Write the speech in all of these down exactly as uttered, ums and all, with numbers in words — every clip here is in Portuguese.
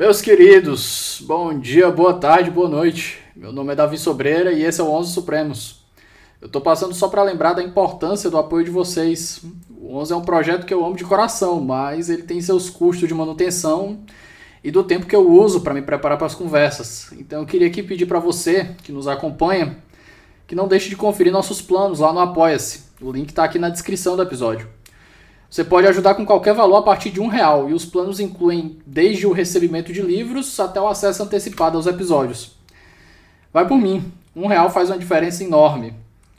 Meus queridos, bom dia, boa tarde, boa noite. Meu nome é Davi Sobreira e esse é o Onze Supremos. Eu tô passando só para lembrar da importância do apoio de vocês. O Onze é um projeto que eu amo de coração, mas ele tem seus custos de manutenção e do tempo que eu uso para me preparar para as conversas. Então eu queria aqui pedir para você que nos acompanha que não deixe de conferir nossos planos lá no Apoia-se. O link está aqui na descrição do episódio. Você pode ajudar com qualquer valor a partir de um real, e os planos incluem desde o recebimento de livros até o acesso antecipado aos episódios. Vai por mim, um real faz uma diferença enorme.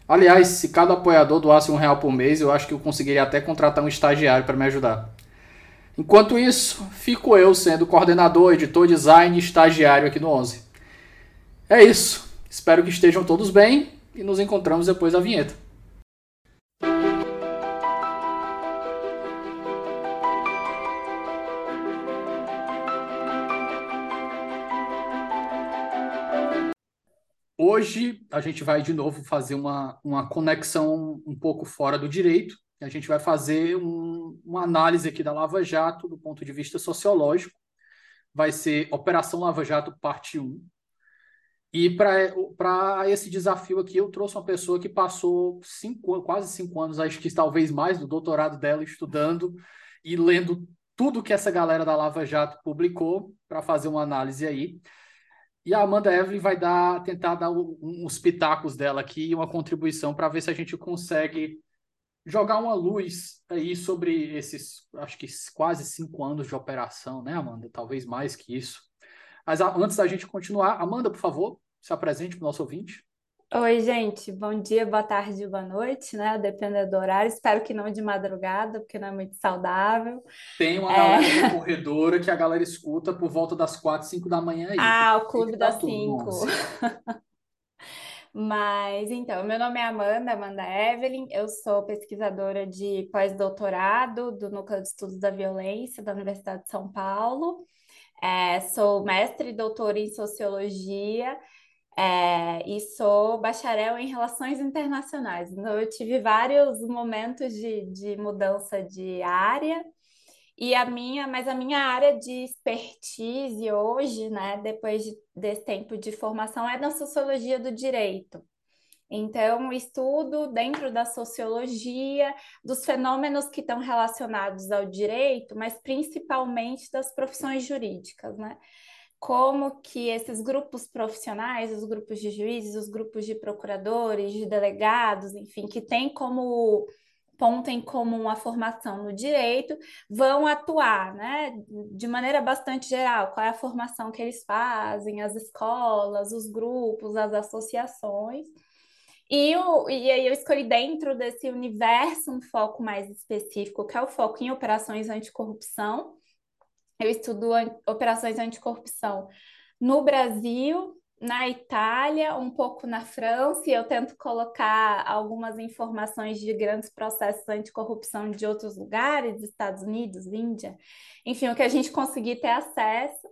Aliás, se cada apoiador doasse um real por mês, eu acho que eu conseguiria até contratar um estagiário para me ajudar. Enquanto isso, fico eu sendo coordenador, editor, design e estagiário aqui no Onze. É isso, espero que estejam todos bem e nos encontramos depois da vinheta. Hoje a gente vai de novo fazer uma, uma conexão um pouco fora do direito. A gente vai fazer um, uma análise aqui da Lava Jato do ponto de vista sociológico. Vai ser Operação Lava Jato parte um. E para esse desafio aqui eu trouxe uma pessoa que passou cinco, quase cinco anos, acho que talvez mais, do doutorado dela estudando e lendo tudo que essa galera da Lava Jato publicou para fazer uma análise aí. E a Amanda Evelyn vai dar, tentar dar uns pitacos dela aqui e uma contribuição para ver se a gente consegue jogar uma luz aí sobre esses, acho que quase cinco anos de operação, né, Amanda? Talvez mais que isso. Mas a, antes da gente continuar, Amanda, por favor, se apresente para o nosso ouvinte. Oi, gente. Bom dia, boa tarde, boa noite, né? Dependendo do horário. Espero que não de madrugada, porque não é muito saudável. Tem uma é... galera no corredor que a galera escuta por volta das quatro, cinco da manhã. Aí. Ah, o Clube das cinco. Mas, então, meu nome é Amanda, Amanda Evelyn. Eu sou pesquisadora de pós-doutorado do Núcleo de Estudos da Violência da Universidade de São Paulo. É, sou mestre e doutora em Sociologia. É, e sou bacharel em Relações Internacionais. Então, eu tive vários momentos de, de mudança de área, e a minha, mas a minha área de expertise hoje, né, depois de, desse tempo de formação, é na sociologia do direito. Então, estudo dentro da sociologia, dos fenômenos que estão relacionados ao direito, mas principalmente das profissões jurídicas, né? Como que esses grupos profissionais, os grupos de juízes, os grupos de procuradores, de delegados, enfim, que têm como ponto em comum a formação no direito, vão atuar, né? De maneira bastante geral, qual é a formação que eles fazem, as escolas, os grupos, as associações. E, eu, e aí eu escolhi dentro desse universo um foco mais específico, que é o foco em operações anticorrupção. Eu estudo operações anticorrupção no Brasil, na Itália, um pouco na França, e eu tento colocar algumas informações de grandes processos anticorrupção de outros lugares, Estados Unidos, Índia, enfim, o que a gente conseguir ter acesso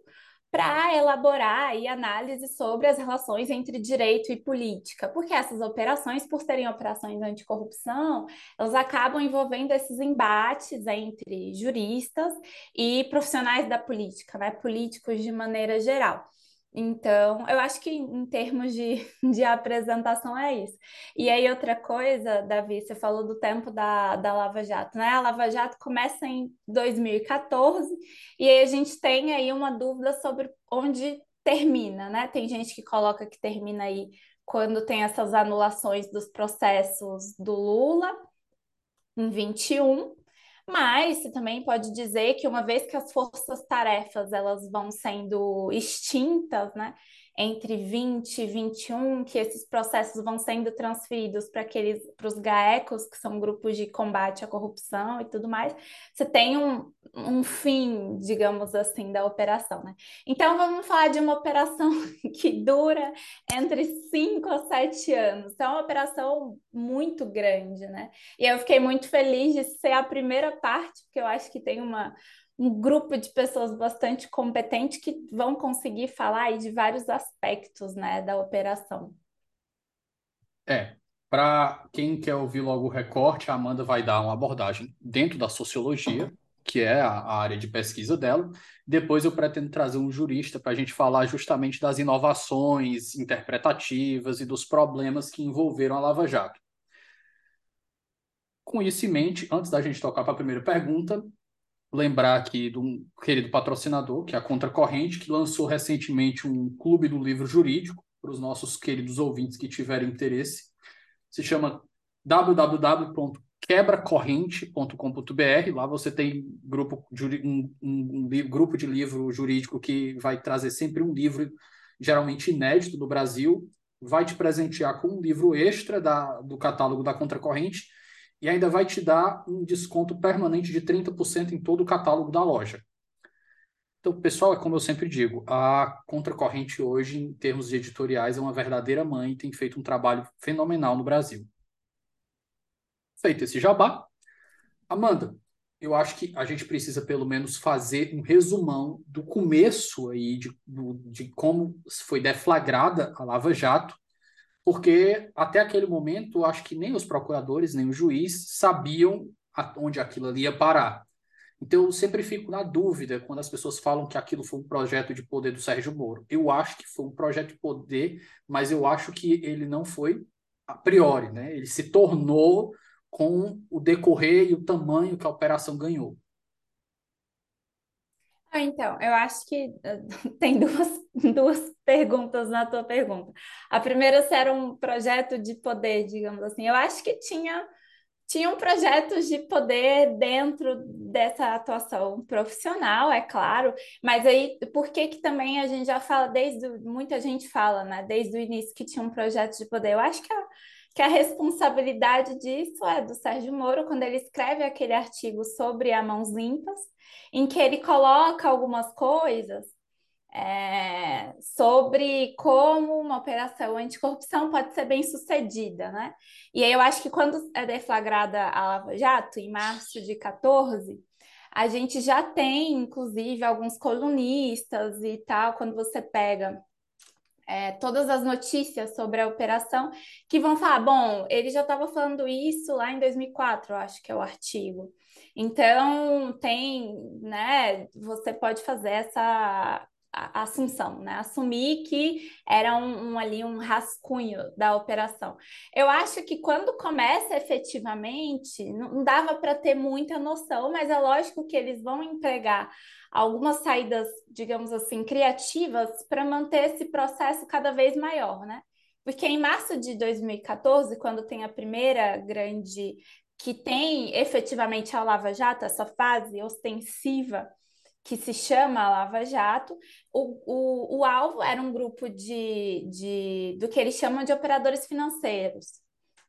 para elaborar aí análise sobre as relações entre direito e política, porque essas operações, por serem operações anticorrupção, elas acabam envolvendo esses embates entre juristas e profissionais da política, né? Políticos de maneira geral. Então, eu acho que em termos de, de apresentação é isso. E aí outra coisa, Davi, você falou do tempo da, da Lava Jato, né? A Lava Jato começa em dois mil e quatorze e aí a gente tem aí uma dúvida sobre onde termina, né? Tem gente que coloca que termina aí quando tem essas anulações dos processos do Lula, em vinte e um. Mas você também pode dizer que uma vez que as forças-tarefas elas vão sendo extintas, né, entre vinte e vinte e um, que esses processos vão sendo transferidos para aqueles, para os GAECOS, que são grupos de combate à corrupção e tudo mais, você tem um, um fim, digamos assim, da operação, né? Então vamos falar de uma operação que dura entre cinco a sete anos. Então é uma operação muito grande, né? E eu fiquei muito feliz de ser a primeira parte, porque eu acho que tem uma... um grupo de pessoas bastante competente que vão conseguir falar aí de vários aspectos, né, da operação. É, para quem quer ouvir logo o recorte, a Amanda vai dar uma abordagem dentro da sociologia, que é a, a área de pesquisa dela. Depois eu pretendo trazer um jurista para a gente falar justamente das inovações interpretativas e dos problemas que envolveram a Lava Jato. Com isso em mente, antes da gente tocar para a primeira pergunta, lembrar aqui de um querido patrocinador, que é a Contra Corrente, que lançou recentemente um clube do livro jurídico para os nossos queridos ouvintes que tiverem interesse. Se chama w w w ponto quebra corrente ponto com ponto b r. Lá você tem grupo de, um, um, um grupo de livro jurídico que vai trazer sempre um livro geralmente inédito do Brasil, vai te presentear com um livro extra da, do catálogo da Contra Corrente, e ainda vai te dar um desconto permanente de trinta por cento em todo o catálogo da loja. Então, pessoal, é como eu sempre digo, a Contra Corrente hoje, em termos de editoriais, é uma verdadeira mãe e tem feito um trabalho fenomenal no Brasil. Feito esse jabá, Amanda, eu acho que a gente precisa pelo menos fazer um resumão do começo aí de, de como foi deflagrada a Lava Jato, porque até aquele momento, acho que nem os procuradores, nem o juiz sabiam onde aquilo ali ia parar. Então, eu sempre fico na dúvida quando as pessoas falam que aquilo foi um projeto de poder do Sérgio Moro. Eu acho que foi um projeto de poder, mas eu acho que ele não foi a priori, né? Ele se tornou com o decorrer e o tamanho que a operação ganhou. Ah, então, eu acho que tem duas, duas perguntas na tua pergunta. A primeira, se era um projeto de poder, digamos assim. Eu acho que tinha, tinha um projeto de poder dentro dessa atuação profissional, é claro, mas aí, por que que também a gente já fala, desde muita gente fala, né, desde o início que tinha um projeto de poder? Eu acho que a, que a responsabilidade disso é do Sérgio Moro, quando ele escreve aquele artigo sobre a Mãos Limpas, em que ele coloca algumas coisas é, sobre como uma operação anticorrupção pode ser bem sucedida, né? E aí eu acho que quando é deflagrada a Lava Jato, em março de quatorze, a gente já tem, inclusive, alguns colunistas e tal, quando você pega É, todas as notícias sobre a operação, que vão falar, bom, ele já estava falando isso lá em dois mil e quatro, eu acho que é o artigo. Então, tem, né, você pode fazer essa assunção, né, assumir que era um, um, ali um rascunho da operação. Eu acho que quando começa efetivamente, não dava para ter muita noção, mas é lógico que eles vão empregar algumas saídas, digamos assim, criativas para manter esse processo cada vez maior, né? Porque em março de dois mil e quatorze, quando tem a primeira grande, que tem efetivamente a Lava Jato, essa fase ostensiva que se chama Lava Jato, o, o, o alvo era um grupo de, de, do que eles chamam de operadores financeiros.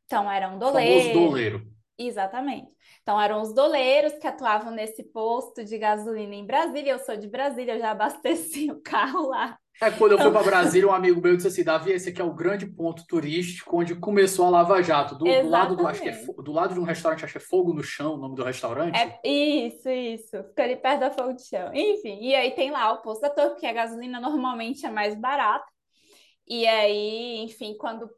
Então, eram doleiros. Famoso doleiro. Exatamente. Então, eram os doleiros que atuavam nesse posto de gasolina em Brasília. Eu sou de Brasília, eu já abasteci o carro lá. É, quando eu fui para Brasília, um amigo meu disse assim, Davi, esse aqui é o grande ponto turístico onde começou a Lava Jato. Do, do, lado, do, acho que é, do lado de um restaurante, acho que é Fogo no Chão, o nome do restaurante. É, isso, isso. Fica ali perto da Fogo no Chão. Enfim, e aí tem lá o posto da Torre, porque a gasolina normalmente é mais barata. E aí, enfim, quando,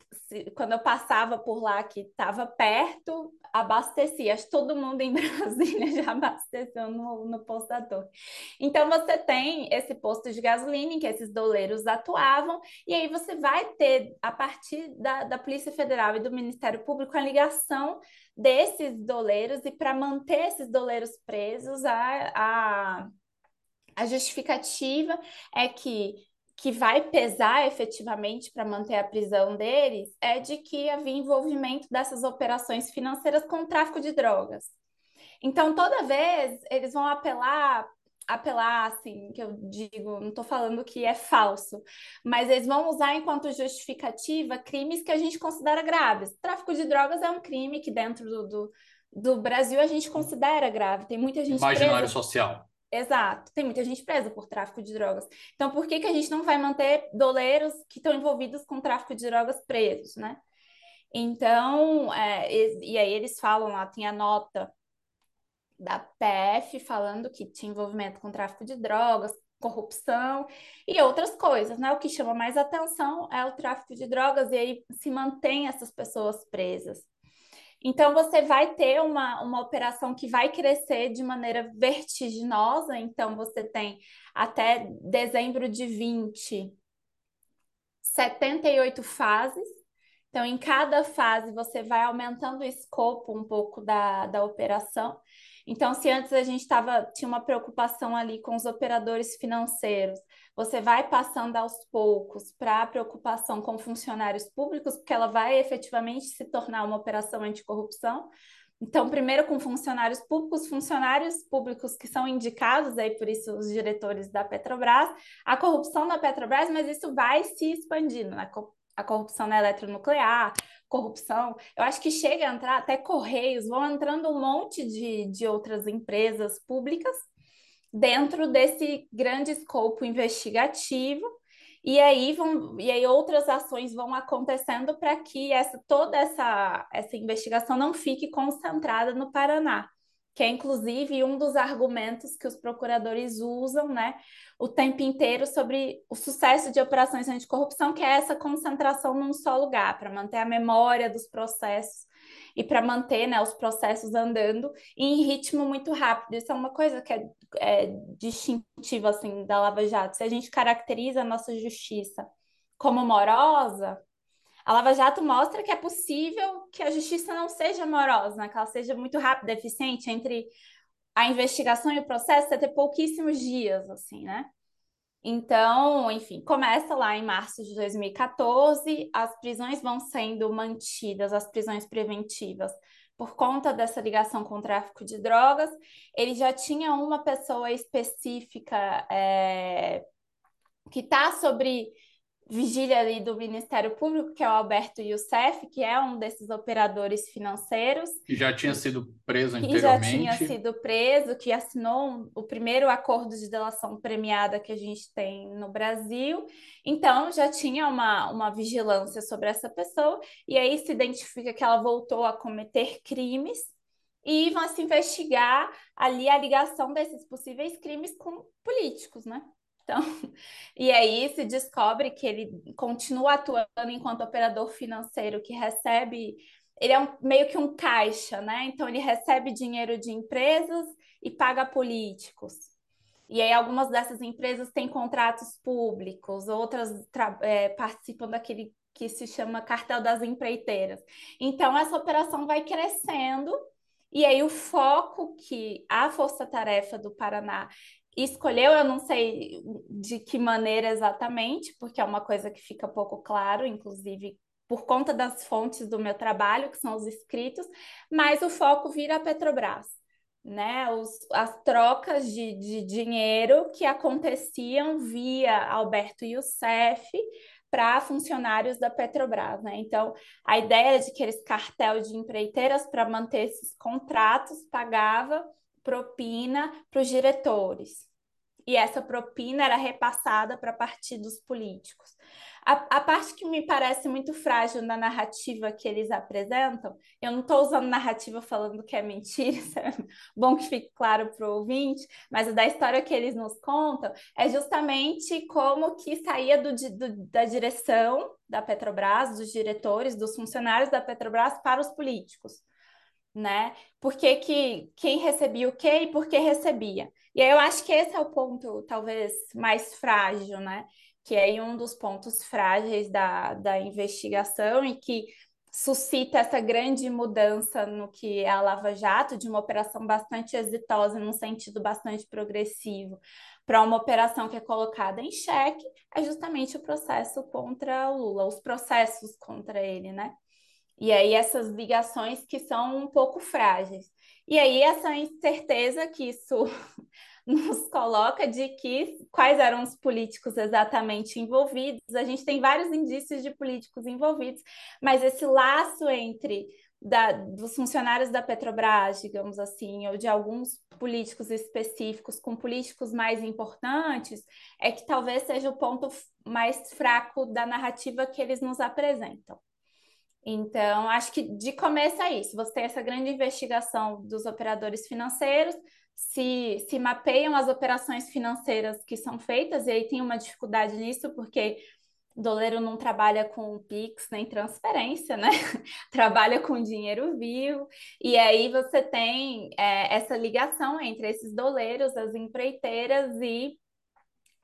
quando eu passava por lá, que estava perto, abastecia. Acho que todo mundo em Brasília já abasteceu no, no posto da Torre. Então, você tem esse posto de gasolina em que esses doleiros atuavam, e aí você vai ter, a partir da, da Polícia Federal e do Ministério Público, a ligação desses doleiros, e para manter esses doleiros presos, a, a, a justificativa é que que vai pesar efetivamente para manter a prisão deles, é de que havia envolvimento dessas operações financeiras com o tráfico de drogas. Então, toda vez, eles vão apelar, apelar assim, que eu digo, não estou falando que é falso, mas eles vão usar enquanto justificativa crimes que a gente considera graves. O tráfico de drogas é um crime que dentro do, do, do Brasil a gente considera grave. Tem muita gente presa. Imaginário social. Exato, tem muita gente presa por tráfico de drogas. Então, por que que a gente não vai manter doleiros que estão envolvidos com tráfico de drogas presos, né? Então, é, e, e aí eles falam lá, tem a nota da P F falando que tinha envolvimento com tráfico de drogas, corrupção e outras coisas, né? O que chama mais atenção é o tráfico de drogas, e aí se mantém essas pessoas presas. Então, você vai ter uma, uma operação que vai crescer de maneira vertiginosa. Então, você tem até dezembro de vinte, setenta e oito fases. Então, em cada fase, você vai aumentando o escopo um pouco da, da operação. Então, se antes a gente tava, tinha uma preocupação ali com os operadores financeiros, você vai passando aos poucos para a preocupação com funcionários públicos, porque ela vai efetivamente se tornar uma operação anticorrupção. Então, primeiro com funcionários públicos, funcionários públicos que são indicados, aí por isso os diretores da Petrobras, a corrupção na Petrobras, mas isso vai se expandindo, né? A corrupção na eletronuclear, corrupção, eu acho que chega a entrar até Correios, vão entrando um monte de, de outras empresas públicas dentro desse grande escopo investigativo, e aí, vão, e aí outras ações vão acontecendo para que essa, toda essa, essa investigação não fique concentrada no Paraná, que é inclusive um dos argumentos que os procuradores usam, né, o tempo inteiro sobre o sucesso de operações anticorrupção, que é essa concentração num só lugar, para manter a memória dos processos e para manter, né, os processos andando em ritmo muito rápido. Isso é uma coisa que é, é distintiva assim, da Lava Jato. Se a gente caracteriza a nossa justiça como morosa, a Lava Jato mostra que é possível que a justiça não seja morosa, né? Que ela seja muito rápida, eficiente, entre a investigação e o processo, você ter pouquíssimos dias, assim, né? Então, enfim, começa lá em março de dois mil e quatorze, as prisões vão sendo mantidas, as prisões preventivas, por conta dessa ligação com o tráfico de drogas. Ele já tinha uma pessoa específica é, que está sobre vigília ali do Ministério Público, que é o Alberto Youssef, que é um desses operadores financeiros. Que já tinha sido preso anteriormente. Que já tinha sido preso, que assinou o primeiro acordo de delação premiada que a gente tem no Brasil. Então, já tinha uma, uma vigilância sobre essa pessoa, e aí se identifica que ela voltou a cometer crimes, e vão se investigar ali a ligação desses possíveis crimes com políticos, né? Então, e aí se descobre que ele continua atuando enquanto operador financeiro que recebe, ele é um, meio que um caixa, né? Então ele recebe dinheiro de empresas e paga políticos. E aí algumas dessas empresas têm contratos públicos, outras é, participam daquele que se chama cartel das empreiteiras. Então essa operação vai crescendo e aí o foco que a Força-Tarefa do Paraná escolheu, eu não sei de que maneira exatamente, porque é uma coisa que fica pouco claro, inclusive por conta das fontes do meu trabalho, que são os escritos, mas o foco vira a Petrobras, né? Os, as trocas de, de dinheiro que aconteciam via Alberto Youssef para funcionários da Petrobras, né? Então, a ideia de que eles cartel de empreiteiras para manter esses contratos pagava propina para os diretores. E essa propina era repassada para partidos políticos. A, a parte que me parece muito frágil na narrativa que eles apresentam, eu não estou usando narrativa falando que é mentira, sabe? Bom que fique claro para o ouvinte, mas da história que eles nos contam é justamente como que saía do, do, da direção da Petrobras, dos diretores, dos funcionários da Petrobras para os políticos, né? Por que que, quem recebia o quê e por que recebia. E aí eu acho que esse é o ponto talvez mais frágil, né? Que é um dos pontos frágeis da, da investigação e que suscita essa grande mudança no que é a Lava Jato, de uma operação bastante exitosa, num sentido bastante progressivo, para uma operação que é colocada em xeque, é justamente o processo contra o Lula, os processos contra ele, né? E aí essas ligações que são um pouco frágeis. E aí essa incerteza que isso nos coloca de que quais eram os políticos exatamente envolvidos. A gente tem vários indícios de políticos envolvidos, mas esse laço entre da, dos funcionários da Petrobras, digamos assim, ou de alguns políticos específicos com políticos mais importantes, é que talvez seja o ponto mais fraco da narrativa que eles nos apresentam. Então, acho que de começo é isso. Você tem essa grande investigação dos operadores financeiros, se, se mapeiam as operações financeiras que são feitas, e aí tem uma dificuldade nisso, porque Doleiro não trabalha com Pix nem transferência, né? Trabalha com dinheiro vivo. E aí você tem é, essa ligação entre esses doleiros, as empreiteiras e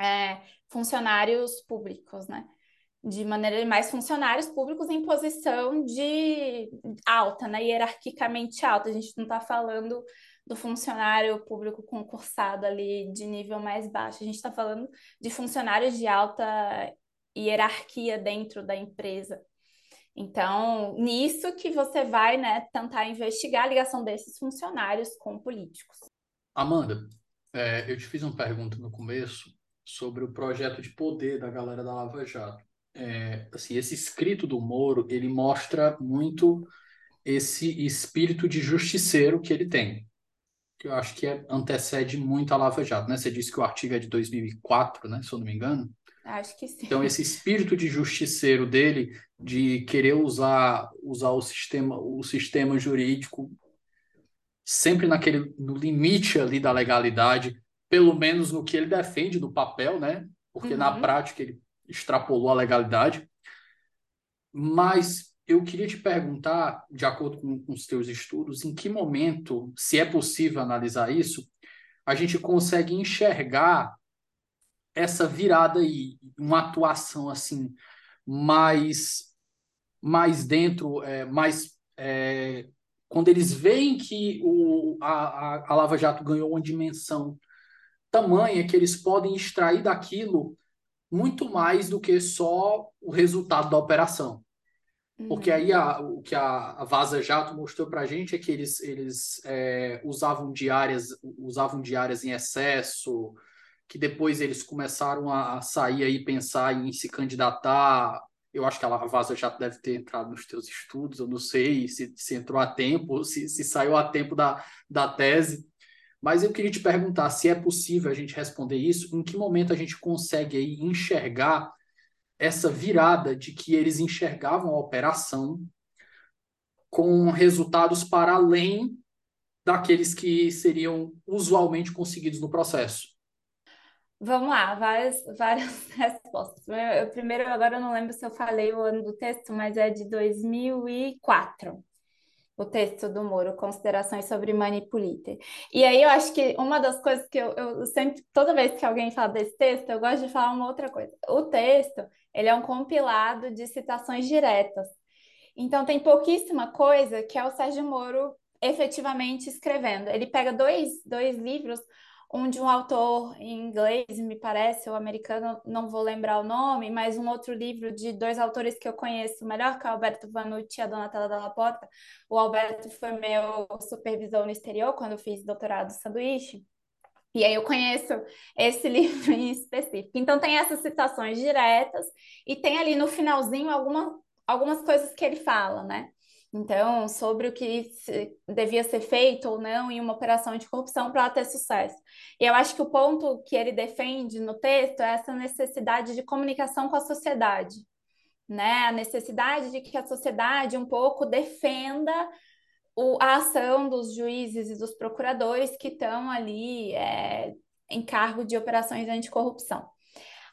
é, funcionários públicos, né? De maneira mais funcionários públicos em posição de alta, né? Hierarquicamente alta. A gente não está falando do funcionário público concursado ali de nível mais baixo. A gente está falando de funcionários de alta hierarquia dentro da empresa. Então, nisso que você vai, né, tentar investigar a ligação desses funcionários com políticos. Amanda, é, eu te fiz uma pergunta no começo sobre o projeto de poder da galera da Lava Jato. É, assim, esse escrito do Moro, ele mostra muito esse espírito de justiceiro que ele tem, que eu acho que é, antecede muito a Lava Jato, né? Você disse que o artigo é de dois mil e quatro, né, se eu não me engano. Acho que sim. Então, esse espírito de justiceiro dele, de querer usar, usar o, sistema, o sistema jurídico sempre naquele, no limite ali da legalidade, pelo menos no que ele defende no papel, né? Porque uhum. na prática ele extrapolou a legalidade. Mas eu queria te perguntar, de acordo com, com os teus estudos, em que momento, se é possível analisar isso, a gente consegue enxergar essa virada aí, uma atuação assim, mais, mais dentro, é, mais, é, quando eles veem que o, a, a Lava Jato ganhou uma dimensão tamanha que eles podem extrair daquilo muito mais do que só o resultado da operação. Uhum. Porque aí a, o que a Vaza Jato mostrou para a gente é que eles, eles é, usavam diárias, usavam diárias em excesso, que depois eles começaram a sair aí, pensar em se candidatar. Eu acho que a Vaza Jato deve ter entrado nos teus estudos, eu não sei se, se entrou a tempo, se, se saiu a tempo da, da tese. Mas eu queria te perguntar se é possível a gente responder isso, em que momento a gente consegue aí enxergar essa virada de que eles enxergavam a operação com resultados para além daqueles que seriam usualmente conseguidos no processo. Vamos lá, várias, várias respostas. Eu, eu, primeiro, agora eu não lembro se eu falei o ano do texto, mas é de dois mil e quatro, o texto do Moro, Considerações sobre Mani Pulite. E aí eu acho que uma das coisas que eu, eu sempre, toda vez que alguém fala desse texto, eu gosto de falar uma outra coisa. O texto, ele é um compilado de citações diretas. Então tem pouquíssima coisa que é o Sérgio Moro efetivamente escrevendo. Ele pega dois, dois livros, onde um autor em inglês, me parece, ou americano, não vou lembrar o nome, mas um outro livro de dois autores que eu conheço melhor, que é o Alberto Vanucci e a Donatella Dalla Porta. O Alberto foi meu supervisor no exterior, quando eu fiz doutorado em sanduíche, e aí eu conheço esse livro em específico. Então tem essas citações diretas, e tem ali no finalzinho alguma, algumas coisas que ele fala, né? Então, sobre o que devia ser feito ou não em uma operação de corrupção para ter sucesso. E eu acho que o ponto que ele defende no texto é essa necessidade de comunicação com a sociedade, né? A necessidade de que a sociedade um pouco defenda o, a ação dos juízes e dos procuradores que estão ali é, em cargo de operações anticorrupção.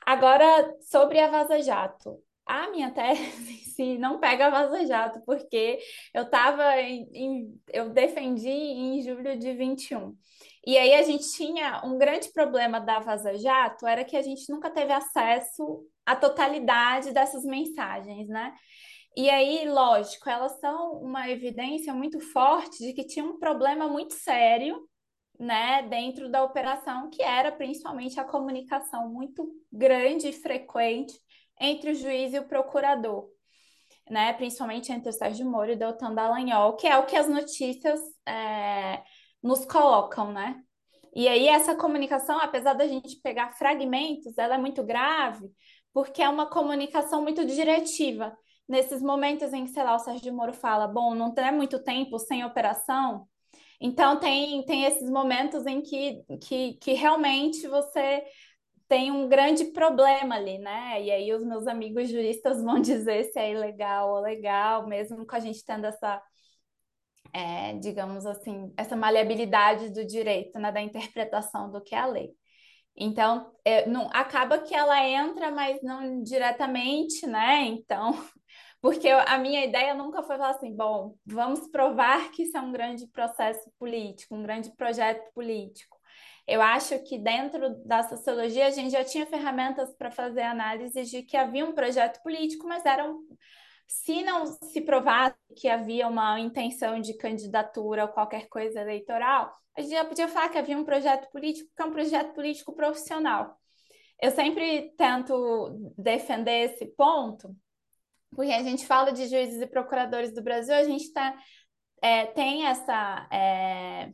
Agora, sobre a Vaza Jato. A minha tese, sim, não pega Vaza Jato, porque eu tava em, em, eu defendi em julho de vinte e um. E aí a gente tinha um grande problema da Vaza Jato, era que a gente nunca teve acesso à totalidade dessas mensagens, né? E aí, lógico, elas são uma evidência muito forte de que tinha um problema muito sério, né, dentro da operação, que era principalmente a comunicação muito grande e frequente entre o juiz e o procurador, né? Principalmente entre o Sérgio Moro e o Deltan Dallagnol, que é o que as notícias é, nos colocam, né? E aí essa comunicação, apesar da gente pegar fragmentos, ela é muito grave, porque é uma comunicação muito diretiva. Nesses momentos em que, sei lá, o Sérgio Moro fala, bom, não tem muito tempo sem operação, então tem, tem esses momentos em que, que, que realmente você tem um grande problema ali, né? E aí os meus amigos juristas vão dizer se é ilegal ou legal, mesmo com a gente tendo essa, é, digamos assim, essa maleabilidade do direito, né? Da interpretação do que é a lei. Então, é, não, acaba que ela entra, mas não diretamente, né? Então, porque a minha ideia nunca foi falar assim, bom, vamos provar que isso é um grande processo político, um grande projeto político. Eu acho que dentro da sociologia a gente já tinha ferramentas para fazer análise de que havia um projeto político, mas eram... Se não se provasse que havia uma intenção de candidatura ou qualquer coisa eleitoral, a gente já podia falar que havia um projeto político, que é um projeto político profissional. Eu sempre tento defender esse ponto, porque a gente fala de juízes e procuradores do Brasil, a gente tá, é, tem essa é,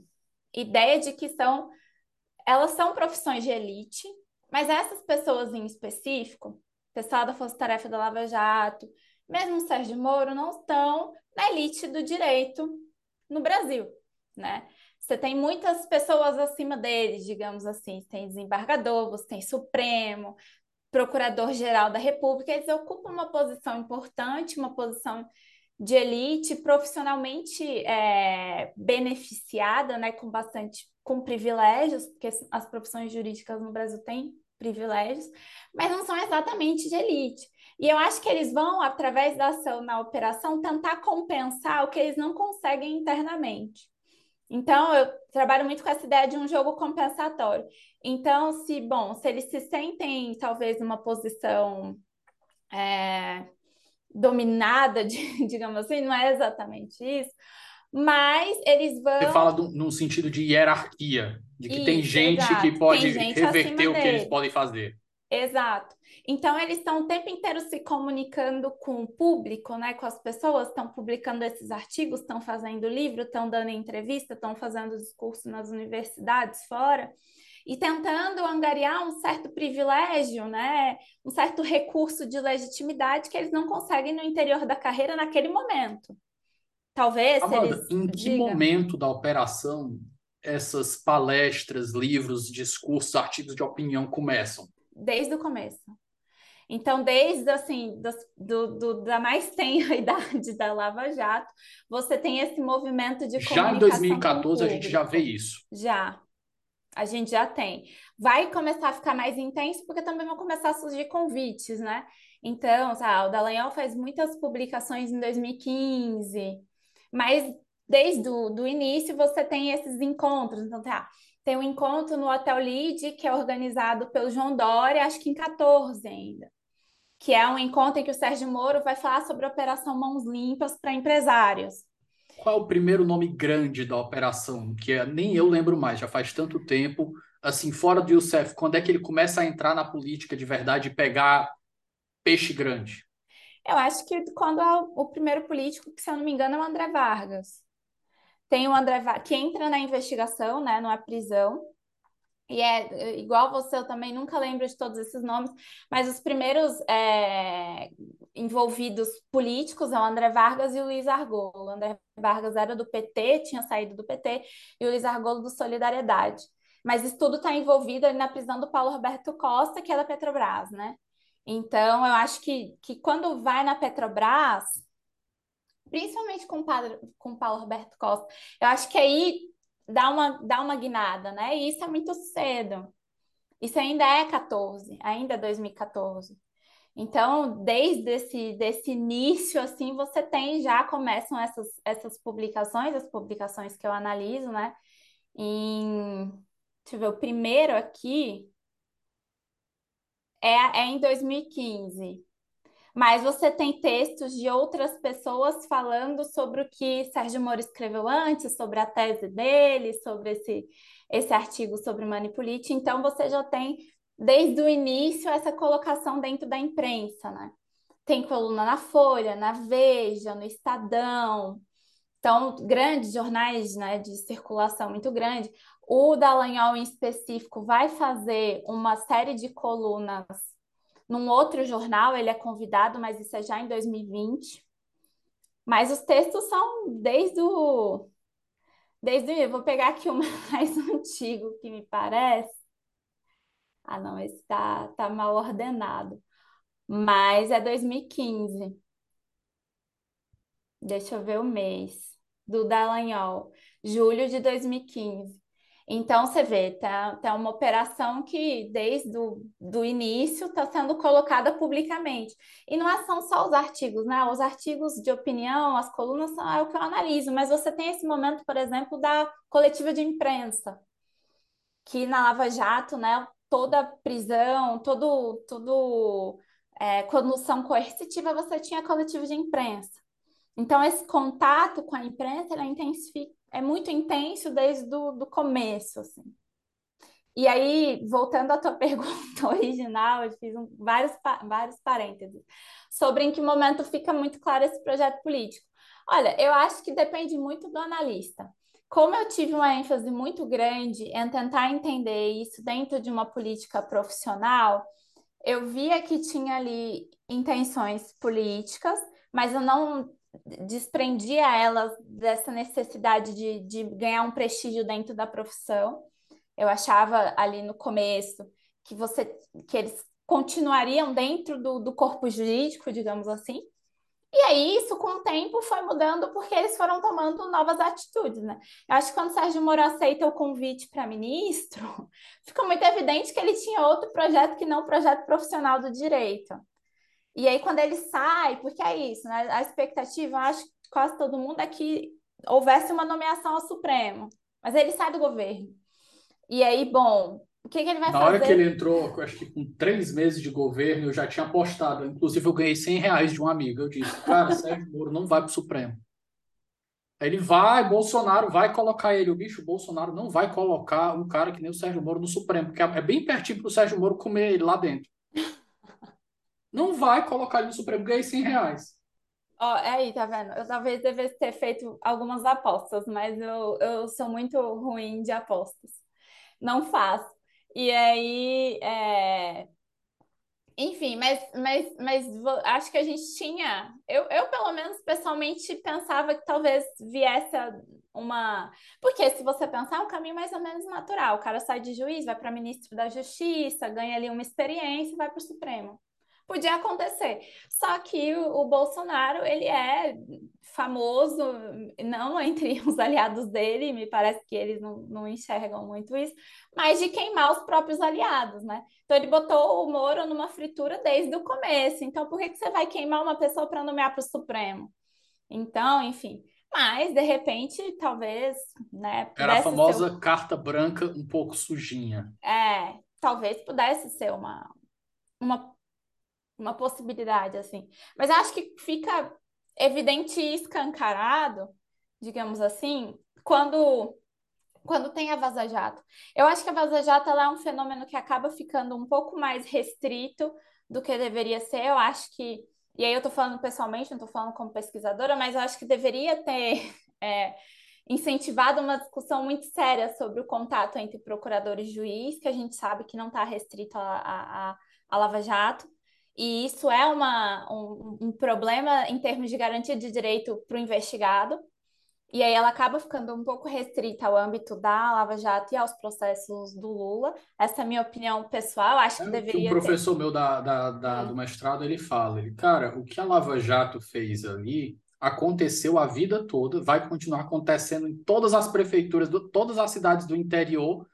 ideia de que são, elas são profissões de elite, mas essas pessoas em específico, pessoal da Força-Tarefa da Lava Jato, mesmo o Sérgio Moro, não estão na elite do direito no Brasil, né? Você tem muitas pessoas acima deles, digamos assim, tem desembargador, você tem Supremo, Procurador-Geral da República, eles ocupam uma posição importante, uma posição de elite, profissionalmente é, beneficiada, né, com bastante, com privilégios, porque as profissões jurídicas no Brasil têm privilégios, mas não são exatamente de elite. E eu acho que eles vão, através da ação na operação, tentar compensar o que eles não conseguem internamente. Então, eu trabalho muito com essa ideia de um jogo compensatório. Então, se, bom, se eles se sentem, talvez, numa posição é, dominada, de, digamos assim, não é exatamente isso, mas eles vão... Você fala do, no sentido de hierarquia, de que isso, tem gente exato, que pode gente reverter o que eles podem fazer. Exato. Então, eles estão o tempo inteiro se comunicando com o público, né? Com as pessoas, estão publicando esses artigos, estão fazendo livro, estão dando entrevista, estão fazendo discurso nas universidades, fora, e tentando angariar um certo privilégio, né? Um certo recurso de legitimidade que eles não conseguem no interior da carreira naquele momento. Talvez Amanda, eles... em que Diga. momento da operação essas palestras, livros, discursos, artigos de opinião começam? Desde o começo. Então, desde assim, do, do, do, da mais tenra idade da Lava Jato, você tem esse movimento de comunicação. Já em dois mil e quatorze a gente já vê isso. Já. A gente já tem. Vai começar a ficar mais intenso, porque também vão começar a surgir convites, né? Então, sabe, o Dallagnol faz muitas publicações em dois mil e quinze, mas desde o início você tem esses encontros. Então, tá... Tem um encontro no Hotel Lide, que é organizado pelo João Dória, acho que em quatorze ainda, que é um encontro em que o Sérgio Moro vai falar sobre a Operação Mãos Limpas para empresários. Qual é o primeiro nome grande da operação? Que é, nem eu lembro mais, já faz tanto tempo. Assim, fora do Youssef, quando é que ele começa a entrar na política de verdade e pegar peixe grande? Eu acho que quando é o primeiro político, que se eu não me engano é o André Vargas. Tem o André Vargas, que entra na investigação, né, não é prisão, e é igual você, eu também nunca lembro de todos esses nomes, mas os primeiros é, envolvidos políticos é o André Vargas e o Luiz Argolo. O André Vargas era do P T, tinha saído do P T, e o Luiz Argolo do Solidariedade. Mas isso tudo está envolvido ali na prisão do Paulo Roberto Costa, que é da Petrobras, né? Então, eu acho que, que quando vai na Petrobras... principalmente com o, padre, com o Paulo Roberto Costa, eu acho que aí dá uma, dá uma guinada, né? E isso é muito cedo. Isso ainda é quatorze, ainda é dois mil e quatorze. Então, desde esse desse início, assim, você tem, já começam essas, essas publicações, as publicações que eu analiso, né? Em, deixa eu ver, o primeiro aqui é, é em dois mil e quinze. Mas você tem textos de outras pessoas falando sobre o que Sérgio Moro escreveu antes, sobre a tese dele, sobre esse, esse artigo sobre Mani Pulite. Então, você já tem, desde o início, essa colocação dentro da imprensa, né? Tem coluna na Folha, na Veja, no Estadão. Então, grandes jornais, né, de circulação muito grande. O Dallagnol, em específico, vai fazer uma série de colunas num outro jornal, ele é convidado, mas isso é já em dois mil e vinte. Mas os textos são desde o... Desde o... Vou pegar aqui o mais antigo, que me parece. Ah, não, esse está tá mal ordenado. Mas é dois mil e quinze. Deixa eu ver o mês. Do Dallagnol. Julho de dois mil e quinze. Então, você vê, tá, tá uma operação que, desde o do início, está sendo colocada publicamente. E não são só os artigos, né? Os artigos de opinião, as colunas, são, é o que eu analiso. Mas você tem esse momento, por exemplo, da coletiva de imprensa, que na Lava Jato, né, toda prisão, todo, todo é, condução coercitiva, você tinha coletivo de imprensa. Então, esse contato com a imprensa ele é, intensific... é muito intenso desde do, do começo. Assim. E aí, voltando à tua pergunta original, eu fiz um, vários, vários parênteses, sobre em que momento fica muito claro esse projeto político. Olha, eu acho que depende muito do analista. Como eu tive uma ênfase muito grande em tentar entender isso dentro de uma política profissional, eu via que tinha ali intenções políticas, mas eu não desprendia elas dessa necessidade de, de ganhar um prestígio dentro da profissão. Eu achava ali no começo que, você, que eles continuariam dentro do, do corpo jurídico, digamos assim. E aí, isso com o tempo foi mudando porque eles foram tomando novas atitudes, né? Eu acho que quando o Sérgio Moro aceita o convite para ministro, ficou muito evidente que ele tinha outro projeto que não o projeto profissional do direito. E aí, quando ele sai, porque é isso, né? A expectativa, eu acho que quase todo mundo é que houvesse uma nomeação ao Supremo, mas ele sai do governo. E aí, bom, o que, que ele vai fazer? Na hora que ele entrou, eu acho que com três meses de governo, eu já tinha apostado. Inclusive, eu ganhei cem reais de um amigo. Eu disse, cara, Sérgio Moro não vai para o Supremo. Aí ele vai, Bolsonaro vai colocar ele. O bicho, Bolsonaro não vai colocar um cara que nem o Sérgio Moro no Supremo, porque é bem pertinho para o Sérgio Moro comer ele lá dentro. Não vai colocar ele no Supremo, ganhei cem reais. Ó, oh, é aí, tá vendo? Eu talvez devesse ter feito algumas apostas, mas eu, eu sou muito ruim de apostas. Não faço. E aí, é... enfim, mas, mas, mas acho que a gente tinha... Eu, eu, pelo menos, pessoalmente, pensava que talvez viesse uma... Porque se você pensar, é um caminho mais ou menos natural. O cara sai de juiz, vai para ministro da Justiça, ganha ali uma experiência e vai para o Supremo. Podia acontecer. Só que o, o Bolsonaro, ele é famoso, não entre os aliados dele, me parece que eles não, não enxergam muito isso, mas de queimar os próprios aliados, né? Então ele botou o Moro numa fritura desde o começo. Então por que, que você vai queimar uma pessoa para nomear para o Supremo? Então, enfim. Mas, de repente, talvez... né, era a famosa ser... carta branca um pouco sujinha. É, talvez pudesse ser uma... uma... uma possibilidade, assim. Mas acho que fica evidente e escancarado, digamos assim, quando, quando tem a Vaza Jato. Eu acho que a Vaza Jato ela é um fenômeno que acaba ficando um pouco mais restrito do que deveria ser. Eu acho que, e aí eu estou falando pessoalmente, não estou falando como pesquisadora, mas eu acho que deveria ter é, incentivado uma discussão muito séria sobre o contato entre procurador e juiz, que a gente sabe que não está restrito a, a, a Lava Jato. E isso é uma, um, um problema em termos de garantia de direito para o investigado. E aí ela acaba ficando um pouco restrita ao âmbito da Lava Jato e aos processos do Lula. Essa é a minha opinião pessoal, acho é que deveria que um professor ter... meu da, da, da, do mestrado, ele fala, ele, cara, o que a Lava Jato fez ali aconteceu a vida toda, vai continuar acontecendo em todas as prefeituras, do, todas as cidades do interior,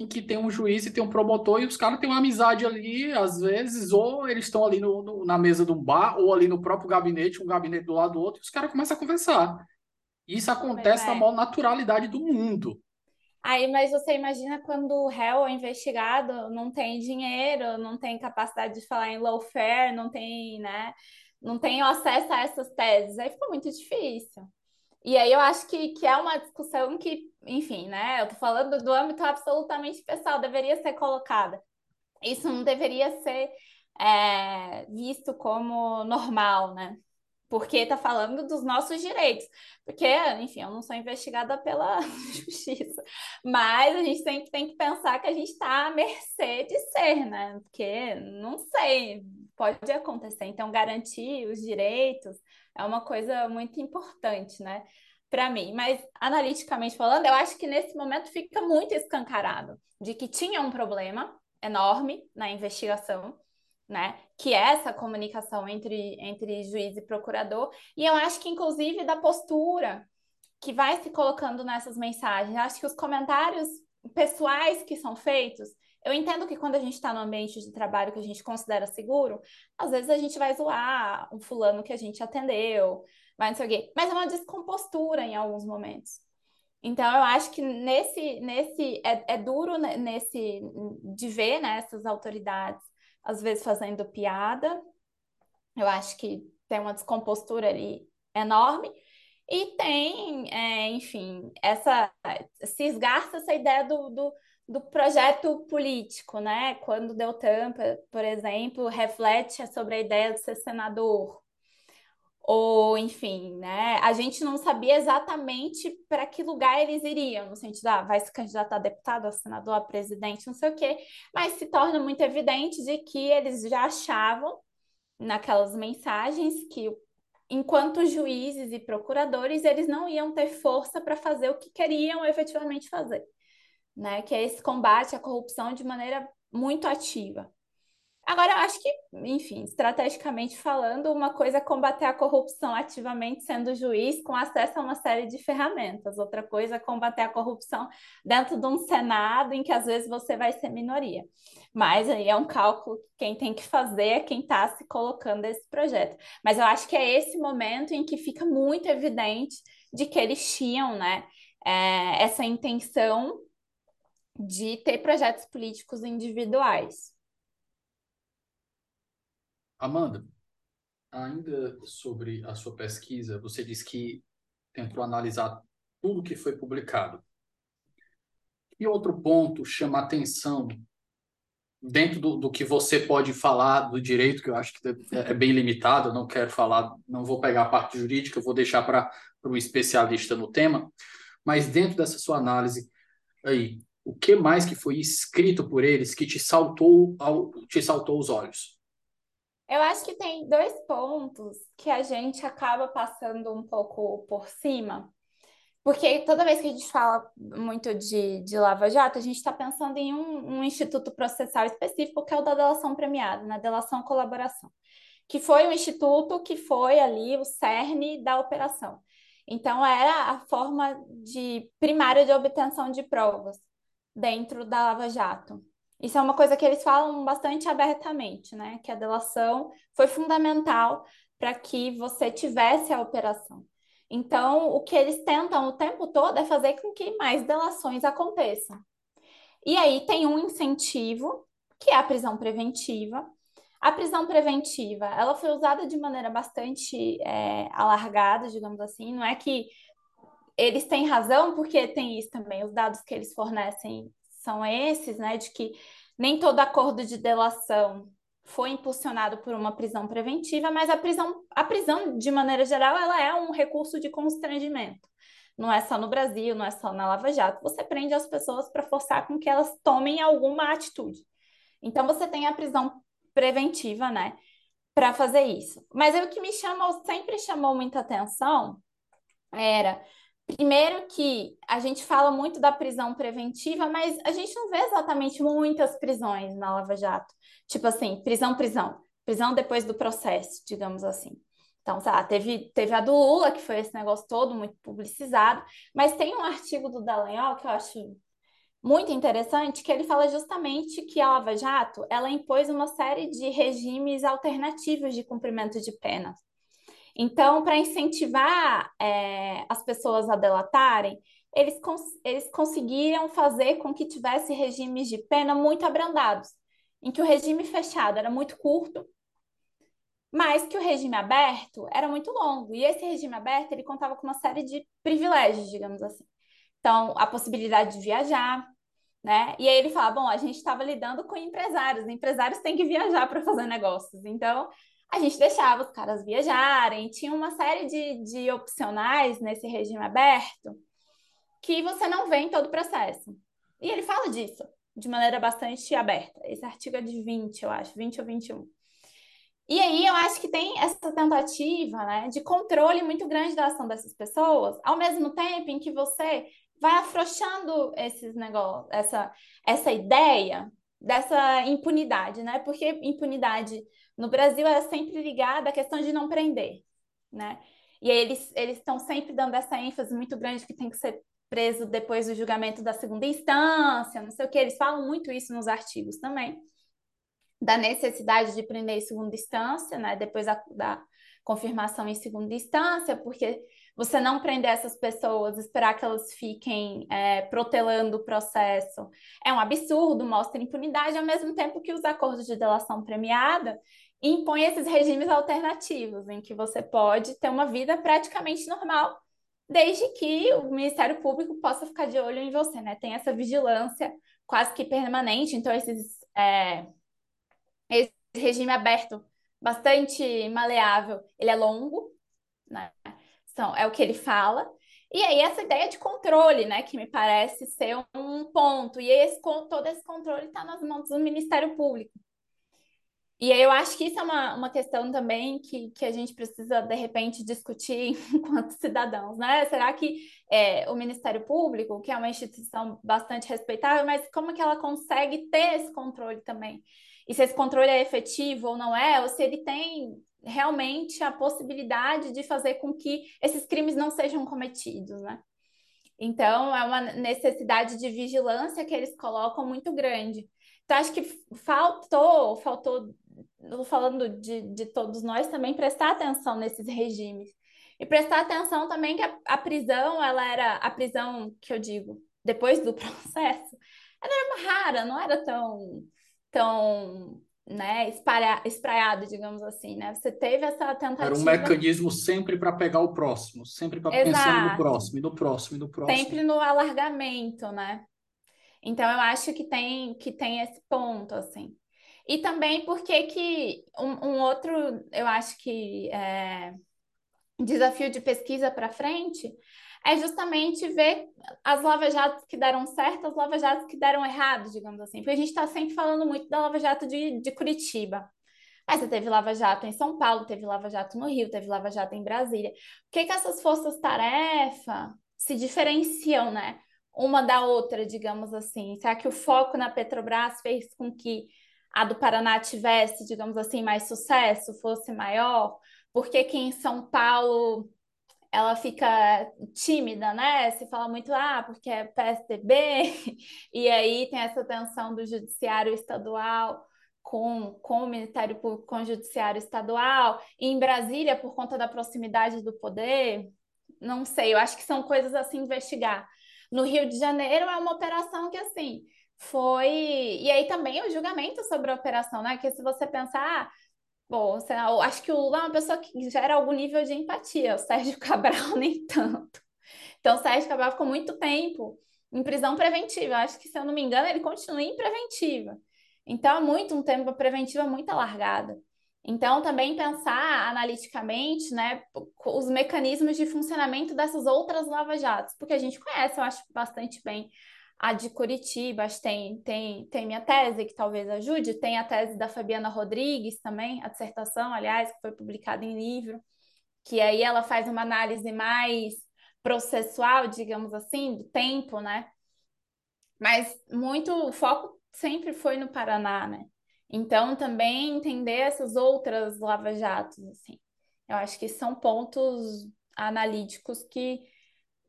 em que tem um juiz e tem um promotor, e os caras têm uma amizade ali, às vezes, ou eles estão ali no, no, na mesa de um bar, ou ali no próprio gabinete, um gabinete do lado do outro, e os caras começam a conversar. Isso acontece na maior naturalidade do mundo. Aí, mas você imagina quando o réu ou investigado não tem dinheiro, não tem capacidade de falar em lawfare, não tem, né, não tem acesso a essas teses, aí fica muito difícil. E aí eu acho que, que é uma discussão que, enfim, né? Eu tô falando do âmbito absolutamente pessoal, deveria ser colocada. Isso não deveria ser é, visto como normal, né? Porque tá falando dos nossos direitos. Porque, enfim, eu não sou investigada pela justiça. Mas a gente sempre tem que pensar que a gente tá à mercê de ser, né? Porque, não sei, pode acontecer. Então, garantir os direitos... é uma coisa muito importante, né, para mim. Mas, analiticamente falando, eu acho que nesse momento fica muito escancarado de que tinha um problema enorme na investigação, né, que é essa comunicação entre, entre juiz e procurador. E eu acho que, inclusive, da postura que vai se colocando nessas mensagens. Eu acho que os comentários pessoais que são feitos, eu entendo que quando a gente está no ambiente de trabalho que a gente considera seguro, às vezes a gente vai zoar um fulano que a gente atendeu, vai não sei o quê, mas é uma descompostura em alguns momentos. Então, eu acho que nesse, nesse é, é duro nesse, de ver, né, essas autoridades, às vezes, fazendo piada. Eu acho que tem uma descompostura ali enorme. E tem, é, enfim, essa, se esgarça essa ideia do, do, do projeto político, né? Quando Deltan, por exemplo, reflete sobre a ideia de ser senador. Ou, enfim, né, a gente não sabia exatamente para que lugar eles iriam, no sentido, ah, vai se candidatar a deputado, a senador, a presidente, não sei o quê, mas se torna muito evidente de que eles já achavam, naquelas mensagens, que enquanto juízes e procuradores, eles não iam ter força para fazer o que queriam efetivamente fazer, né, que é esse combate à corrupção de maneira muito ativa. Agora, eu acho que, enfim, estrategicamente falando, uma coisa é combater a corrupção ativamente sendo juiz com acesso a uma série de ferramentas. Outra coisa é combater a corrupção dentro de um Senado em que, às vezes, você vai ser minoria. Mas aí é um cálculo que quem tem que fazer é quem está se colocando esse projeto. Mas eu acho que é esse momento em que fica muito evidente de que eles tinham, né, é, essa intenção de ter projetos políticos individuais. Amanda, ainda sobre a sua pesquisa, você disse que tentou analisar tudo que foi publicado. E outro ponto chama a atenção dentro do, do que você pode falar do direito, que eu acho que é bem limitado, eu não quero falar, não vou pegar a parte jurídica, eu vou deixar para um especialista no tema, mas dentro dessa sua análise aí, o que mais que foi escrito por eles que te saltou, ao, te saltou os olhos? Eu acho que tem dois pontos que a gente acaba passando um pouco por cima, porque toda vez que a gente fala muito de, de Lava Jato, a gente está pensando em um, um instituto processal específico, que é o da delação premiada, na delação colaboração, que foi um instituto que foi ali o cerne da operação. Então, era a forma de, primária de obtenção de provas dentro da Lava Jato. Isso é uma coisa que eles falam bastante abertamente, né? Que a delação foi fundamental para que você tivesse a operação. Então, o que eles tentam o tempo todo é fazer com que mais delações aconteçam. E aí tem um incentivo, que é a prisão preventiva. A prisão preventiva, ela foi usada de maneira bastante é, alargada, digamos assim. Não é que eles têm razão, porque tem isso também, os dados que eles fornecem são esses, né, de que nem todo acordo de delação foi impulsionado por uma prisão preventiva, mas a prisão, a prisão de maneira geral, ela é um recurso de constrangimento. Não é só no Brasil, não é só na Lava Jato. Você prende as pessoas para forçar com que elas tomem alguma atitude. Então, você tem a prisão preventiva, né, para fazer isso. Mas é o que me chamou, sempre chamou muita atenção era... Primeiro que a gente fala muito da prisão preventiva, mas a gente não vê exatamente muitas prisões na Lava Jato. Tipo assim, prisão, prisão. Prisão depois do processo, digamos assim. Então, sei lá, teve, teve a do Lula, que foi esse negócio todo muito publicizado. Mas tem um artigo do Dallagnol que eu acho muito interessante, que ele fala justamente que a Lava Jato, ela impôs uma série de regimes alternativos de cumprimento de pena. Então, para incentivar é, as pessoas a delatarem, eles, cons eles conseguiram fazer com que tivesse regimes de pena muito abrandados, em que o regime fechado era muito curto, mas que o regime aberto era muito longo. E esse regime aberto, ele contava com uma série de privilégios, digamos assim. Então, a possibilidade de viajar, né? E aí ele fala, bom, a gente estava lidando com empresários, empresários têm que viajar para fazer negócios, então... A gente deixava os caras viajarem, tinha uma série de, de opcionais nesse regime aberto que você não vê em todo o processo. E ele fala disso de maneira bastante aberta. Esse artigo é de vinte, eu acho, vinte ou vinte e um. E aí eu acho que tem essa tentativa, né, de controle muito grande da ação dessas pessoas, ao mesmo tempo em que você vai afrouxando esses negócios, essa, essa ideia dessa impunidade, né? Porque impunidade... No Brasil, é sempre ligada à questão de não prender, né? E aí eles eles estão sempre dando essa ênfase muito grande que tem que ser preso depois do julgamento da segunda instância, não sei o que, eles falam muito isso nos artigos também, da necessidade de prender em segunda instância, né, depois da, da confirmação em segunda instância, porque você não prender essas pessoas, esperar que elas fiquem é, protelando o processo, é um absurdo, mostra impunidade, ao mesmo tempo que os acordos de delação premiada impõem esses regimes alternativos, em que você pode ter uma vida praticamente normal, desde que o Ministério Público possa ficar de olho em você, né? Tem essa vigilância quase que permanente, então esses, é, esse regime aberto, bastante maleável, ele é longo, né? Então, é o que ele fala. E aí essa ideia de controle, né, que me parece ser um ponto, e esse, todo esse controle está nas mãos do Ministério Público. E eu acho que isso é uma, uma questão também que, que a gente precisa, de repente, discutir enquanto cidadãos, né? Será que é, o Ministério Público, que é uma instituição bastante respeitável, mas como é que ela consegue ter esse controle também? E se esse controle é efetivo ou não é, ou se ele tem realmente a possibilidade de fazer com que esses crimes não sejam cometidos, né? Então, é uma necessidade de vigilância que eles colocam muito grande. Então, acho que faltou, faltou, falando de, de todos nós também, prestar atenção nesses regimes. E prestar atenção também que a, a prisão, ela era, a prisão que eu digo, depois do processo, ela era rara, não era tão, tão né, espalha, espraiado, digamos assim, né? Você teve essa tentativa... Era um mecanismo sempre para pegar o próximo, sempre para pensar no próximo, e no próximo, e no próximo. Sempre no alargamento, né? Então, eu acho que tem, que tem esse ponto, assim. E também porque que um, um outro, eu acho que é, desafio de pesquisa para frente é justamente ver as lava-jatos que deram certo, as lava-jatos que deram errado, digamos assim. Porque a gente está sempre falando muito da lava-jato de, de Curitiba. Mas você teve lava-jato em São Paulo, teve lava-jato no Rio, teve lava-jato em Brasília. Por que que essas forças-tarefa se diferenciam, né? Uma da outra, digamos assim. Será que o foco na Petrobras fez com que a do Paraná tivesse, digamos assim, mais sucesso, fosse maior? Por que que em São Paulo ela fica tímida, né? Se fala muito, ah, porque é P S D B, e aí tem essa tensão do judiciário estadual com, com o Ministério Público, com o judiciário estadual, e em Brasília, por conta da proximidade do poder, não sei, eu acho que são coisas a se investigar. No Rio de Janeiro é uma operação que, assim, foi... E aí também o julgamento sobre a operação, né? Que se você pensar... Bom, sei lá, acho que o Lula é uma pessoa que gera algum nível de empatia. O Sérgio Cabral nem tanto. Então, o Sérgio Cabral ficou muito tempo em prisão preventiva. Acho que, se eu não me engano, ele continua em preventiva. Então, é muito um tempo preventiva muito alargada. Então, também pensar analiticamente, né, os mecanismos de funcionamento dessas outras lava-jatos, porque a gente conhece, eu acho, bastante bem a de Curitiba, acho que tem, tem, tem minha tese, que talvez ajude, tem a tese da Fabiana Rodrigues também, a dissertação, aliás, que foi publicada em livro, que aí ela faz uma análise mais processual, digamos assim, do tempo, né, mas muito, o foco sempre foi no Paraná, né. Então, também entender essas outras lava-jatos, assim. Eu acho que são pontos analíticos que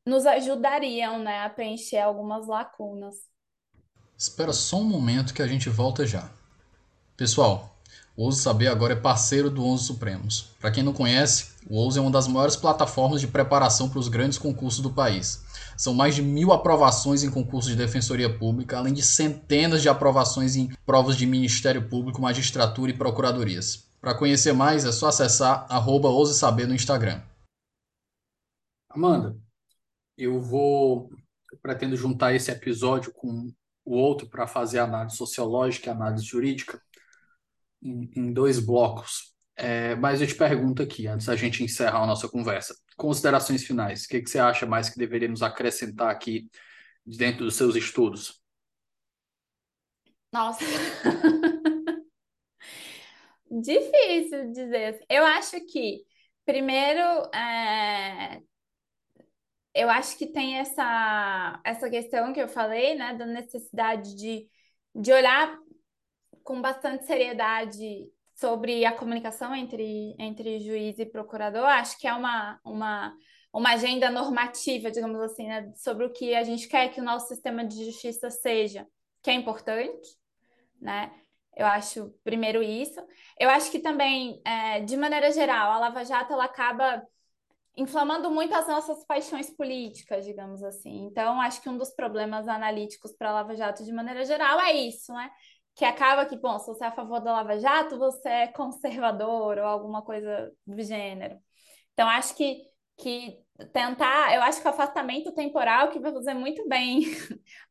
nos ajudariam, né, a preencher algumas lacunas. Espera só um momento que a gente volta já. Pessoal, o Ouse Saber agora é parceiro do Onze Supremos. Para quem não conhece, o Ouse é uma das maiores plataformas de preparação para os grandes concursos do país. São mais de mil aprovações em concursos de defensoria pública, além de centenas de aprovações em provas de Ministério Público, magistratura e procuradorias. Para conhecer mais, é só acessar arroba Ouse Saber no Instagram. Amanda, eu vou... Eu pretendo juntar esse episódio com o outro para fazer análise sociológica e análise jurídica em, em dois blocos. É, mas eu te pergunto aqui, antes da gente encerrar a nossa conversa, considerações finais, o que, que você acha mais que deveríamos acrescentar aqui dentro dos seus estudos? Nossa! Difícil dizer. Eu acho que, primeiro, é... eu acho que tem essa, essa questão que eu falei, né, da necessidade de, de olhar com bastante seriedade sobre a comunicação entre, entre juiz e procurador. Acho que é uma, uma, uma agenda normativa, digamos assim, né, sobre o que a gente quer que o nosso sistema de justiça seja, que é importante, né? Eu acho, primeiro, isso. Eu acho que também, é, de maneira geral, a Lava Jato ela acaba inflamando muito as nossas paixões políticas, digamos assim. Então, acho que um dos problemas analíticos para a Lava Jato, de maneira geral, é isso, né? Que acaba que, bom, se você é a favor da Lava Jato, você é conservador ou alguma coisa do gênero. Então, acho que, que tentar... Eu acho que o afastamento temporal que vai fazer muito bem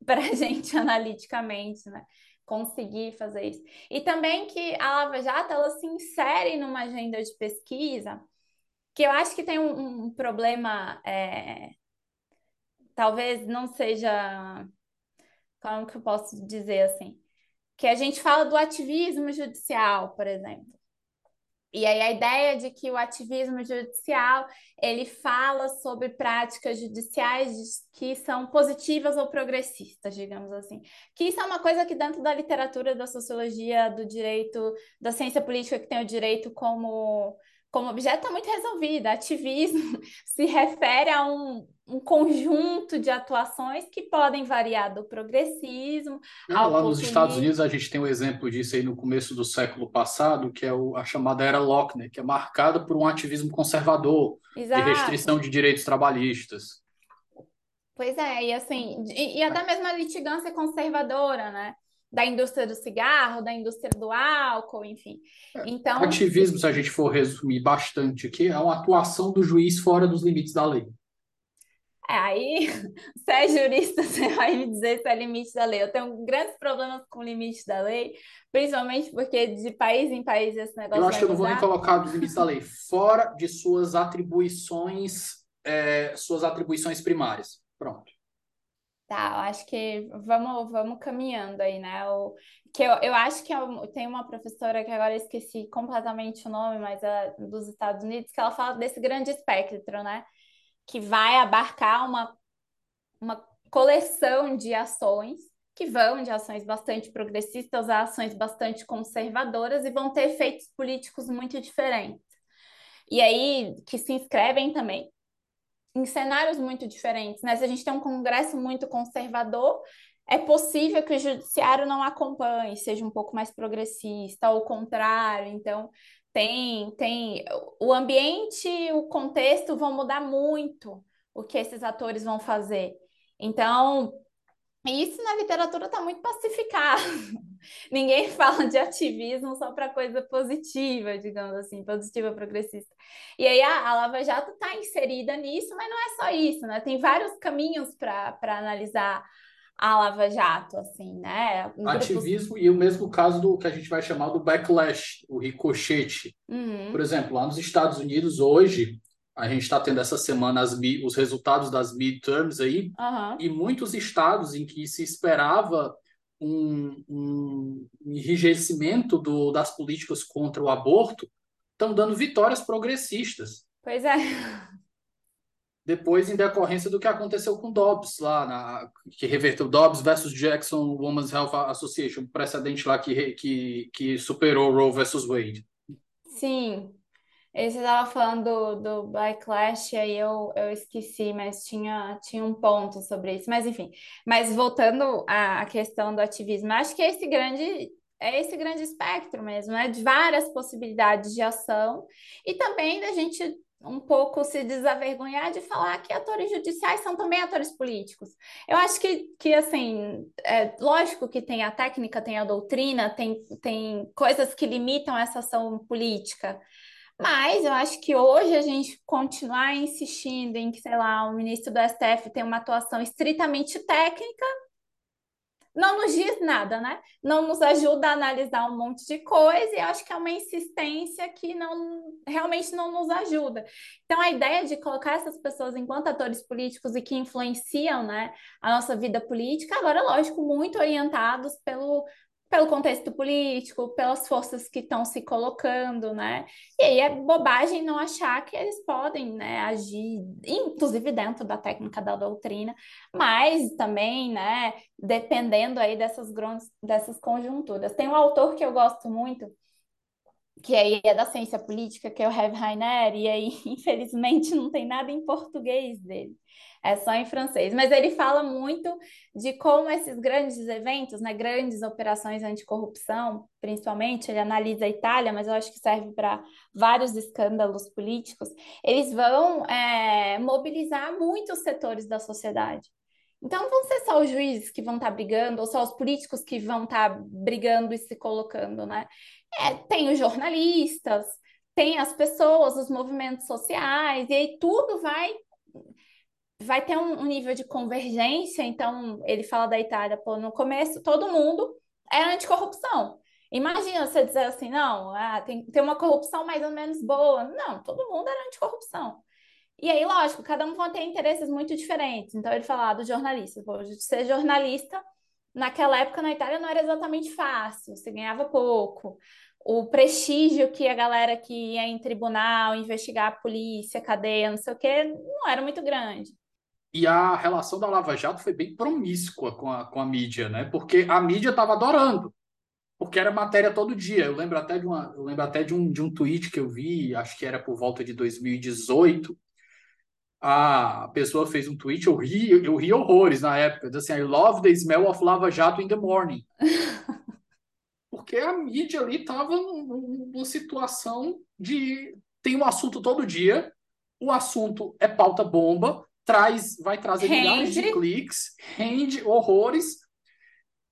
para a gente analiticamente, né? Conseguir fazer isso. E também que a Lava Jato, ela se insere numa agenda de pesquisa que eu acho que tem um, um problema, é, talvez não seja, como que eu posso dizer assim, que a gente fala do ativismo judicial, por exemplo. E aí a ideia de que o ativismo judicial, ele fala sobre práticas judiciais que são positivas ou progressistas, digamos assim. Que isso é uma coisa que dentro da literatura, da sociologia, do direito, da ciência política, que tem o direito como, como objeto, está muito resolvida. Ativismo se refere a um, um conjunto de atuações que podem variar do progressismo ao populismo. Lá nos Estados Unidos a gente tem um exemplo disso aí no começo do século passado, que é o, a chamada Era Lochner, que é marcada por um ativismo conservador. Exato. De restrição de direitos trabalhistas. Pois é, e assim, e, e até mesmo a litigância conservadora, né? Da indústria do cigarro, da indústria do álcool, enfim. Então, ativismo, se a gente for resumir bastante aqui, é uma atuação do juiz fora dos limites da lei. É, aí, você é jurista, você vai me dizer se é limite da lei. Eu tenho grandes problemas com o limite da lei, principalmente porque de país em país esse negócio... Eu acho que eu não vou nem colocar os limites da lei. Fora de suas atribuições, é, suas atribuições primárias. Pronto. Tá, eu acho que vamos, vamos caminhando aí, né? O, que eu, eu acho que eu, tem uma professora que agora eu esqueci completamente o nome, mas é dos Estados Unidos, que ela fala desse grande espectro, né? Que vai abarcar uma, uma coleção de ações, que vão de ações bastante progressistas a ações bastante conservadoras e vão ter efeitos políticos muito diferentes. E aí, que se inscrevem também em cenários muito diferentes, né? Se a gente tem um Congresso muito conservador, é possível que o judiciário não acompanhe, seja um pouco mais progressista, ou o contrário. Então, tem, tem... O ambiente, o contexto vão mudar muito o que esses atores vão fazer. Então, isso na literatura está muito pacificado. Ninguém fala de ativismo só para coisa positiva, digamos assim, positiva, progressista. E aí a, a Lava Jato está inserida nisso, mas não é só isso, né? Tem vários caminhos para analisar a Lava Jato, assim, né? Um ativismo grupo... e o mesmo caso do que a gente vai chamar do backlash, o ricochete. Uhum. Por exemplo, lá nos Estados Unidos hoje... A gente está tendo essa semana as, os resultados das midterms aí, uhum. E muitos estados em que se esperava um, um enrijecimento do, das políticas contra o aborto estão dando vitórias progressistas. Pois é. Depois, em decorrência do que aconteceu com Dobbs, lá na, que reverteu Dobbs versus Jackson Women's Health Association, um precedente lá que, que, que superou Roe versus Wade. Sim. Você estava falando do, do backlash, aí eu, eu esqueci, mas tinha, tinha um ponto sobre isso. Mas, enfim, mas voltando à, à questão do ativismo, acho que é esse grande, é esse grande espectro mesmo, né? De várias possibilidades de ação e também da gente um pouco se desavergonhar de falar que atores judiciais são também atores políticos. Eu acho que, que assim, é lógico que tem a técnica, tem a doutrina, tem, tem coisas que limitam essa ação política. Mas eu acho que hoje a gente continuar insistindo em que, sei lá, o ministro do S T F tem uma atuação estritamente técnica, não nos diz nada, né? Não nos ajuda a analisar um monte de coisa e eu acho que é uma insistência que não, realmente não nos ajuda. Então, a ideia de colocar essas pessoas enquanto atores políticos e que influenciam, né, a nossa vida política, agora, lógico, muito orientados pelo... pelo contexto político, pelas forças que estão se colocando, né? E aí é bobagem não achar que eles podem, né, agir, inclusive dentro da técnica da doutrina, mas também, né, dependendo aí dessas, dessas conjunturas. Tem um autor que eu gosto muito, que aí é da ciência política, que é o Heve Rainer, e aí, infelizmente, não tem nada em português dele, é só em francês. Mas ele fala muito de como esses grandes eventos, né, grandes operações anticorrupção, principalmente, ele analisa a Itália, mas eu acho que serve para vários escândalos políticos, eles vão é, mobilizar muitos setores da sociedade. Então, não vão ser só os juízes que vão estar brigando, ou só os políticos que vão estar brigando e se colocando, né? É, tem os jornalistas, tem as pessoas, os movimentos sociais, e aí tudo vai, vai ter um, um nível de convergência. Então, ele fala da Itália, pô, no começo, todo mundo é anticorrupção. Imagina você dizer assim, não, ah, tem, tem uma corrupção mais ou menos boa. Não, todo mundo era anticorrupção. E aí, lógico, cada um vai ter interesses muito diferentes. Então, ele fala ah, dos jornalistas. Pô, ser jornalista, naquela época, na Itália, não era exatamente fácil. Você ganhava pouco. O prestígio que a galera que ia em tribunal, investigar a polícia, cadeia, não sei o quê, não era muito grande. E a relação da Lava Jato foi bem promíscua com a, com a mídia, né? Porque a mídia estava adorando. Porque era matéria todo dia. Eu lembro até, de, uma, eu lembro até de, um, de um tweet que eu vi, acho que era por volta de dois mil e dezoito, a pessoa fez um tweet, eu ri, eu ri horrores na época, assim, I love the smell of Lava Jato in the morning. Porque a mídia ali estava numa situação de... Tem um assunto todo dia, o assunto é pauta bomba, traz, vai trazer rende. milhares de cliques, rende horrores,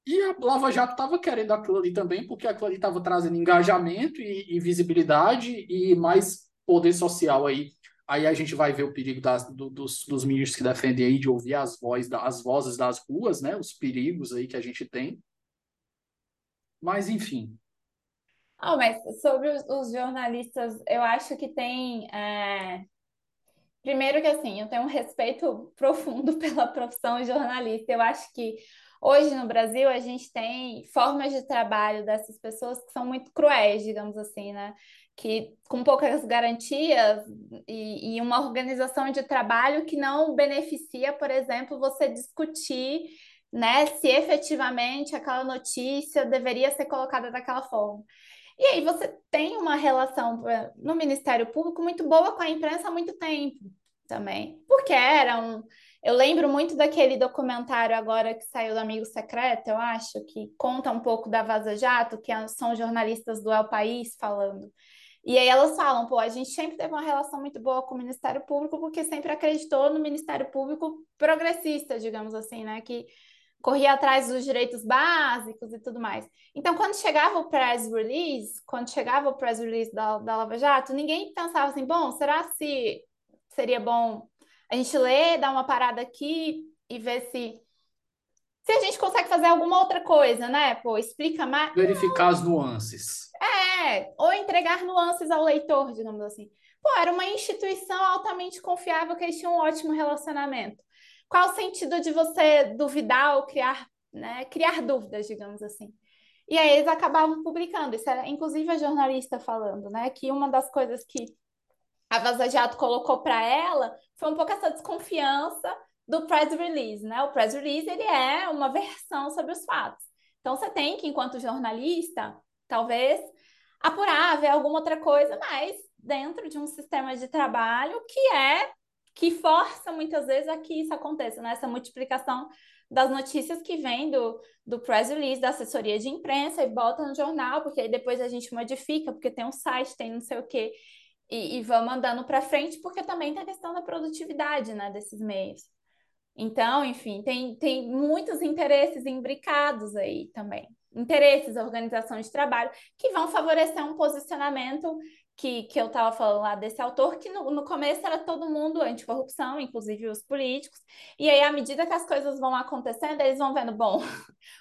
e a Lava Jato estava querendo aquilo ali também, porque aquilo ali estava trazendo engajamento e, e visibilidade e mais poder social aí. Aí a gente vai ver o perigo das, do, dos, dos ministros que defendem aí de ouvir as, voz, as vozes das ruas, né? Os perigos aí que a gente tem. Mas, enfim. Ah, mas sobre os, os jornalistas, eu acho que tem... É... Primeiro que, assim, eu tenho um respeito profundo pela profissão jornalista. Eu acho que hoje no Brasil a gente tem formas de trabalho dessas pessoas que são muito cruéis, digamos assim, né? Que com poucas garantias e, e uma organização de trabalho que não beneficia, por exemplo, você discutir, né, se efetivamente aquela notícia deveria ser colocada daquela forma. E aí você tem uma relação no Ministério Público muito boa com a imprensa há muito tempo também, porque era um... Eu lembro muito daquele documentário agora que saiu do Amigo Secreto, eu acho, que conta um pouco da Vaza Jato, que são jornalistas do El País falando. E aí elas falam, pô, a gente sempre teve uma relação muito boa com o Ministério Público porque sempre acreditou no Ministério Público progressista, digamos assim, né? Que corria atrás dos direitos básicos e tudo mais. Então, quando chegava o press release, quando chegava o press release da, da Lava Jato, ninguém pensava assim, bom, será se seria bom a gente ler, dar uma parada aqui e ver se... Se a gente consegue fazer alguma outra coisa, né? Pô, explica mais... Verificar as nuances. É, ou entregar nuances ao leitor, digamos assim. Pô, era uma instituição altamente confiável que eles tinham um ótimo relacionamento. Qual o sentido de você duvidar ou criar, né, criar dúvidas, digamos assim? E aí eles acabavam publicando. Isso era, inclusive, a jornalista falando, né? Que uma das coisas que a Vaza Jato colocou para ela foi um pouco essa desconfiança do press release, né? O press release, ele é uma versão sobre os fatos. Então, você tem que, enquanto jornalista, talvez apurar, ver alguma outra coisa, mas dentro de um sistema de trabalho que é, que força muitas vezes a que isso aconteça, né? Essa multiplicação das notícias que vem do, do press release, da assessoria de imprensa e bota no jornal, porque aí depois a gente modifica, porque tem um site, tem não sei o quê, e, e vamos andando para frente, porque também tem a questão da produtividade, né, desses meios. Então, enfim, tem, tem muitos interesses imbricados aí também. Interesses, organização de trabalho, que vão favorecer um posicionamento que, que eu estava falando lá desse autor, que no, no começo era todo mundo anticorrupção, inclusive os políticos. E aí, à medida que as coisas vão acontecendo, eles vão vendo, bom,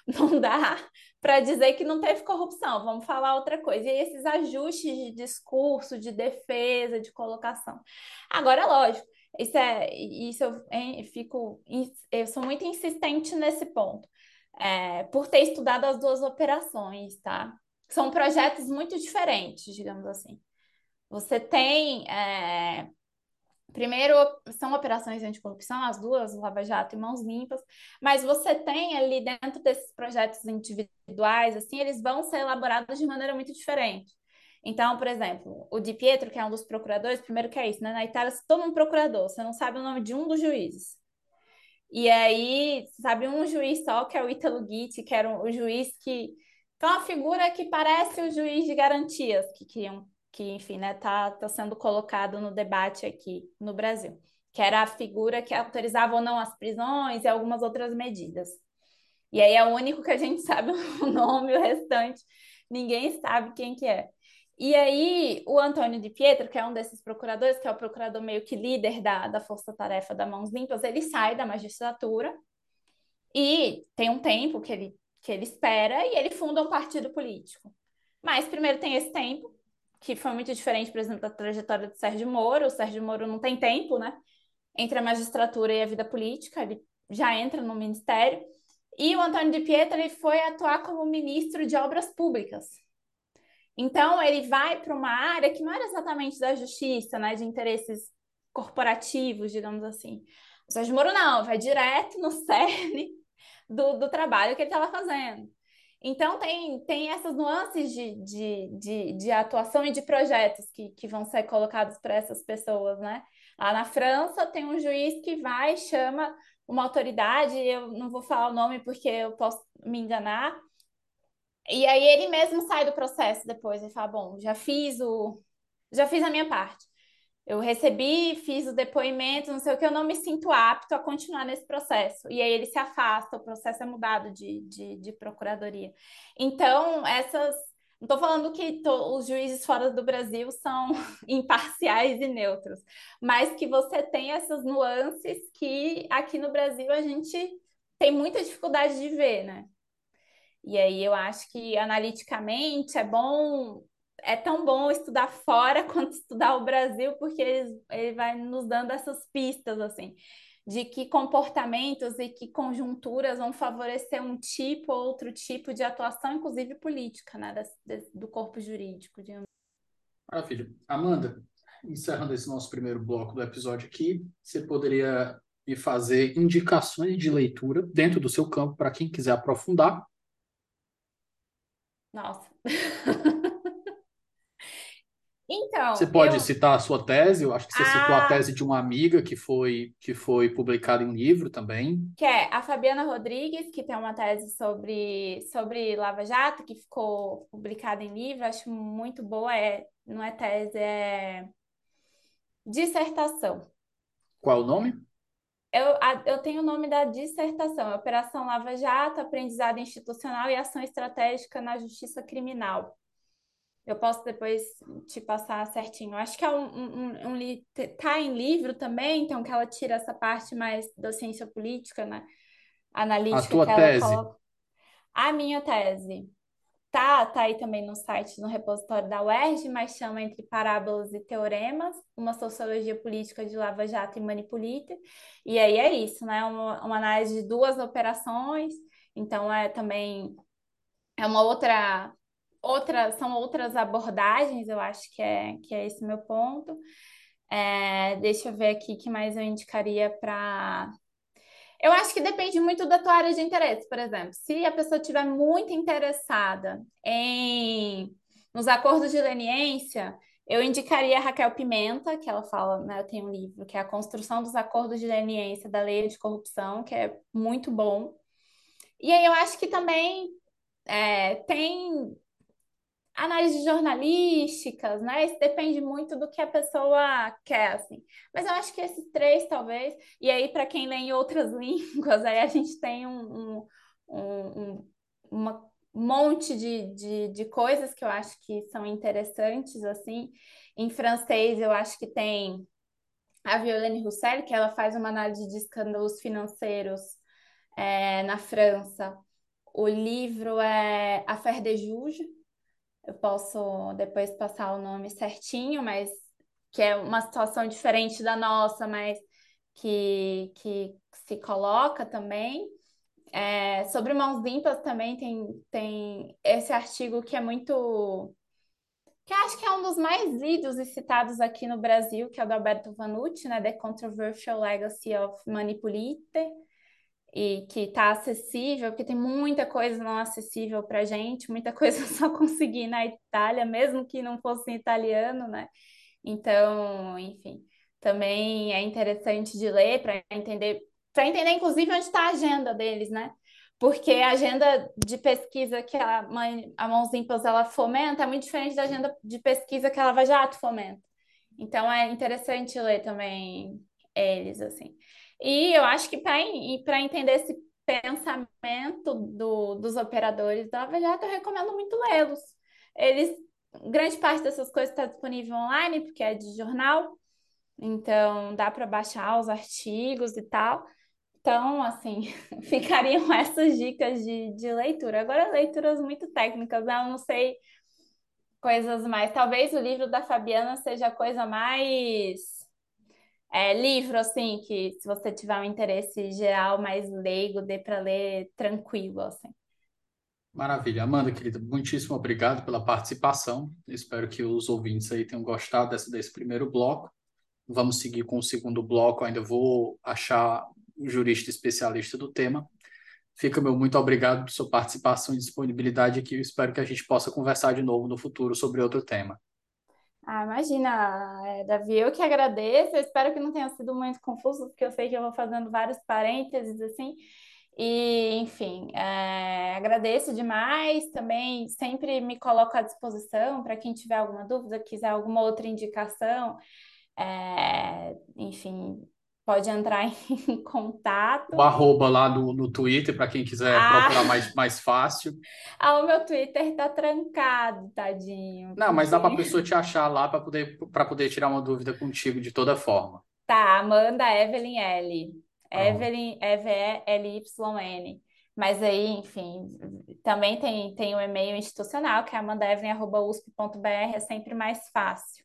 não dá para dizer que não teve corrupção, vamos falar outra coisa. E aí, esses ajustes de discurso, de defesa, de colocação. Agora, lógico, Isso, é, isso eu, hein, eu fico, eu sou muito insistente nesse ponto, é, por ter estudado as duas operações, tá? São projetos muito diferentes, digamos assim. Você tem, é, primeiro, são operações anticorrupção, as duas, Lava Jato e Mãos Limpas, mas você tem ali dentro desses projetos individuais, assim, eles vão ser elaborados de maneira muito diferente. Então, por exemplo, o Di Pietro, que é um dos procuradores, primeiro que é isso, né? Na Itália, você toma um procurador, você não sabe o nome de um dos juízes. E aí, sabe, um juiz só, que é o Italo Guitti, que era um, o juiz que... Então, uma figura que parece o juiz de garantias, que, que, que enfim, né, tá, tá sendo colocado no debate aqui no Brasil, que era a figura que autorizava ou não as prisões e algumas outras medidas. E aí é o único que a gente sabe o nome, o restante, ninguém sabe quem que é. E aí, o Antônio Di Pietro, que é um desses procuradores, que é o procurador meio que líder da, da Força-Tarefa da Mãos Limpas, ele sai da magistratura e tem um tempo que ele, que ele espera e ele funda um partido político. Mas primeiro tem esse tempo, que foi muito diferente, por exemplo, da trajetória do Sérgio Moro. O Sérgio Moro não tem tempo, né? Entre a magistratura e a vida política, ele já entra no ministério. E o Antônio Di Pietro, ele foi atuar como ministro de Obras Públicas. Então, ele vai para uma área que não era exatamente da justiça, né, de interesses corporativos, digamos assim. O Sérgio Moro não, vai direto no cerne do, do trabalho que ele estava fazendo. Então, tem, tem essas nuances de, de, de, de atuação e de projetos que, que vão ser colocados para essas pessoas, né? Lá na França, tem um juiz que vai e chama uma autoridade, eu não vou falar o nome porque eu posso me enganar, e aí ele mesmo sai do processo depois e fala, bom, já fiz o, já fiz a minha parte. Eu recebi, fiz o depoimento, não sei o que, eu não me sinto apto a continuar nesse processo. E aí ele se afasta, o processo é mudado de, de, de procuradoria. Então, essas... Não estou falando que tô, os juízes fora do Brasil são imparciais e neutros, mas que você tem essas nuances que aqui no Brasil a gente tem muita dificuldade de ver, né? E aí eu acho que analiticamente é bom, é tão bom estudar fora quanto estudar o Brasil, porque ele, ele vai nos dando essas pistas, assim, de que comportamentos e que conjunturas vão favorecer um tipo ou outro tipo de atuação, inclusive política, né, desse, do corpo jurídico. De... Maravilha. Amanda, encerrando esse nosso primeiro bloco do episódio aqui, você poderia me fazer indicações de leitura dentro do seu campo para quem quiser aprofundar? Nossa. Então, você pode eu... citar a sua tese, eu acho que você ah, citou a tese de uma amiga que foi, que foi publicada em um livro também. Que é a Fabiana Rodrigues, que tem uma tese sobre, sobre Lava Jato, que ficou publicada em livro, acho muito boa, é, não é tese, é dissertação. Qual o nome? Eu, a, eu tenho o nome da dissertação, Operação Lava Jato, Aprendizado Institucional e Ação Estratégica na Justiça Criminal. Eu posso depois te passar certinho. Acho que é um, um, um, um, tá em livro também, então que ela tira essa parte mais da ciência política, né? Analítica. A tua que ela tese? Coloca... A minha tese. Tá, tá aí também no site, no repositório da U E R J, mas chama Entre Parábolas e Teoremas, uma sociologia política de Lava Jato e Mani Pulite. E aí é isso, né? Uma, uma análise de duas operações, então é também é uma outra, outra são outras abordagens, eu acho que é, que é esse meu ponto. É, deixa eu ver aqui o que mais eu indicaria para... Eu acho que depende muito da tua área de interesse, por exemplo. Se a pessoa estiver muito interessada em nos acordos de leniência, eu indicaria a Raquel Pimenta, que ela fala, né, eu tenho um livro, que é A Construção dos Acordos de Leniência da Lei Anticorrupção, que é muito bom. E aí eu acho que também é, tem análises jornalísticas, né? Isso depende muito do que a pessoa quer, assim. Mas eu acho que esses três, talvez... E aí, para quem lê em outras línguas, aí a gente tem um, um, um uma monte de, de, de coisas que eu acho que são interessantes, assim. Em francês, eu acho que tem a Violaine Roussel, que ela faz uma análise de escândalos financeiros é, na França. O livro é Affaire des Juges. Eu posso depois passar o nome certinho, mas que é uma situação diferente da nossa, mas que, que se coloca também. É, sobre Mãos Limpas também tem, tem esse artigo que é muito... que eu acho que é um dos mais lidos e citados aqui no Brasil, que é o do Alberto Vanucci, né? The Controversial Legacy of Mani Pulite. e que está acessível, porque tem muita coisa não acessível para a gente, muita coisa eu só consegui na Itália, mesmo que não fosse italiano, né? Então, enfim, também é interessante de ler para entender, para entender, inclusive, onde está a agenda deles, né? Porque a agenda de pesquisa que a, mãe, a Mãos Limpas ela fomenta é muito diferente da agenda de pesquisa que a Lava Jato fomenta. Então, é interessante ler também eles, assim. E eu acho que para entender esse pensamento do, dos operadores da Lava Jato, eu recomendo muito lê-los. Eles, grande parte dessas coisas está disponível online, porque é de jornal, então dá para baixar os artigos e tal. Então, assim, ficariam essas dicas de, de leitura. Agora, leituras muito técnicas, né? Eu não sei coisas mais. Talvez o livro da Fabiana seja a coisa mais... É, livro, assim, que se você tiver um interesse geral mais leigo, dê para ler tranquilo, assim. Maravilha. Amanda, querida, muitíssimo obrigado pela participação. Espero que os ouvintes aí tenham gostado desse, desse primeiro bloco. Vamos seguir com o segundo bloco. Ainda vou achar um jurista especialista do tema. Fica, meu, muito obrigado por sua participação e disponibilidade aqui. Eu espero que a gente possa conversar de novo no futuro sobre outro tema. Ah, imagina, Davi, eu que agradeço, eu espero que não tenha sido muito confuso, porque eu sei que eu vou fazendo vários parênteses, assim, e, enfim, é, agradeço demais também, sempre me coloco à disposição para quem tiver alguma dúvida, quiser alguma outra indicação, é, enfim... Pode entrar em contato. O arroba lá no, no Twitter, para quem quiser ah. procurar mais, mais fácil. Ah, o meu Twitter tá trancado, tadinho. Não, mas dá para a pessoa te achar lá para poder, para poder tirar uma dúvida contigo de toda forma. Tá, Amanda Evelyn L. Ah. Evelyn, E V E L Y N. Mas aí, enfim, também tem, tem um e-mail institucional, que é amanda evelyn arroba u s p ponto b r, é sempre mais fácil.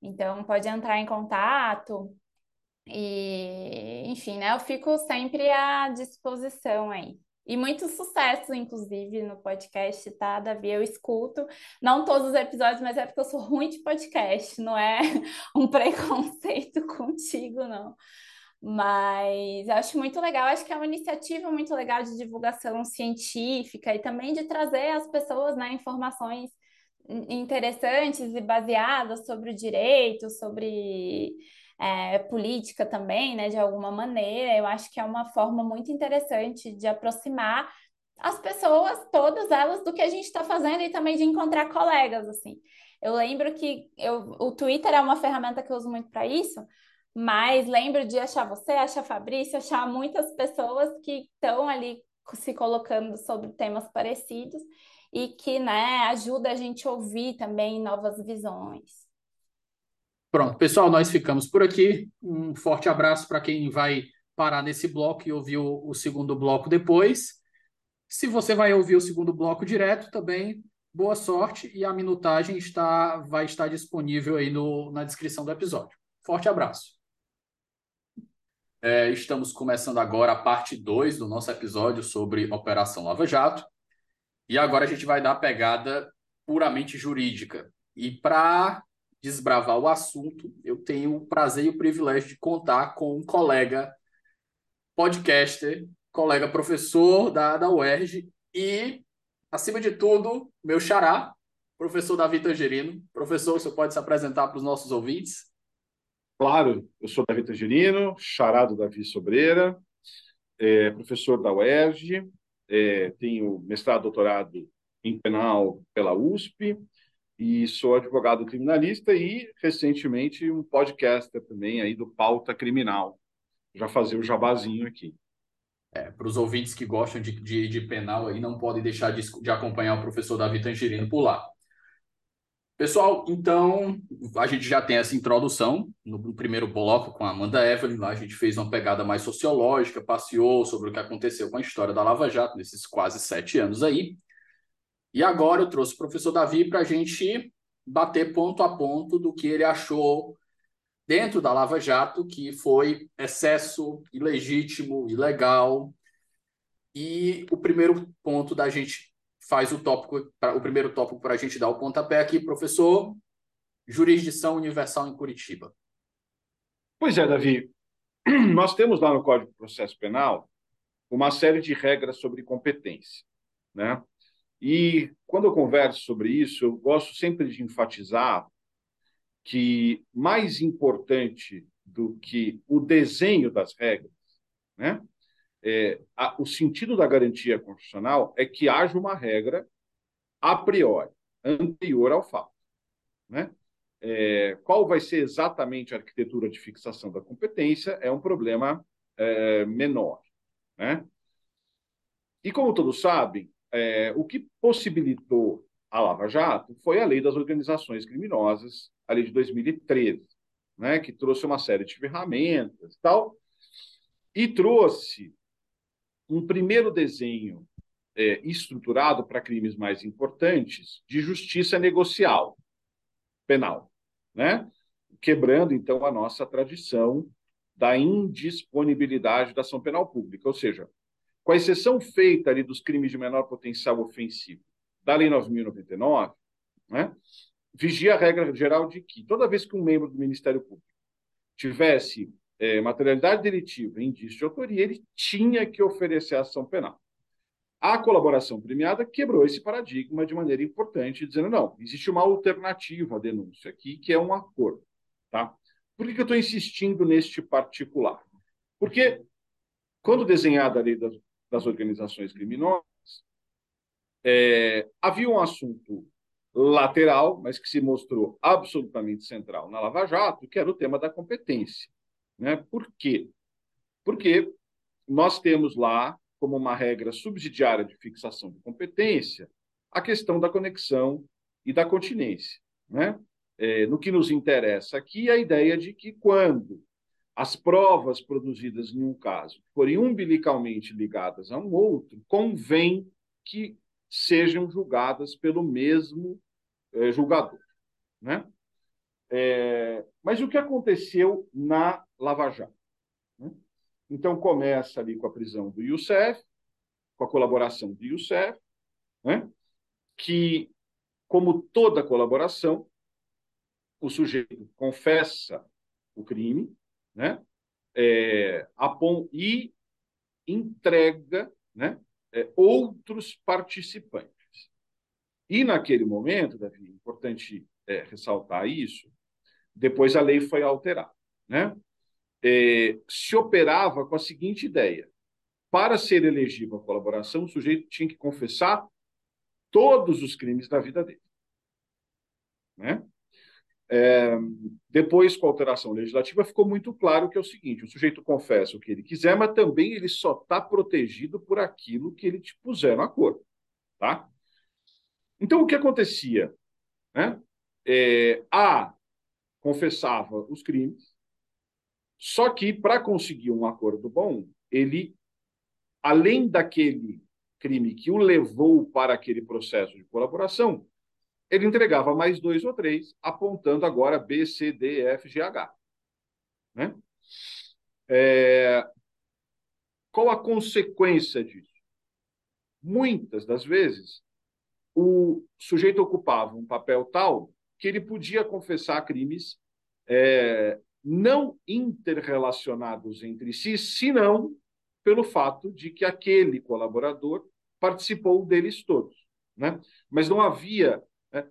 Então, pode entrar em contato... E, enfim, né? Eu fico sempre à disposição aí. E muito sucesso, inclusive, no podcast, tá, Davi? Eu escuto, não todos os episódios, mas é porque eu sou ruim de podcast, não é um preconceito contigo, não. Mas acho muito legal, acho que é uma iniciativa muito legal de divulgação científica e também de trazer às pessoas, né, informações interessantes e baseadas sobre o direito, sobre... É, política também, né, de alguma maneira. Eu acho que é uma forma muito interessante de aproximar as pessoas, todas elas, do que a gente está fazendo e também de encontrar colegas, assim. Eu lembro que eu, o Twitter é uma ferramenta que eu uso muito para isso, mas lembro de achar você, achar Fabrício, achar muitas pessoas que estão ali se colocando sobre temas parecidos e que, né, ajuda a gente a ouvir também novas visões. Pronto, pessoal, nós ficamos por aqui. Um forte abraço para quem vai parar nesse bloco e ouvir o, o segundo bloco depois. Se você vai ouvir o segundo bloco direto também, boa sorte, e a minutagem está, vai estar disponível aí no, na descrição do episódio. Forte abraço. É, estamos começando agora a parte dois do nosso episódio sobre Operação Lava Jato. E agora a gente vai dar a pegada puramente jurídica. E para... desbravar o assunto, eu tenho o prazer e o privilégio de contar com um colega podcaster, colega professor da, da U E R J e, acima de tudo, meu xará, professor Davi Tangerino. Professor, você pode se apresentar para os nossos ouvintes? Claro, eu sou Davi Tangerino, xará do Davi Sobreira, é, professor da U E R J, é, tenho mestrado e doutorado em penal pela U S P, e sou advogado criminalista e, recentemente, um podcaster também aí do Pauta Criminal. Já fazer o jabazinho aqui. É, para os ouvintes que gostam de, de, de penal aí, não podem deixar de, de acompanhar o professor Davi Tangerino por lá. Pessoal, então, a gente já tem essa introdução no, no primeiro bloco com a Amanda Evelyn. Lá a gente fez uma pegada mais sociológica, passeou sobre o que aconteceu com a história da Lava Jato nesses quase sete anos aí. E agora eu trouxe o professor Davi para a gente bater ponto a ponto do que ele achou dentro da Lava Jato, que foi excesso, ilegítimo, ilegal. E o primeiro ponto da gente faz o tópico, o primeiro tópico para a gente dar o pontapé aqui, professor, jurisdição universal em Curitiba. Pois é, Davi. Nós temos lá no Código de Processo Penal uma série de regras sobre competência, né? E quando eu converso sobre isso, eu gosto sempre de enfatizar que mais importante do que o desenho das regras, né, é, a, o sentido da garantia constitucional é que haja uma regra a priori, anterior ao fato, né? É, qual vai ser exatamente a arquitetura de fixação da competência é um problema é, menor, né? E como todos sabem, é, o que possibilitou a Lava Jato foi a Lei das Organizações Criminosas, a lei de dois mil e treze, né, que trouxe uma série de ferramentas e tal, e trouxe um primeiro desenho é, estruturado para crimes mais importantes de justiça negocial penal, né? Quebrando, então, a nossa tradição da indisponibilidade da ação penal pública, ou seja, com a exceção feita ali dos crimes de menor potencial ofensivo da Lei nove mil e noventa e nove, né, vigia a regra geral de que toda vez que um membro do Ministério Público tivesse é, materialidade delitiva e indício de autoria, ele tinha que oferecer a ação penal. A colaboração premiada quebrou esse paradigma de maneira importante, dizendo, não, existe uma alternativa à denúncia aqui, que é um acordo, tá? Por que que eu estou insistindo neste particular? Porque, quando desenhada a Lei das, das Organizações Criminosas, é, havia um assunto lateral, mas que se mostrou absolutamente central na Lava Jato, que era o tema da competência, né? Por quê? Porque nós temos lá, como uma regra subsidiária de fixação de competência, a questão da conexão e da continência, né? É, no que nos interessa aqui, a ideia de que quando as provas produzidas em um caso forem umbilicalmente ligadas a um outro, convém que sejam julgadas pelo mesmo é, julgador, né? É, mas o que aconteceu na Lava Jato? Então, começa ali com a prisão do Youssef, com a colaboração do Youssef, né? Que, como toda colaboração, o sujeito confessa o crime, né? é, apon... e entrega, né? é, outros participantes. E, naquele momento, Davi, é importante é, ressaltar isso, depois a lei foi alterada, né? É, se operava com a seguinte ideia: para ser elegível a colaboração, o sujeito tinha que confessar todos os crimes da vida dele, né? É, depois, com a alteração legislativa, ficou muito claro que é o seguinte: o sujeito confessa o que ele quiser, mas também ele só está protegido por aquilo que ele te puser no acordo, tá? Então, o que acontecia, né? É, A confessava os crimes, só que, para conseguir um acordo bom, ele, além daquele crime que o levou para aquele processo de colaboração, ele entregava mais dois ou três, apontando agora B, C, D, F, G, H, né? É... Qual a consequência disso? Muitas das vezes, o sujeito ocupava um papel tal que ele podia confessar crimes é... não interrelacionados entre si, senão pelo fato de que aquele colaborador participou deles todos, né? Mas não havia, né?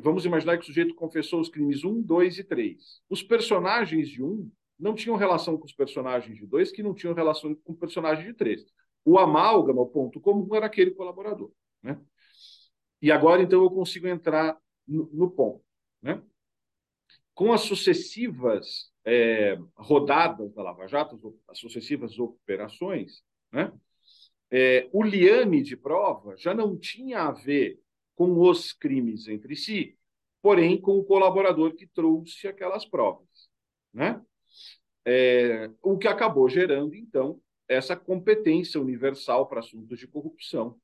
Vamos imaginar que o sujeito confessou os crimes um, dois e três. Os personagens de um não tinham relação com os personagens de dois, que não tinham relação com o personagem de três. O amálgama, o ponto comum, era aquele colaborador, né? E agora, então, eu consigo entrar no, no ponto, né? Com as sucessivas é, rodadas da Lava Jato, as sucessivas operações, né? É, o liame de prova já não tinha a ver com os crimes entre si, porém com o colaborador que trouxe aquelas provas, né? É, o que acabou gerando, então, essa competência universal para assuntos de corrupção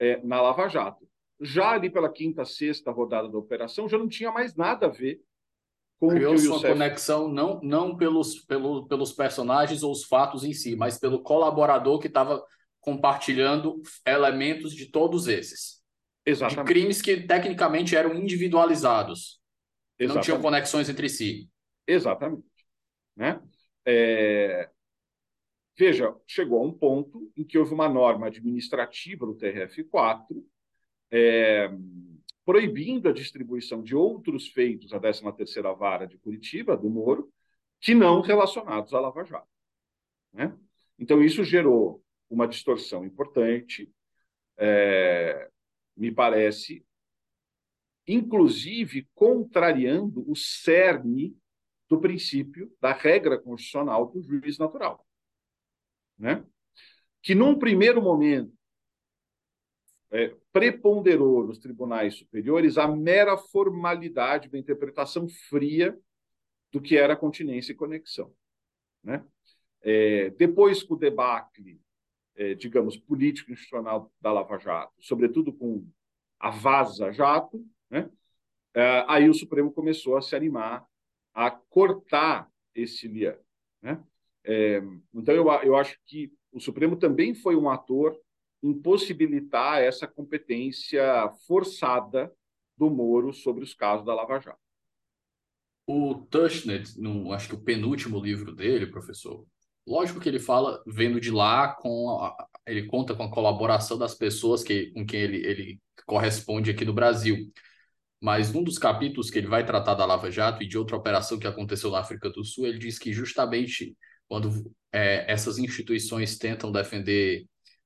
é, na Lava Jato. Já ali pela quinta, sexta rodada da operação, já não tinha mais nada a ver. Criou sua Youssef. Conexão não, não pelos, pelo, pelos personagens ou os fatos em si, mas pelo colaborador que estava compartilhando elementos de todos esses. Exatamente. De crimes que tecnicamente eram individualizados. Exatamente. Não tinham conexões entre si. Exatamente, né? É... Veja, chegou a um ponto em que houve uma norma administrativa do T R F quatro é, proibindo a distribuição de outros feitos à décima terceira Vara de Curitiba, do Moro, que não relacionados à Lava Jato. Né? Então, isso gerou uma distorção importante, é, me parece, inclusive contrariando o cerne do princípio da regra constitucional do juiz natural. Né? Que, num primeiro momento, é, preponderou nos tribunais superiores a mera formalidade da interpretação fria do que era continência e conexão. Né? É, depois, com o debacle, é, digamos, político-institucional da Lava Jato, sobretudo com a Vaza Jato, né? é, aí o Supremo começou a se animar a cortar esse liame, né? É, então, eu, eu acho que o Supremo também foi um ator em possibilitar essa competência forçada do Moro sobre os casos da Lava Jato. O Tushnet, no, acho que o penúltimo livro dele, professor, lógico que ele fala, vendo de lá, com a, ele conta com a colaboração das pessoas que, com quem ele, ele corresponde aqui no Brasil. Mas num dos capítulos que ele vai tratar da Lava Jato e de outra operação que aconteceu na África do Sul, ele diz que justamente quando é, essas instituições tentam defender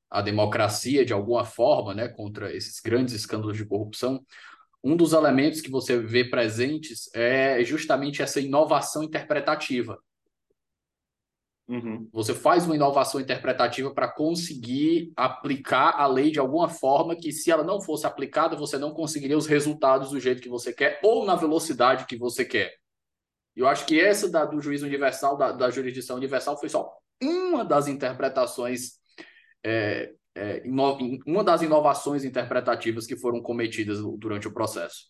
a democracia de alguma forma, né, contra esses grandes escândalos de corrupção, um dos elementos que você vê presentes é justamente essa inovação interpretativa. Uhum. Você faz uma inovação interpretativa para conseguir aplicar a lei de alguma forma que, se ela não fosse aplicada, você não conseguiria os resultados do jeito que você quer ou na velocidade que você quer. Eu acho que essa da, do juiz universal, da, da jurisdição universal, foi só uma das interpretações, é, é, ino, uma das inovações interpretativas que foram cometidas durante o processo.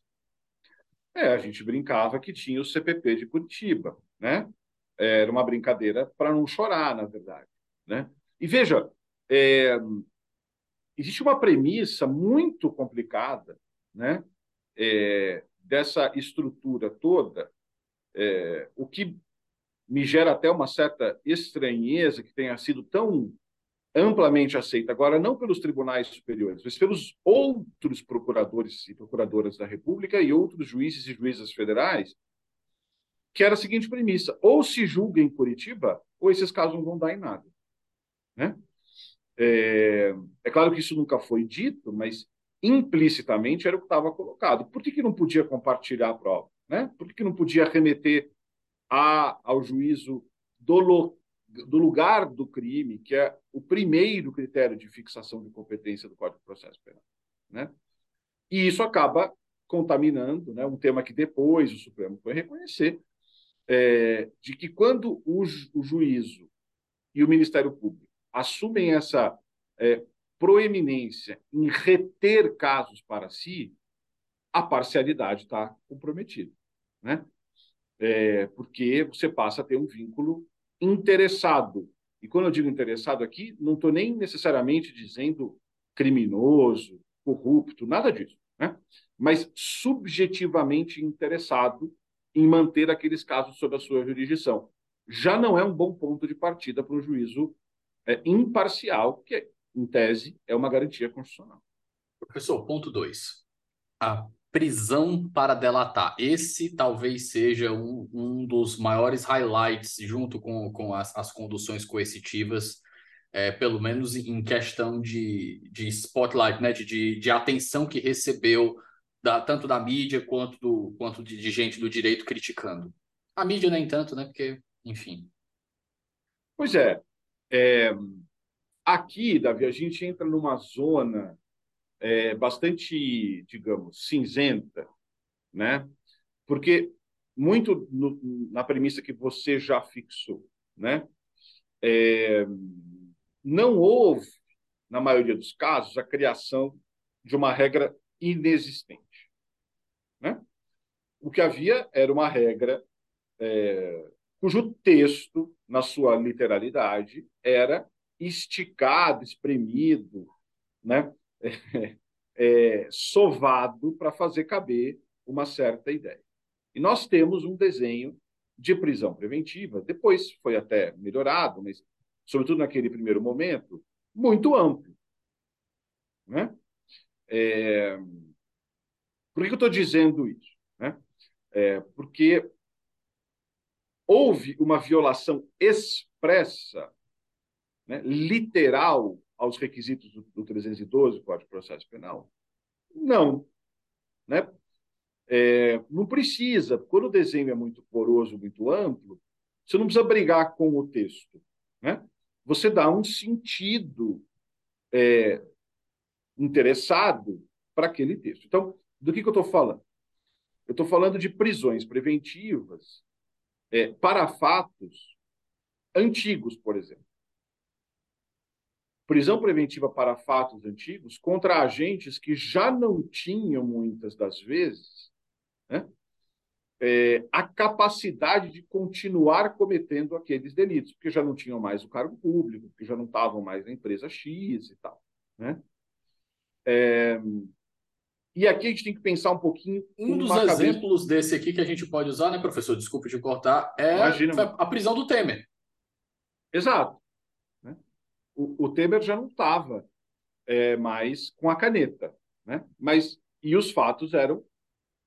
É, a gente brincava que tinha o C P P de Curitiba, né? Era uma brincadeira para não chorar, na verdade. Né? E veja, é, existe uma premissa muito complicada, né? é, dessa estrutura toda, é, o que me gera até uma certa estranheza que tenha sido tão amplamente aceita agora, não pelos tribunais superiores, mas pelos outros procuradores e procuradoras da República e outros juízes e juízas federais, que era a seguinte premissa: ou se julga em Curitiba, ou esses casos não vão dar em nada. Né? É, é claro que isso nunca foi dito, mas implicitamente era o que estava colocado. Por que, que não podia compartilhar a prova? Né? Por que, que não podia remeter a, ao juízo do, lo, do lugar do crime, que é o primeiro critério de fixação de competência do Código de Processo Penal? Né? E isso acaba contaminando, né, um tema que depois o Supremo foi reconhecer, É, de que quando o, ju o juízo e o Ministério Público assumem essa é, proeminência em reter casos para si, a parcialidade está comprometida, né? É, porque você passa a ter um vínculo interessado. E quando eu digo interessado aqui, não estou nem necessariamente dizendo criminoso, corrupto, nada disso, né? Mas subjetivamente interessado em manter aqueles casos sob a sua jurisdição. Já não é um bom ponto de partida para um juízo é, imparcial, que, em tese, é uma garantia constitucional. Professor, ponto dois. A prisão para delatar. Esse talvez seja um, um dos maiores highlights, junto com, com as, as conduções coercitivas, é, pelo menos em questão de, de spotlight, né? de, de, de atenção que recebeu, Da, tanto da mídia quanto, do, quanto de, de gente do direito criticando. A mídia nem tanto, né? Porque, enfim. Pois é. é aqui, Davi, a gente entra numa zona é, bastante, digamos, cinzenta, né? Porque muito no, na premissa que você já fixou, né? É, não houve, na maioria dos casos, a criação de uma regra inexistente. Né? O que havia era uma regra é, cujo texto, na sua literalidade, era esticado, espremido, né? é, é, sovado para fazer caber uma certa ideia. E nós temos um desenho de prisão preventiva, depois foi até melhorado, mas sobretudo naquele primeiro momento, muito amplo. Né? É... Por que eu estou dizendo isso? Né? É porque houve uma violação expressa, né, literal, aos requisitos do, do trezentos e doze, Código de Processo Penal? Não. Né? É, não precisa. Quando o desenho é muito poroso, muito amplo, você não precisa brigar com o texto. Né? Você dá um sentido é, interessado para aquele texto. Então, do que, que eu estou falando? Eu estou falando de prisões preventivas é, para fatos antigos, por exemplo. Prisão preventiva para fatos antigos contra agentes que já não tinham, muitas das vezes, né, é, a capacidade de continuar cometendo aqueles delitos, porque já não tinham mais o cargo público, porque já não estavam mais na empresa X e tal. Né? É, e aqui a gente tem que pensar um pouquinho... Um dos exemplos cabeça... desse aqui que a gente pode usar, né, professor? Desculpe te cortar, é Imagina, a prisão do Temer. Exato. O, o Temer já não estava é, mais com a caneta, né? Mas, e os fatos eram,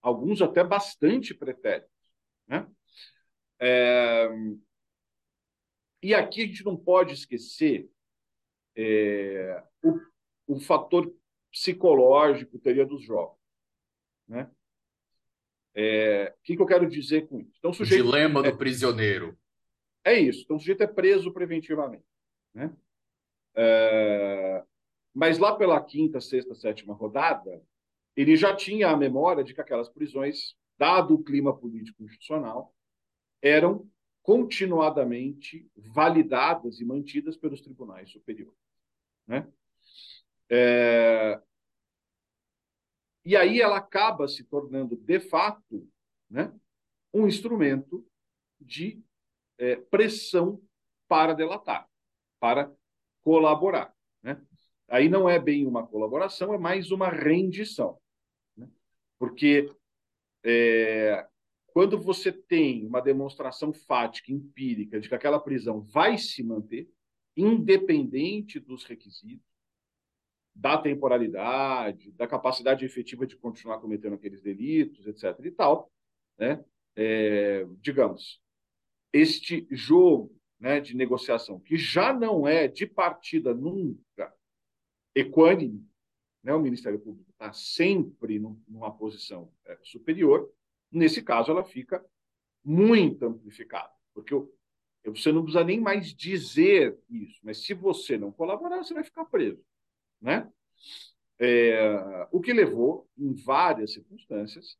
alguns até bastante pretéritos, né? É, e aqui a gente não pode esquecer é, o, o fator psicológico, teoria dos jogos, né? É, o que, que eu quero dizer com isso? Então, o sujeito, dilema do é, prisioneiro. É isso. Então, o sujeito é preso preventivamente, né? É, mas lá pela quinta, sexta, sétima rodada, ele já tinha a memória de que aquelas prisões, dado o clima político institucional, eram continuadamente validadas e mantidas pelos tribunais superiores, né? É, e aí ela acaba se tornando, de fato, né, um instrumento de é, pressão para delatar, para colaborar, né? Aí não é bem uma colaboração, é mais uma rendição, né? Porque é, quando você tem uma demonstração fática, empírica, de que aquela prisão vai se manter, independente dos requisitos, da temporalidade, da capacidade efetiva de continuar cometendo aqueles delitos, etcétera e tal, né? É, digamos, este jogo, né, de negociação, que já não é de partida nunca equânime, né, o Ministério Público está sempre num, numa posição é, superior, nesse caso ela fica muito amplificada, porque eu, eu, você não precisa nem mais dizer isso, mas se você não colaborar, você vai ficar preso, né? É, o que levou, em várias circunstâncias,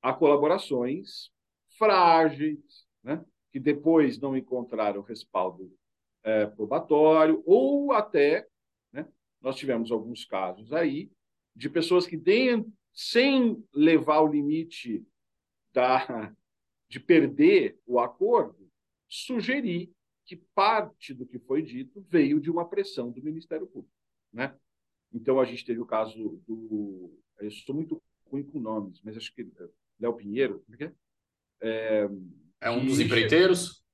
a colaborações frágeis, né? Que depois não encontraram respaldo é, probatório, ou até, né, nós tivemos alguns casos aí de pessoas que, de, sem levar o limite da, de perder o acordo, sugerir que parte do que foi dito veio de uma pressão do Ministério Público, né? Então, a gente teve o caso do... Eu estou muito ruim com nomes, mas acho que... Léo Pinheiro, como é que é? É um dos empreiteiros?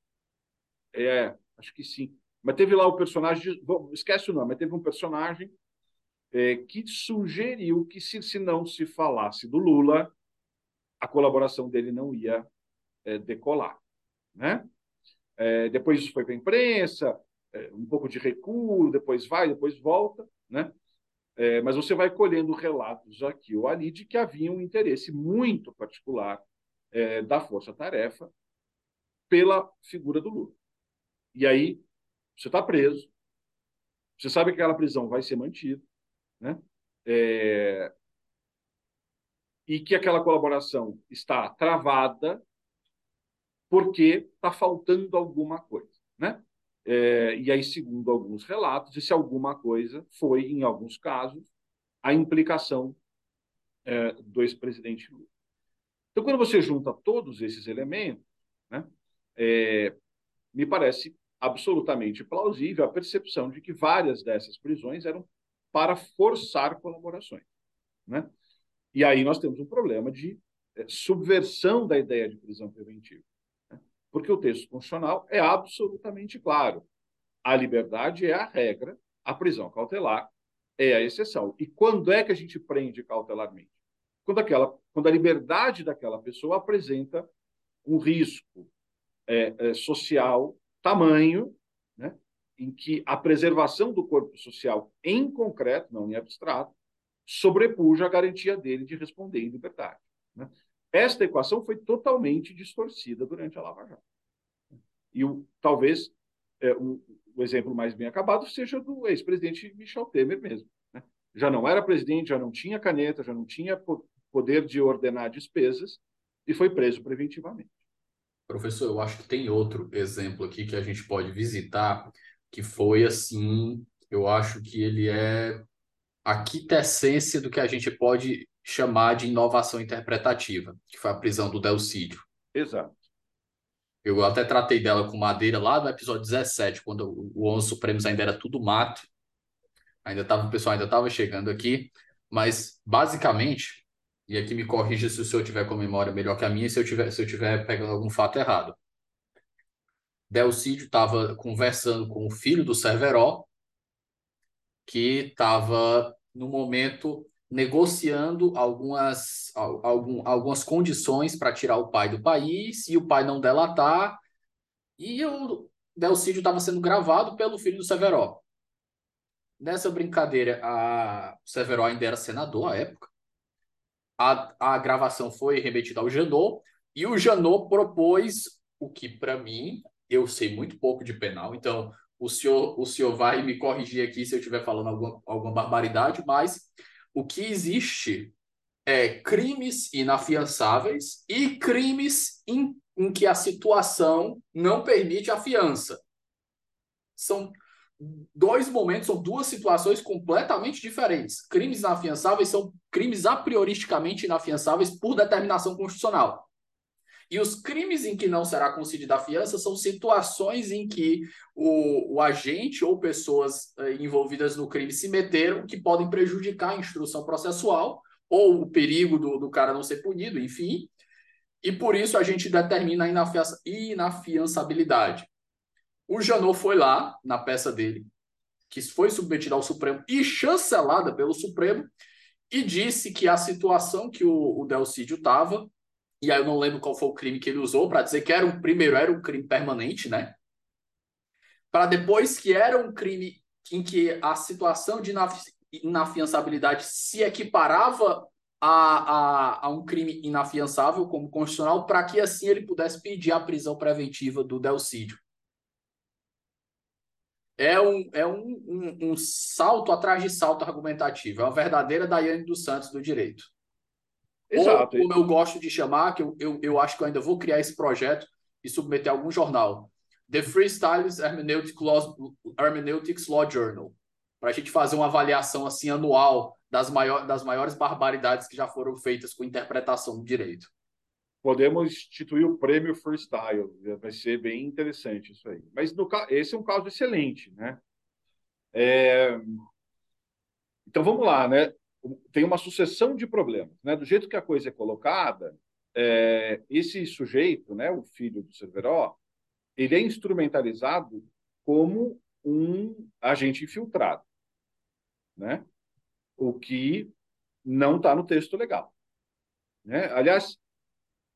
É, acho que sim. Mas teve lá o personagem... Esquece o nome, mas teve um personagem é, que sugeriu que se, se não se falasse do Lula, a colaboração dele não ia é, decolar, né? É, depois isso foi para a imprensa, é, um pouco de recuo, depois vai, depois volta, né? É, mas você vai colhendo relatos aqui ou ali de que havia um interesse muito particular é, da Força-Tarefa pela figura do Lula. E aí, você está preso, você sabe que aquela prisão vai ser mantida, né? É... e que aquela colaboração está travada porque está faltando alguma coisa, né? É... E aí, segundo alguns relatos, esse alguma coisa foi, em alguns casos, a implicação é, do ex-presidente Lula. Então, quando você junta todos esses elementos, né, é, me parece absolutamente plausível a percepção de que várias dessas prisões eram para forçar colaborações, né? E aí nós temos um problema de é, subversão da ideia de prisão preventiva, né? Porque o texto constitucional é absolutamente claro. A liberdade é a regra, a prisão cautelar é a exceção. E quando é que a gente prende cautelarmente? Quando, aquela, quando a liberdade daquela pessoa apresenta um risco é, é, social tamanho, né, em que a preservação do corpo social em concreto, não em abstrato, sobrepuja a garantia dele de responder em liberdade. Né? Esta equação foi totalmente distorcida durante a Lava Jato. E o, talvez é, o, o exemplo mais bem acabado seja do ex-presidente Michel Temer mesmo. Né? Já não era presidente, já não tinha caneta, já não tinha po- poder de ordenar despesas e foi preso preventivamente. Professor, eu acho que tem outro exemplo aqui que a gente pode visitar, que foi assim, eu acho que ele é a quintessência do que a gente pode chamar de inovação interpretativa, que foi a prisão do Delcídio. Exato. Eu até tratei dela com Madeira lá no episódio dezessete, quando o Onze Supremos ainda era tudo mato. Ainda tava, o pessoal ainda estava chegando aqui. Mas, basicamente, e aqui me corrija se o senhor tiver com a memória melhor que a minha, se eu tiver, se eu tiver pegando algum fato errado. Delcídio estava conversando com o filho do Cerveró, que estava, no momento, negociando algumas, algum, algumas condições para tirar o pai do país e o pai não delatar. E o Delcídio estava sendo gravado pelo filho do Cerveró. Nessa brincadeira, a... o Cerveró ainda era senador à época. A, a gravação foi remetida ao Janot e o Janot propôs o que, para mim, eu sei muito pouco de penal, então o senhor, o senhor vai me corrigir aqui se eu estiver falando alguma, alguma barbaridade, mas o que existe é crimes inafiançáveis e crimes em, em que a situação não permite a fiança. São dois momentos, são duas situações completamente diferentes. Crimes inafiançáveis são crimes a prioristicamente inafiançáveis por determinação constitucional. E os crimes em que não será concedida a fiança são situações em que o, o agente ou pessoas eh, envolvidas no crime se meteram, que podem prejudicar a instrução processual ou o perigo do, do cara não ser punido, enfim. E por isso a gente determina a inafiança, inafiançabilidade. O Janot foi lá, na peça dele, que foi submetida ao Supremo e chancelada pelo Supremo, e disse que a situação que o, o Delcídio estava... E aí eu não lembro qual foi o crime que ele usou para dizer que era um, primeiro era um crime permanente, né? Para depois que era um crime em que a situação de inafiançabilidade se equiparava a, a, a um crime inafiançável como constitucional, para que assim ele pudesse pedir a prisão preventiva do Delcídio. É um, é um, um, um salto atrás de salto argumentativo. É uma verdadeira Daiane dos Santos do direito. Exato. Ou, como eu gosto de chamar, que eu, eu, eu acho que eu ainda vou criar esse projeto e submeter a algum jornal. The Freestyles Hermeneutics Law, Hermeneutics Law Journal. Para a gente fazer uma avaliação assim, anual das, maior, das maiores barbaridades que já foram feitas com interpretação do direito. Podemos instituir o prêmio Freestyle. Vai ser bem interessante isso aí. Mas no, esse é um caso excelente, né? É... Então, vamos lá, né? Tem uma sucessão de problemas, né? Do jeito que a coisa é colocada, é, esse sujeito, né, o filho do Cerveró, ele é instrumentalizado como um agente infiltrado, né? O que não está no texto legal, né? Aliás,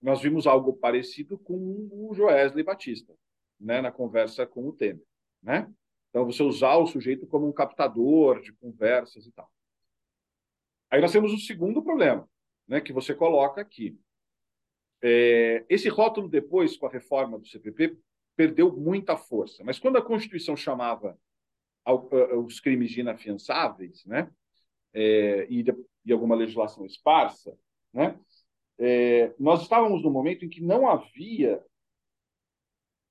nós vimos algo parecido com o Joesley Batista, né, na conversa com o Temer, né? Então, você usar o sujeito como um captador de conversas e tal. Aí nós temos o segundo problema, né, que você coloca aqui. É, esse rótulo, depois, com a reforma do C P P, perdeu muita força. Mas quando a Constituição chamava ao, a, os crimes de inafiançáveis, né, é, e, de, e alguma legislação esparsa, né, é, nós estávamos num momento em que não havia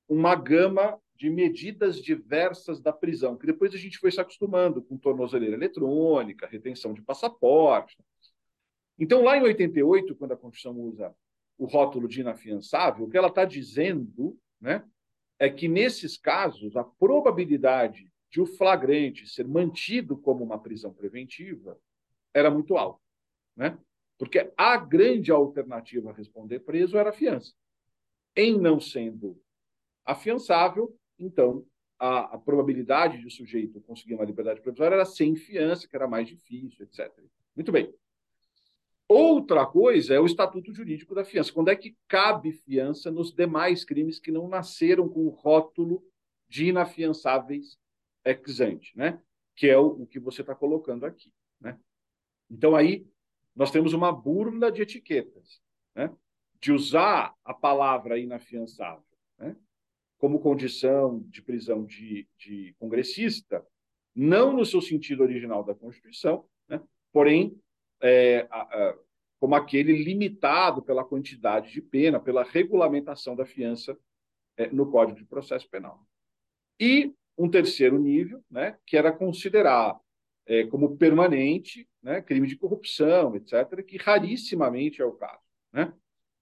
uma gama de medidas diversas da prisão, que depois a gente foi se acostumando com tornozeleira eletrônica, retenção de passaporte. Então, lá em oitenta e oito, quando a Constituição usa o rótulo de inafiançável, o que ela está dizendo, né, é que, nesses casos, a probabilidade de o flagrante ser mantido como uma prisão preventiva era muito alta, né? Porque a grande alternativa a responder preso era a fiança. Em não sendo afiançável, então, a, a probabilidade de o sujeito conseguir uma liberdade provisória era sem fiança, que era mais difícil, etcétera. Muito bem. Outra coisa é o estatuto jurídico da fiança. Quando é que cabe fiança nos demais crimes que não nasceram com o rótulo de inafiançáveis ex ante, né? Que é o, o que você está colocando aqui, né? Então, aí, nós temos uma burla de etiquetas, né? De usar a palavra inafiançável, né? Como condição de prisão de, de congressista, não no seu sentido original da Constituição, né? Porém, É, a, a, como aquele limitado pela quantidade de pena, pela regulamentação da fiança é, no Código de Processo Penal. E um terceiro nível, né, que era considerar é, como permanente, né, crime de corrupção, etcétera, que rarissimamente é o caso, né?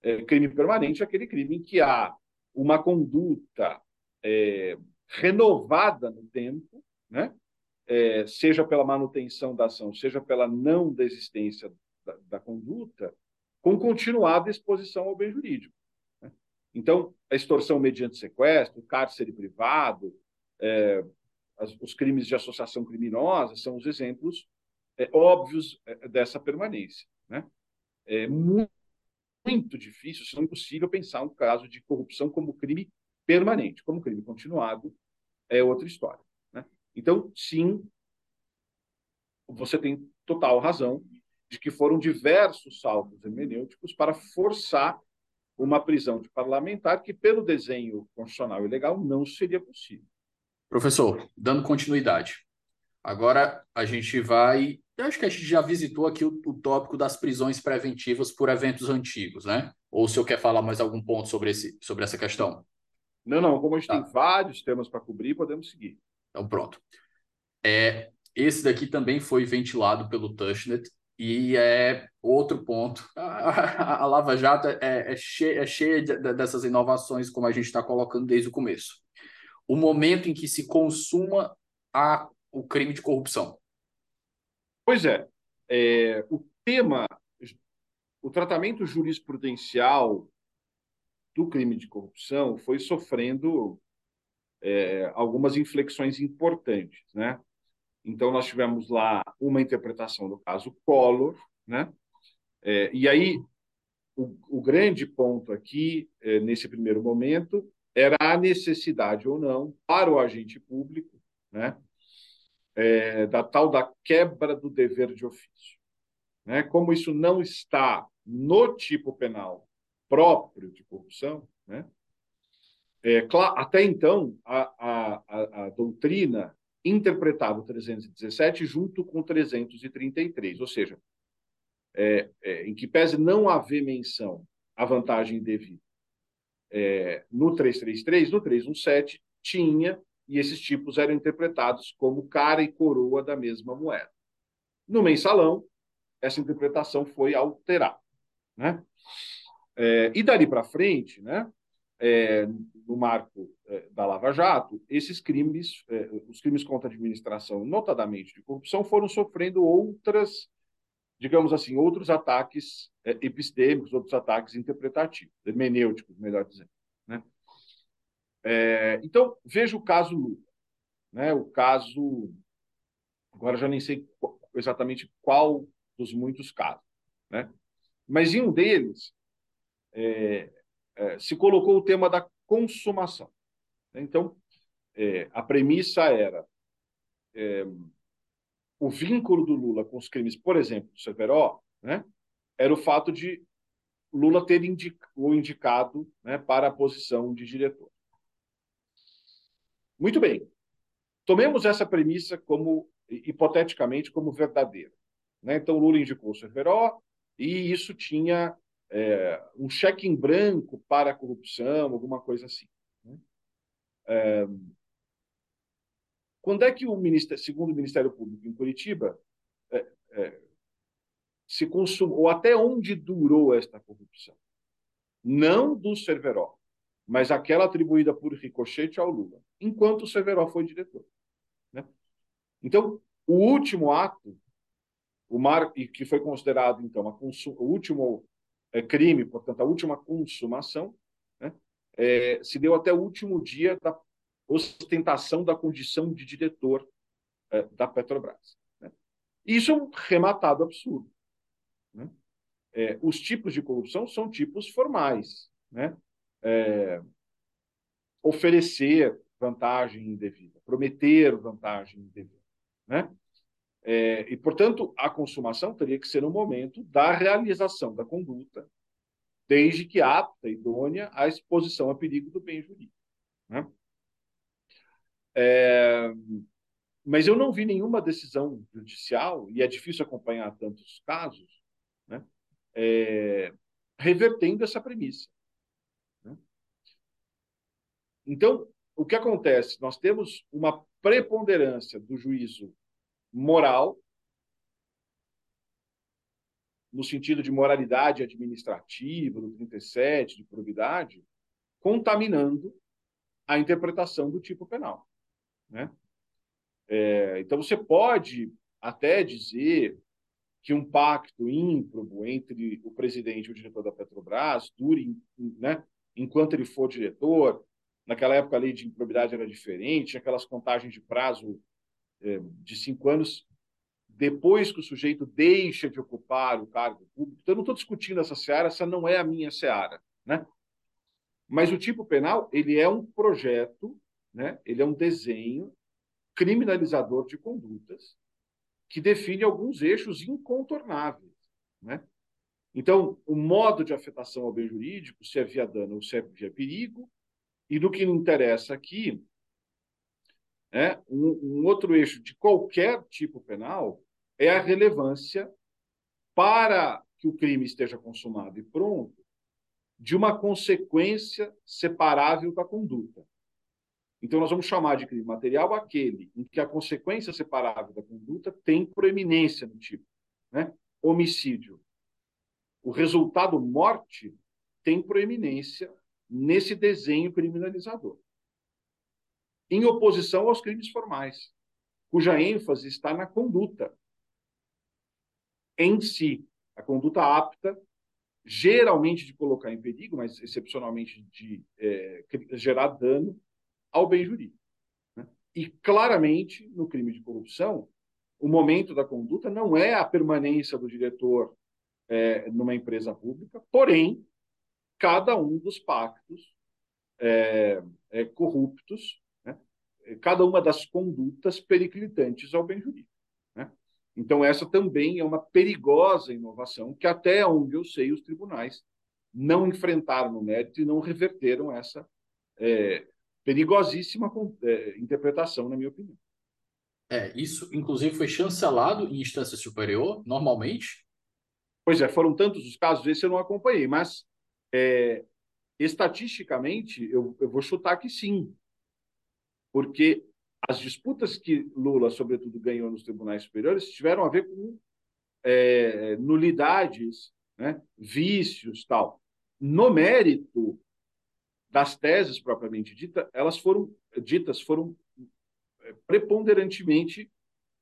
É, crime permanente é aquele crime em que há uma conduta é, renovada no tempo, né? É, seja pela manutenção da ação, seja pela não desistência da, da conduta, com continuada exposição ao bem jurídico, né? Então, a extorsão mediante sequestro, cárcere privado, é, as, os crimes de associação criminosa são os exemplos é, óbvios é, dessa permanência, né? É muito, muito difícil, se não impossível, pensar um caso de corrupção como crime permanente. Como crime continuado é outra história. Então, sim, você tem total razão de que foram diversos saltos hermenêuticos para forçar uma prisão de parlamentar que, pelo desenho constitucional e legal, não seria possível. Professor, dando continuidade, agora a gente vai... Eu acho que a gente já visitou aqui o, o tópico das prisões preventivas por eventos antigos, né? Ou o senhor quer falar mais algum ponto sobre, esse, sobre essa questão? Não, não. Como a gente tá. tem vários temas para cobrir, podemos seguir. Então, pronto. É, esse daqui também foi ventilado pelo Tushnet e é outro ponto. A, a, a Lava Jato é, é cheia, é cheia de, de, dessas inovações, como a gente está colocando desde o começo. O momento em que se consuma a, o crime de corrupção. Pois é, é. O tema, o tratamento jurisprudencial do crime de corrupção foi sofrendo... É, algumas inflexões importantes, né? Então, nós tivemos lá uma interpretação do caso Collor, né? É, e aí, o, o grande ponto aqui, é, nesse primeiro momento, era a necessidade ou não, para o agente público, né? É, da tal da quebra do dever de ofício, né? Como isso não está no tipo penal próprio de corrupção, né? É, claro, até então, a, a, a doutrina interpretava o trezentos e dezessete junto com o trezentos e trinta e três, ou seja, é, é, em que pese não haver menção à vantagem devida é, no trezentos e trinta e três, no trezentos e dezessete tinha, e esses tipos eram interpretados como cara e coroa da mesma moeda. No mensalão, essa interpretação foi alterada, né? É, e dali para frente, né? É, no marco é, da Lava Jato, esses crimes, é, os crimes contra a administração, notadamente de corrupção, foram sofrendo outras, digamos assim, outros ataques é, epistêmicos, outros ataques interpretativos, hermenêuticos, melhor dizendo, né? É, então, veja o caso Lula, né? O caso, agora já nem sei qual, exatamente qual dos muitos casos, né? Mas em um deles, é, É, se colocou o tema da consumação. Então, é, a premissa era é, o vínculo do Lula com os crimes, por exemplo, do Cerveró, né, era o fato de Lula ter indica, o indicado, né, para a posição de diretor. Muito bem. Tomemos essa premissa como, hipoteticamente, como verdadeira, né? Então, Lula indicou o Cerveró e isso tinha... É, um cheque em branco para a corrupção, alguma coisa assim, né? É, quando é que, o ministério, segundo o Ministério Público em Curitiba, é, é, se consumou, ou até onde durou esta corrupção? Não do Cerveró, mas aquela atribuída por ricochete ao Lula, enquanto o Cerveró foi diretor, né? Então, o último ato, o mar, e que foi considerado, então, a consum, o último... É crime, portanto, a última consumação, né, é, se deu até o último dia da ostentação da condição de diretor eh, da Petrobras. Né? Isso é um rematado absurdo. Né? É, os tipos de corrupção são tipos formais. Né? É, oferecer vantagem indevida, prometer vantagem indevida. Né? É, e, portanto, a consumação teria que ser no momento da realização da conduta, desde que apta e idônea à exposição a perigo do bem jurídico. Né? É, mas eu não vi nenhuma decisão judicial, e é difícil acompanhar tantos casos, né, é, revertendo essa premissa. Né? Então, o que acontece? Nós temos uma preponderância do juízo moral, no sentido de moralidade administrativa, do trinta e sete, de probidade, contaminando a interpretação do tipo penal. Né? É, então, você pode até dizer que um pacto ímprobo entre o presidente e o diretor da Petrobras dure, né, enquanto ele for diretor. Naquela época, a lei de improbidade era diferente, aquelas contagens de prazo eh, de cinco anos depois que o sujeito deixa de ocupar o cargo público. Então, eu não estou discutindo essa seara, essa não é a minha seara. Né? Mas o tipo penal, ele é um projeto, né? Ele é um desenho criminalizador de condutas que define alguns eixos incontornáveis. Né? Então, o modo de afetação ao bem jurídico, se é via dano ou se é via perigo, e do que me interessa aqui, né, um, um outro eixo de qualquer tipo penal é a relevância para que o crime esteja consumado e pronto de uma consequência separável da conduta. Então, nós vamos chamar de crime material aquele em que a consequência separável da conduta tem proeminência no tipo. Né? Homicídio. O resultado morte tem proeminência nesse desenho criminalizador, em oposição aos crimes formais, cuja ênfase está na conduta em si, a conduta apta, geralmente de colocar em perigo, mas excepcionalmente de é, gerar dano ao bem jurídico. Né? E claramente, no crime de corrupção, o momento da conduta não é a permanência do diretor é, numa empresa pública, porém, cada um dos pactos é, é, corruptos, né? Cada uma das condutas periclitantes ao bem jurídico. Né? Então, essa também é uma perigosa inovação que, até onde eu sei, os tribunais não enfrentaram no mérito e não reverteram essa é, perigosíssima é, interpretação, na minha opinião. É, isso, inclusive, foi chancelado em instância superior, normalmente? Pois é, foram tantos os casos, esse eu não acompanhei, mas... É, estatisticamente, eu, eu vou chutar que sim, porque as disputas que Lula, sobretudo, ganhou nos tribunais superiores tiveram a ver com é, nulidades, né, vícios, tal. No mérito das teses propriamente ditas, elas foram ditas foram preponderantemente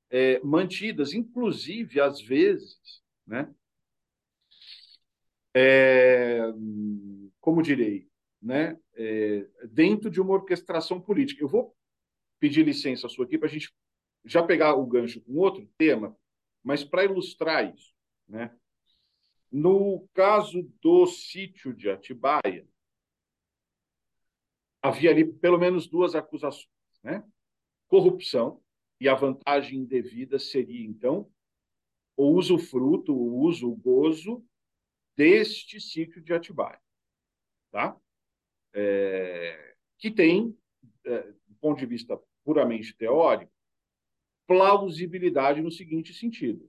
é, mantidas, inclusive, às vezes, né, É, como direi, né, é, dentro de uma orquestração política. Eu vou pedir licença sua aqui para a gente já pegar o gancho com outro tema, mas para ilustrar isso. Né, no caso do sítio de Atibaia, havia ali pelo menos duas acusações. Né, corrupção e a vantagem indevida seria, então, o usufruto, o uso, o gozo deste sítio de Atibaia, tá? É, que tem, é, do ponto de vista puramente teórico, plausibilidade no seguinte sentido.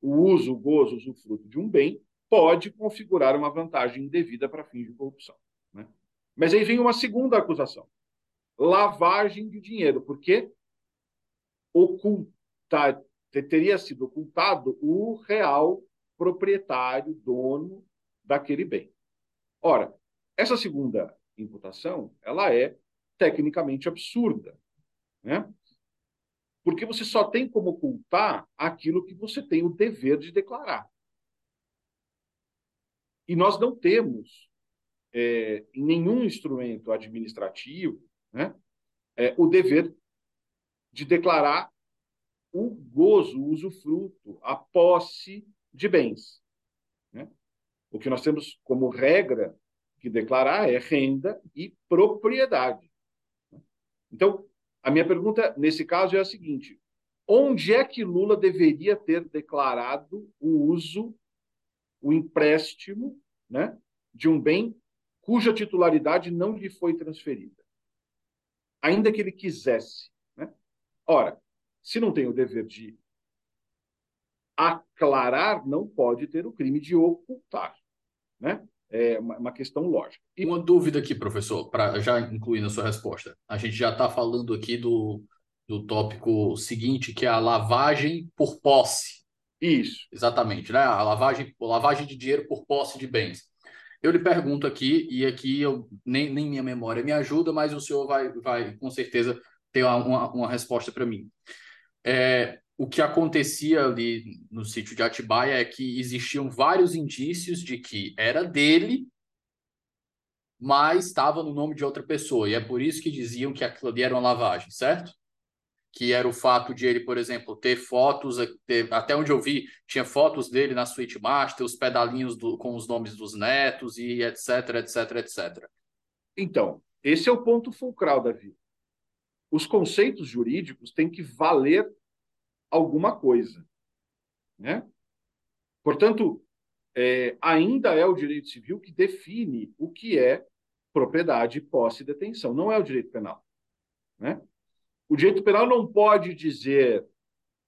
O uso, o gozo, o usufruto de um bem pode configurar uma vantagem indevida para fins de corrupção. Né? Mas aí vem uma segunda acusação. Lavagem de dinheiro, porque oculta, teria sido ocultado o real proprietário, dono daquele bem. Ora, essa segunda imputação, ela é tecnicamente absurda, né? Porque você só tem como ocultar aquilo que você tem o dever de declarar. E nós não temos é, nenhum instrumento administrativo, né, é, o dever de declarar o gozo, o usufruto, a posse de bens, né? O que nós temos como regra que declarar é renda e propriedade. Então, a minha pergunta nesse caso é a seguinte: onde é que Lula deveria ter declarado o uso, o empréstimo, né, de um bem cuja titularidade não lhe foi transferida, ainda que ele quisesse, né? Ora, se não tem o dever de aclarar, não pode ter o crime de ocultar, né? É uma questão lógica. E uma dúvida aqui, professor, para já incluir na sua resposta. A gente já está falando aqui do, do tópico seguinte, que é a lavagem por posse. Isso. Exatamente, né? A lavagem, a lavagem de dinheiro por posse de bens. Eu lhe pergunto aqui, e aqui eu, nem, nem minha memória me ajuda, mas o senhor vai, vai com certeza, ter uma, uma resposta para mim. É, o que acontecia ali no sítio de Atibaia é que existiam vários indícios de que era dele, mas estava no nome de outra pessoa. E é por isso que diziam que aquilo ali era uma lavagem, certo? Que era o fato de ele, por exemplo, ter fotos, ter, até onde eu vi, tinha fotos dele na suíte master, os pedalinhos do, com os nomes dos netos e etc, etc, etcétera. Então, esse é o ponto fulcral, Davi. Os conceitos jurídicos têm que valer alguma coisa, né? Portanto, é, ainda é o direito civil que define o que é propriedade, posse e detenção. Não é o direito penal, né? O direito penal não pode dizer,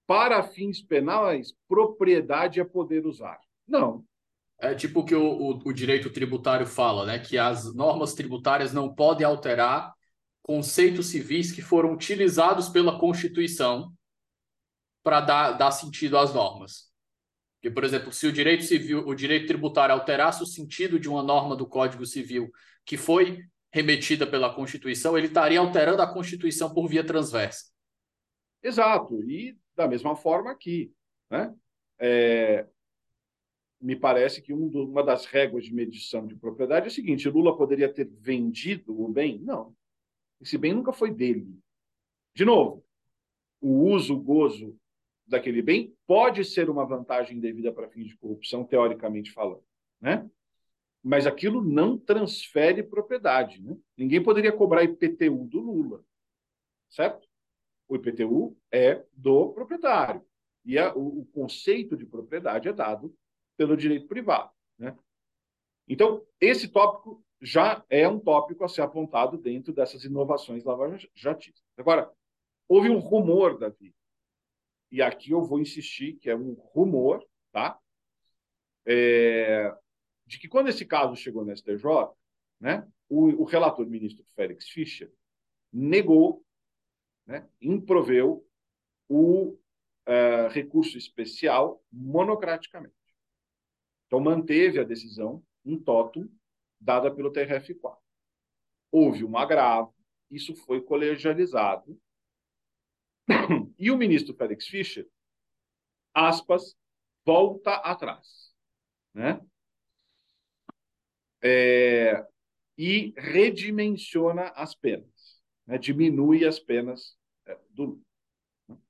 para fins penais, propriedade é poder usar. Não. É tipo o que o, o, o direito tributário fala, né? Que as normas tributárias não podem alterar conceitos civis que foram utilizados pela Constituição para dar, dar sentido às normas. Porque, por exemplo, se o direito civil, o direito tributário alterasse o sentido de uma norma do Código Civil que foi remetida pela Constituição, ele estaria alterando a Constituição por via transversa. Exato. E da mesma forma aqui, né? É... Me parece que um do, uma das réguas de medição de propriedade é o seguinte: Lula poderia ter vendido o bem? Não. Esse bem nunca foi dele. De novo, o uso, o gozo daquele bem pode ser uma vantagem devida para fins de corrupção, teoricamente falando, né? Mas aquilo não transfere propriedade, né? Ninguém poderia cobrar I P T U do Lula, certo? O I P T U é do proprietário. E a, o, o conceito de propriedade é dado pelo direito privado, né? Então, esse tópico já é um tópico a ser apontado dentro dessas inovações lavajatistas. Agora, houve um rumor, Davi, e aqui eu vou insistir que é um rumor, tá? É, de que quando esse caso chegou no S T J, né, o, o relator ministro Félix Fischer negou, né, improveu o uh, recurso especial monocraticamente. Então, manteve a decisão in toto dada pelo T R F quatro. Houve um agravo, isso foi colegializado, e o ministro Félix Fischer, aspas, volta atrás, né? É, e redimensiona as penas, né? Diminui as penas é, do Lula.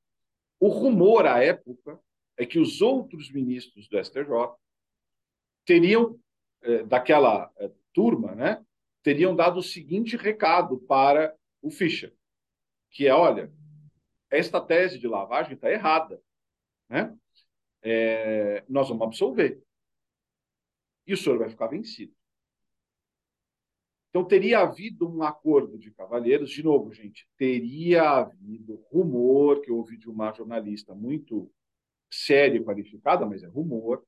O rumor à época é que os outros ministros do S T J teriam, é, daquela é, turma, né, teriam dado o seguinte recado para o Fischer, que é: olha, esta tese de lavagem está errada, né? É, nós vamos absolver. E o senhor vai ficar vencido. Então, teria havido um acordo de cavalheiros, de novo, gente, teria havido rumor, que eu ouvi de uma jornalista muito séria e qualificada, mas é rumor,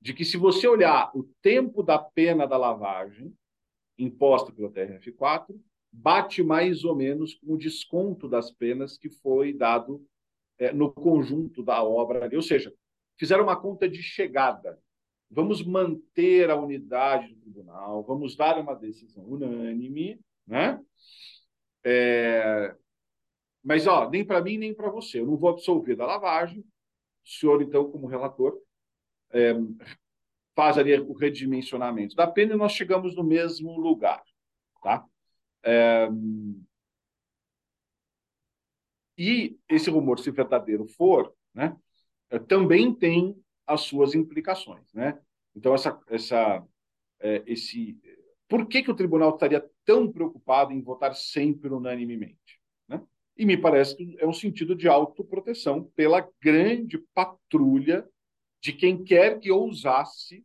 de que se você olhar o tempo da pena da lavagem, imposta pelo T R F quatro, bate mais ou menos com o desconto das penas que foi dado é, no conjunto da obra. Ou seja, fizeram uma conta de chegada. Vamos manter a unidade do tribunal, vamos dar uma decisão unânime, né? É... Mas, ó, nem para mim, nem para você. Eu não vou absolver da lavagem. O senhor, então, como relator, é... faz ali o redimensionamento da pena e nós chegamos no mesmo lugar, tá? É... E esse rumor, se verdadeiro for, né, também tem as suas implicações, né? Então, essa, essa, é, esse, por que que o tribunal estaria tão preocupado em votar sempre unanimemente, né? E me parece que é um sentido de autoproteção pela grande patrulha de quem quer que ousasse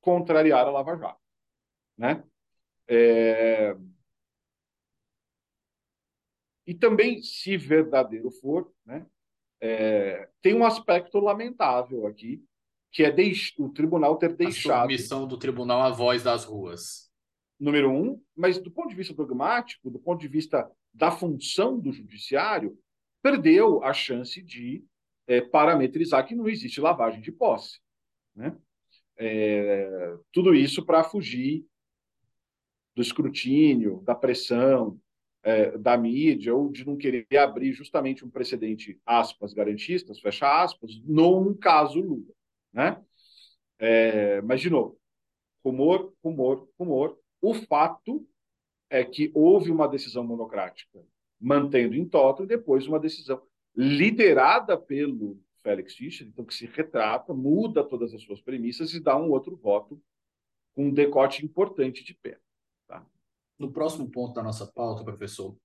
contrariar a Lava Jato, né? É... E também, se verdadeiro for, né, é... tem um aspecto lamentável aqui, que é deix... o tribunal ter deixado... A submissão do tribunal à voz das ruas. Número um, mas do ponto de vista dogmático, do ponto de vista da função do judiciário, perdeu a chance de é, parametrizar que não existe lavagem de posse, né? É... Tudo isso para fugir do escrutínio, da pressão, é, da mídia, ou de não querer abrir justamente um precedente, aspas, garantistas, fecha aspas, num caso Lula, né? É, mas, de novo, rumor, rumor, rumor. O fato é que houve uma decisão monocrática, mantendo em toto, e depois uma decisão liderada pelo Félix Fischer, então que se retrata, muda todas as suas premissas e dá um outro voto com um decote importante de pena. No próximo ponto da nossa pauta, professor,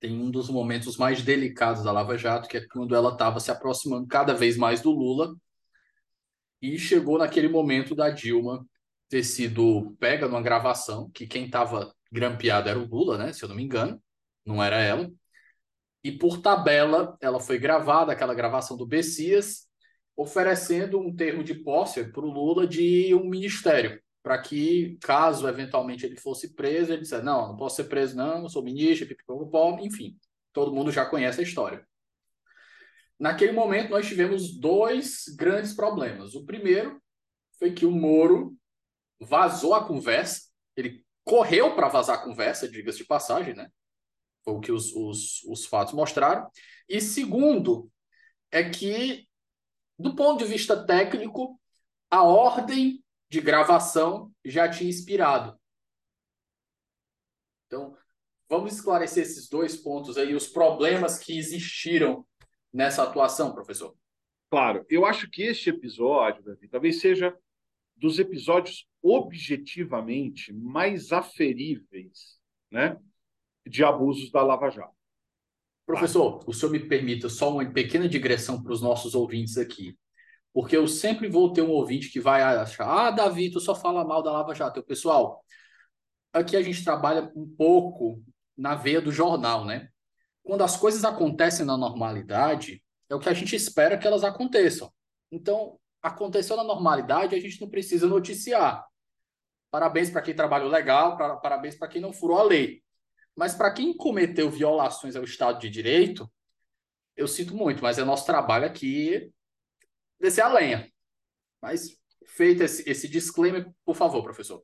tem um dos momentos mais delicados da Lava Jato, que é quando ela estava se aproximando cada vez mais do Lula e chegou naquele momento da Dilma ter sido pega numa gravação, que quem estava grampeado era o Lula, né? Se eu não me engano, não era ela. E por tabela, ela foi gravada, aquela gravação do Bessias, oferecendo um termo de posse para o Lula de um ministério, para que, caso eventualmente ele fosse preso, ele disse, não, não posso ser preso, não, eu sou ministro, pipipopopó, enfim, todo mundo já conhece a história. Naquele momento, nós tivemos dois grandes problemas. O primeiro foi que o Moro vazou a conversa, ele correu para vazar a conversa, diga-se de passagem, né? Foi o que os, os, os fatos mostraram. E segundo, é que, do ponto de vista técnico, a ordem de gravação já tinha expirado. Então, vamos esclarecer esses dois pontos aí, os problemas que existiram nessa atuação, professor. Claro, eu acho que este episódio, Davi, talvez seja dos episódios objetivamente mais aferíveis, né, de abusos da Lava Jato. Professor, claro. O senhor me permita só uma pequena digressão para os nossos ouvintes aqui. Porque eu sempre vou ter um ouvinte que vai achar, ah, Davi, tu só fala mal da Lava Jato. Eu, pessoal, aqui a gente trabalha um pouco na veia do jornal, né? Quando as coisas acontecem na normalidade, é o que a gente espera que elas aconteçam. Então, aconteceu na normalidade, a gente não precisa noticiar. Parabéns para quem trabalhou legal, pra, parabéns para quem não furou a lei. Mas para quem cometeu violações ao Estado de Direito, eu sinto muito, mas é nosso trabalho aqui descer a lenha. Mas feito esse, esse disclaimer, por favor, professor.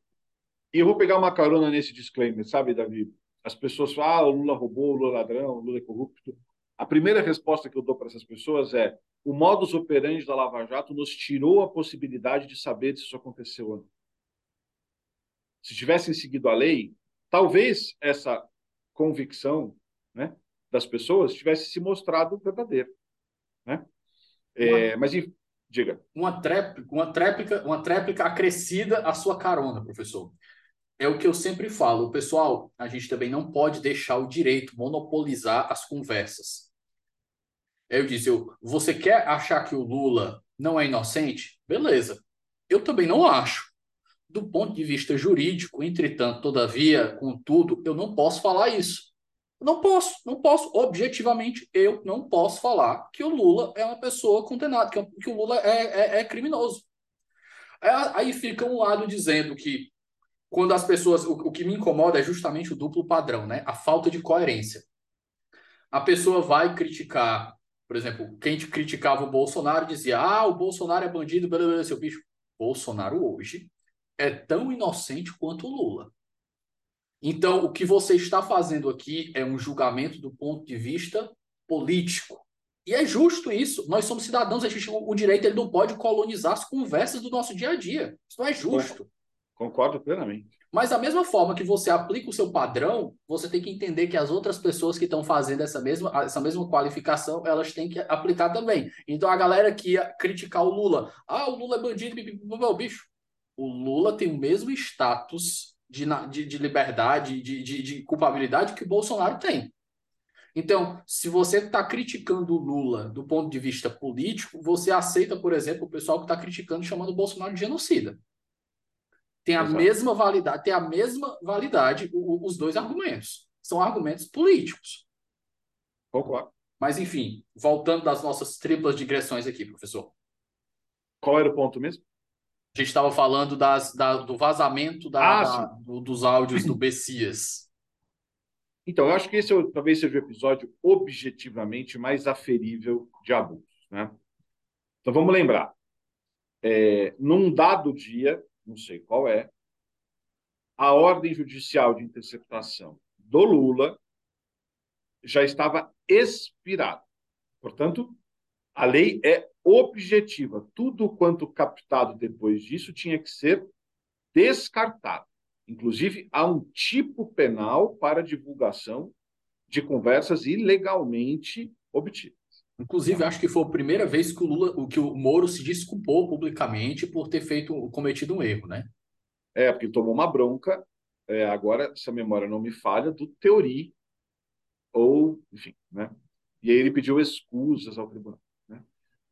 E eu vou pegar uma carona nesse disclaimer, sabe, Davi? As pessoas falam, ah, o Lula roubou, o Lula ladrão, o Lula é corrupto. A primeira resposta que eu dou para essas pessoas é o modus operandi da Lava Jato nos tirou a possibilidade de saber se isso aconteceu ou não. Se tivessem seguido a lei, talvez essa convicção, né, das pessoas tivesse se mostrado verdadeira, né? Uma... É, mas enfim, diga. Uma tréplica, uma tréplica, uma tréplica acrescida à sua carona, professor. É o que eu sempre falo. Pessoal, a gente também não pode deixar o direito monopolizar as conversas. Eu disse, eu, você quer achar que o Lula não é inocente? Beleza. Eu também não acho. Do ponto de vista jurídico, entretanto, todavia, contudo, eu não posso falar isso. Não posso, não posso, objetivamente, eu não posso falar que o Lula é uma pessoa condenada, que, que o Lula é, é, é criminoso. Aí fica um lado dizendo que, quando as pessoas, o, o que me incomoda é justamente o duplo padrão, né? A falta de coerência. A pessoa vai criticar, por exemplo, quem criticava o Bolsonaro dizia, ah, o Bolsonaro é bandido, blá, blá, blá, seu bicho. Bolsonaro hoje é tão inocente quanto o Lula. Então, o que você está fazendo aqui é um julgamento do ponto de vista político. E é justo isso. Nós somos cidadãos, a gente, o direito ele não pode colonizar as conversas do nosso dia a dia. Isso não é justo. Concordo plenamente. Mas da mesma forma que você aplica o seu padrão, você tem que entender que as outras pessoas que estão fazendo essa mesma, essa mesma qualificação, elas têm que aplicar também. Então a galera que ia criticar o Lula, ah, o Lula é bandido, meu bicho, o Lula tem o mesmo status de, de, de liberdade, de, de, de culpabilidade que o Bolsonaro tem. Então, se você está criticando o Lula do ponto de vista político, você aceita, por exemplo, o pessoal que está criticando, chamando o Bolsonaro de genocida. Tem a, mesma validade, tem a mesma validade o, os dois argumentos. São argumentos políticos. Concordo. Mas, enfim, voltando das nossas triplas digressões aqui, professor. Qual era o ponto mesmo? A gente estava falando das, da, do vazamento da, ah, da, do, dos áudios do Bessias. Então, eu acho que esse talvez seja o episódio objetivamente mais aferível de abusos, né? Então, vamos lembrar. É, num dado dia... não sei qual é, a ordem judicial de interceptação do Lula já estava expirada. Portanto, a lei é objetiva. Tudo quanto captado depois disso tinha que ser descartado. Inclusive, há um tipo penal para divulgação de conversas ilegalmente obtidas. Inclusive, acho que foi a primeira vez que o Lula, que o Moro se desculpou publicamente por ter feito, cometido um erro, né? É, porque tomou uma bronca, é, agora, se a memória não me falha, do Teori, ou, enfim, né? E aí ele pediu excusas ao tribunal, né?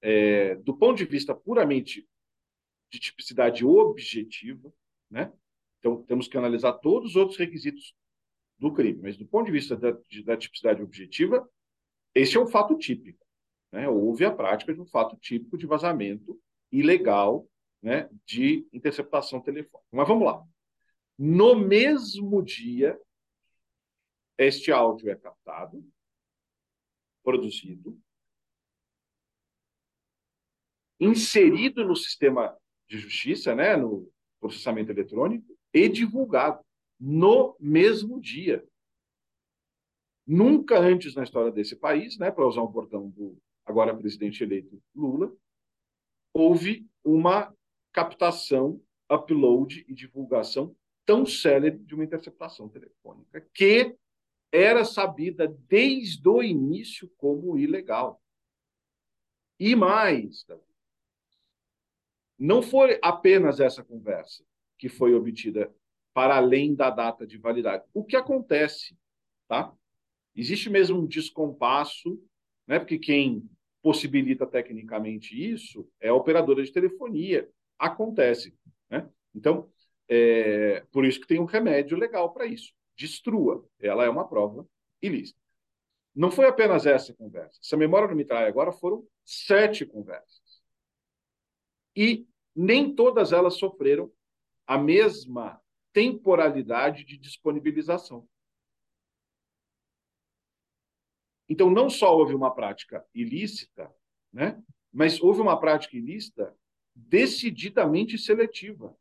É, do ponto de vista puramente de tipicidade objetiva, né? Então, temos que analisar todos os outros requisitos do crime, mas do ponto de vista da, de, da tipicidade objetiva, esse é um fato típico. Né, houve a prática de um fato típico de vazamento ilegal, né, de interceptação telefônica. Mas vamos lá. No mesmo dia, este áudio é captado, produzido, inserido no sistema de justiça, né, no processamento eletrônico, e divulgado no mesmo dia. Nunca antes na história desse país, né, para usar um bordão do agora presidente eleito Lula, houve uma captação, upload e divulgação tão célere de uma interceptação telefônica, que era sabida desde o início como ilegal. E mais, não foi apenas essa conversa que foi obtida para além da data de validade. O que acontece, tá? Existe mesmo um descompasso, né, porque quem possibilita tecnicamente isso é a operadora de telefonia. Acontece, né? Então, é, por isso que tem um remédio legal para isso. Destrua. Ela é uma prova ilícita. Não foi apenas essa conversa. Se a memória não me trai agora, foram sete conversas. E nem todas elas sofreram a mesma temporalidade de disponibilização. Então, não só houve uma prática ilícita, né, mas houve uma prática ilícita decididamente seletiva.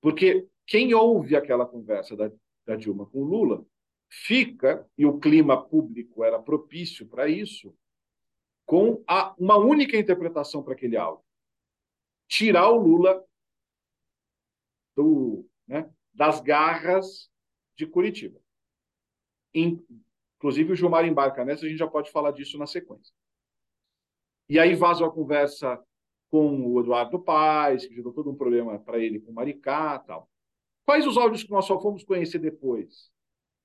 Porque quem ouve aquela conversa da, da Dilma com Lula fica, e o clima público era propício para isso, com a, uma única interpretação para aquele áudio. Tirar o Lula do, né, das garras de Curitiba. Em, Inclusive, o Gilmar embarca nessa, a gente já pode falar disso na sequência. E aí vaza a conversa com o Eduardo Paes, que gerou todo um problema para ele com o Maricá e tal. Quais os áudios que nós só fomos conhecer depois?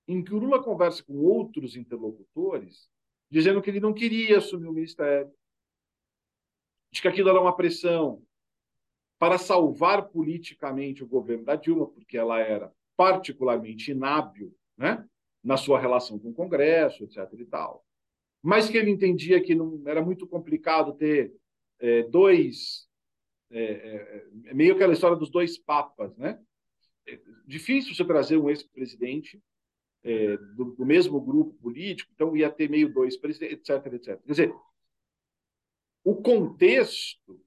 Em que o Lula conversa com outros interlocutores, dizendo que ele não queria assumir o ministério, de que aquilo era uma pressão para salvar politicamente o governo da Dilma, porque ela era particularmente inábil, né, na sua relação com o Congresso, etcétera e tal. Mas que ele entendia que não era muito complicado ter é, dois... É, é, meio aquela história dos dois papas, né? É difícil você trazer um ex-presidente é, do, do mesmo grupo político, então ia ter meio dois presidentes, etcétera, etcétera. Quer dizer, o contexto...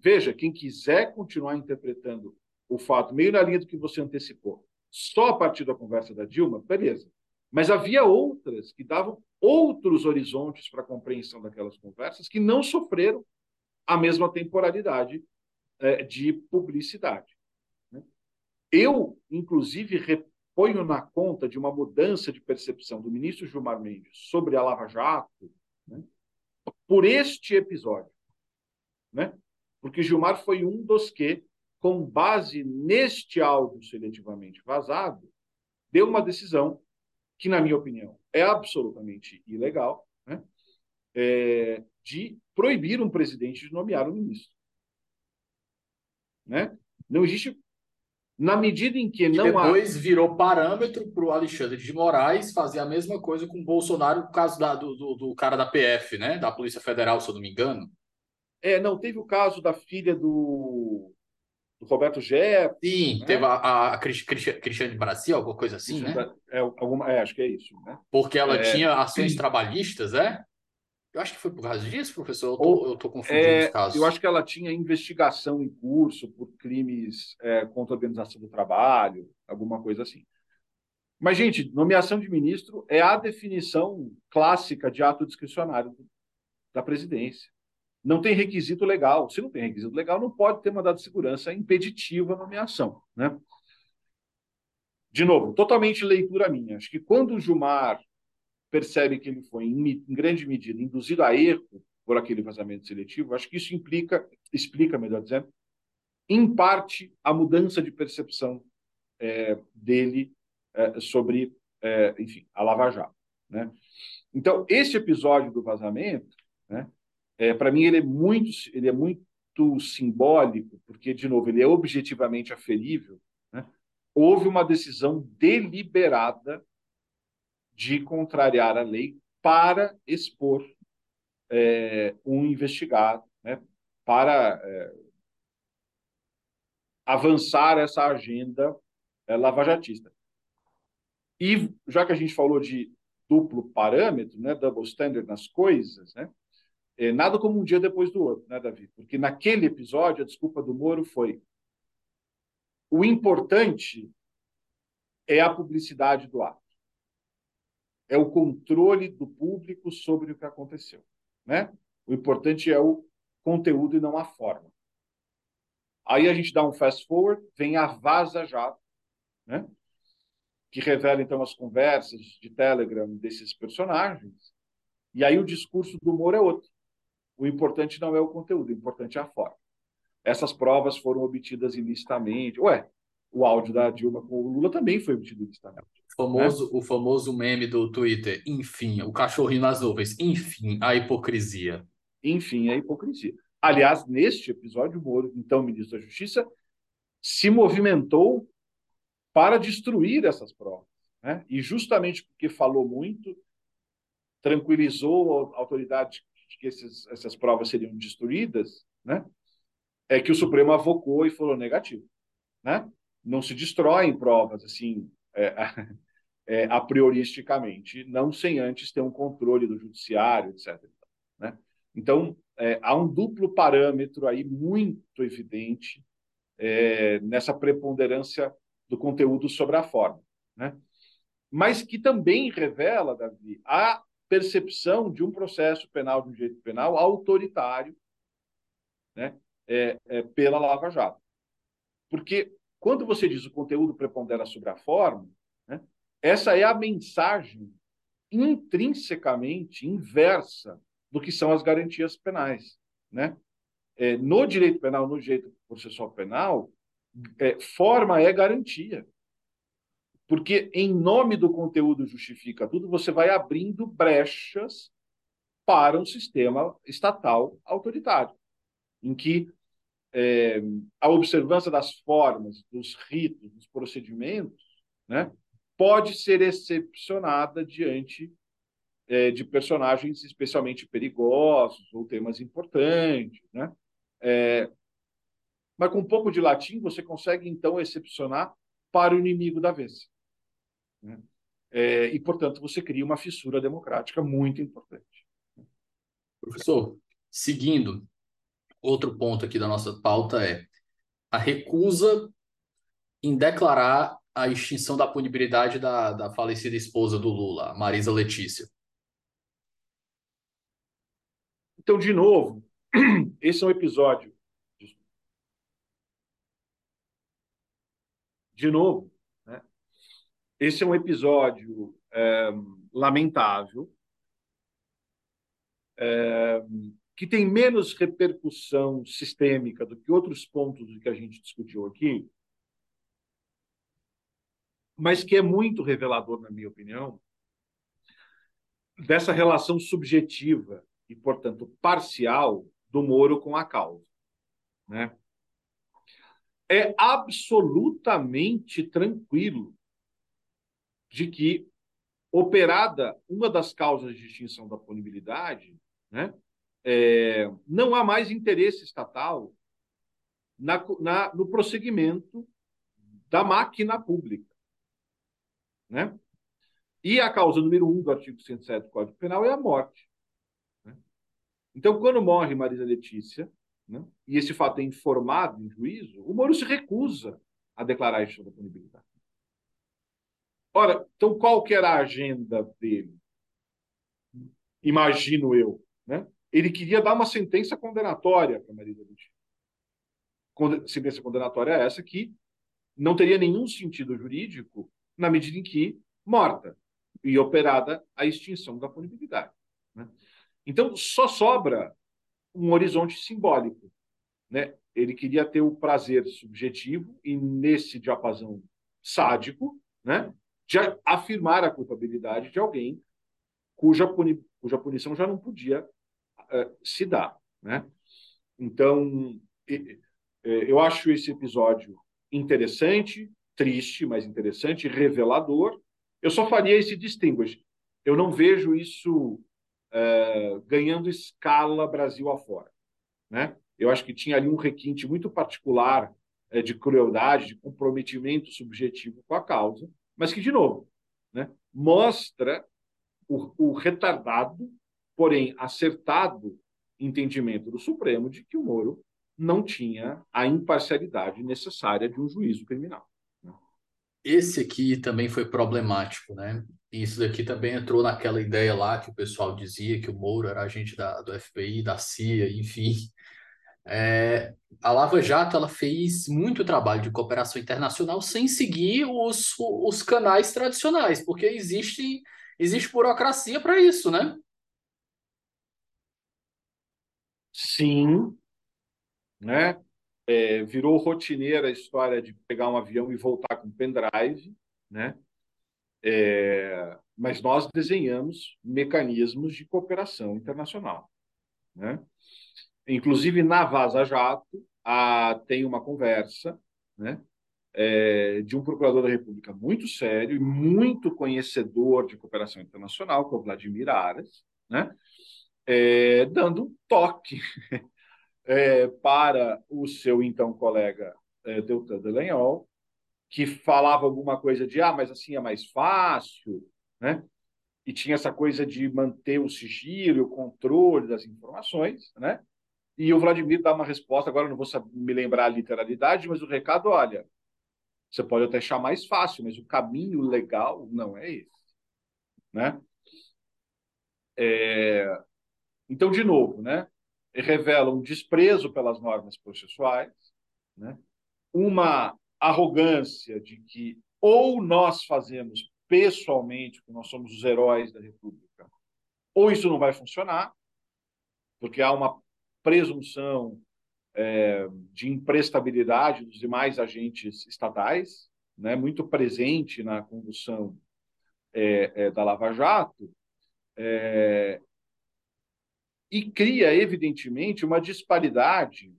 Veja, quem quiser continuar interpretando o fato, meio na linha do que você antecipou, só a partir da conversa da Dilma, beleza. Mas havia outras que davam outros horizontes para a compreensão daquelas conversas que não sofreram a mesma temporalidade eh, de publicidade, né? Eu, inclusive, ponho na conta de uma mudança de percepção do ministro Gilmar Mendes sobre a Lava Jato, né, por este episódio. Né? Porque Gilmar foi um dos que, com base neste áudio seletivamente vazado, deu uma decisão que, na minha opinião, é absolutamente ilegal, né? É, de proibir um presidente de nomear um ministro. Né? Não existe... Na medida em que não depois há... Depois virou parâmetro para o Alexandre de Moraes fazer a mesma coisa com o Bolsonaro, no caso da, do, do, do cara da P F, né? Da Polícia Federal, se eu não me engano. É, não, teve o caso da filha do, do Roberto Jefferson. Sim, né? Teve a, a, a Cris, Cris, Cristiane Brasil, alguma coisa assim, isso, né? É, alguma, é, acho que é isso. Né? Porque ela é... tinha ações trabalhistas, é? Eu acho que foi por causa disso, professor, eu estou confundindo é, os casos. Eu acho que ela tinha investigação em curso por crimes é, contra a organização do trabalho, alguma coisa assim. Mas, gente, nomeação de ministro é a definição clássica de ato discricionário da presidência. Não tem requisito legal. Se não tem requisito legal, não pode ter mandado de segurança impeditiva a nomeação. Né? De novo, totalmente leitura minha. Acho que quando o Gilmar percebe que ele foi, em, em grande medida, induzido a erro por aquele vazamento seletivo, acho que isso implica, explica, melhor dizendo, em parte, a mudança de percepção é, dele é, sobre, é, enfim, a Lava Jato. Né? Então, esse episódio do vazamento, né, é, para mim, ele é, muito, ele é muito simbólico, porque, de novo, ele é objetivamente aferível. Né? Houve uma decisão deliberada de contrariar a lei para expor é, um investigado, né, para é, avançar essa agenda é, lavajatista. E, já que a gente falou de duplo parâmetro, né, double standard nas coisas, né, é, nada como um dia depois do outro, né, Davi? Porque naquele episódio, a desculpa do Moro foi o importante é a publicidade do ato. É o controle do público sobre o que aconteceu. Né? O importante é o conteúdo e não a forma. Aí a gente dá um fast forward, vem a Vaza Jato, né? Que revela, então, as conversas de Telegram desses personagens. E aí o discurso do Moro é outro. O importante não é o conteúdo, o importante é a forma. Essas provas foram obtidas ilicitamente. Ué, o áudio da Dilma com o Lula também foi obtido ilicitamente. Famoso, é. O famoso meme do Twitter, enfim, o cachorrinho nas nuvens, enfim, a hipocrisia. Enfim, a hipocrisia. Aliás, neste episódio, o Moro, então ministro da Justiça, se movimentou para destruir essas provas. Né? E justamente porque falou muito, tranquilizou a autoridade de que esses, essas provas seriam destruídas, né? É que o Supremo avocou e falou negativo. Né? Não se destroem provas assim... É, É, a prioristicamente, não sem antes ter um controle do judiciário, etcétera. Né? Então, é, há um duplo parâmetro aí muito evidente é, nessa preponderância do conteúdo sobre a forma. Né? Mas que também revela, Davi, a percepção de um processo penal, de um direito penal autoritário, né? é, é, pela Lava Jato. Porque quando você diz o conteúdo prepondera sobre a forma, né? Essa é a mensagem intrinsecamente inversa do que são as garantias penais. Né? É, no direito penal, no direito processual penal, é, forma é garantia. Porque, em nome do conteúdo justifica tudo, você vai abrindo brechas para um sistema estatal autoritário, em que é, a observância das formas, dos ritos, dos procedimentos, né? Pode ser excepcionada diante é, de personagens especialmente perigosos ou temas importantes. Né? É, mas com um pouco de latim, você consegue, então, excepcionar para o inimigo da vez. Né? É, e, portanto, você cria uma fissura democrática muito importante. Professor, seguindo, outro ponto aqui da nossa pauta é a recusa em declarar a extinção da punibilidade da, da falecida esposa do Lula, Marisa Letícia. Então, de novo, esse é um episódio de novo, né? Esse é um episódio é, lamentável, é, que tem menos repercussão sistêmica do que outros pontos que a gente discutiu aqui, mas que é muito revelador, na minha opinião, dessa relação subjetiva e, portanto, parcial do Moro com a causa, né? É absolutamente tranquilo de que, operada uma das causas de extinção da punibilidade, né, é, não há mais interesse estatal na, na, no prosseguimento da máquina pública, né? E a causa número um do artigo cento e sete do Código Penal é a morte, né? Então, quando morre Marisa Letícia, né, e esse fato é informado em juízo, o Moro se recusa a declarar a extinção da punibilidade. Ora, então, qual que era a agenda dele? Imagino eu, né? Ele queria dar uma sentença condenatória para Marisa Letícia. Conde- sentença condenatória é essa que não teria nenhum sentido jurídico na medida em que morta e operada a extinção da punibilidade, né? Então, só sobra um horizonte simbólico, né? Ele queria ter o prazer subjetivo e, nesse diapasão sádico, né, de afirmar a culpabilidade de alguém cuja, puni cuja punição já não podia uh, se dar, né? Então, eu acho esse episódio interessante, triste, mas interessante, revelador. Eu só faria esse distinguish. Eu não vejo isso uh, ganhando escala Brasil afora, né? Eu acho que tinha ali um requinte muito particular uh, de crueldade, de comprometimento subjetivo com a causa, mas que, de novo, né, mostra o, o retardado, porém acertado entendimento do Supremo de que o Moro não tinha a imparcialidade necessária de um juízo criminal. Esse aqui também foi problemático, né? Isso daqui também entrou naquela ideia lá que o pessoal dizia que o Moro era agente da, do F B I, da C I A, enfim. É, a Lava Jato, ela fez muito trabalho de cooperação internacional sem seguir os, os canais tradicionais, porque existe, existe burocracia para isso, né? Sim, né? É, virou rotineira a história de pegar um avião e voltar com pendrive, né? É, mas nós desenhamos mecanismos de cooperação internacional, né? Inclusive, na Vaza Jato, a, tem uma conversa, né, é, de um procurador da República muito sério e muito conhecedor de cooperação internacional, que é o Vladimir Aras, né, é, dando um toque É, para o seu então colega é, Deltan Dallagnol, que falava alguma coisa de ah, mas assim é mais fácil, né? E tinha essa coisa de manter o sigilo, o controle das informações, né? E o Vladimir dá uma resposta, agora eu não vou saber, me lembrar a literalidade, mas o recado, olha, você pode até achar mais fácil, mas o caminho legal não é esse, né? É... Então, de novo, né? Revela um desprezo pelas normas processuais, né? Uma arrogância de que ou nós fazemos pessoalmente, que nós somos os heróis da República, ou isso não vai funcionar, porque há uma presunção é, de imprestabilidade dos demais agentes estatais, né? Muito presente na condução é, é, da Lava Jato, é, e cria, evidentemente, uma disparidade,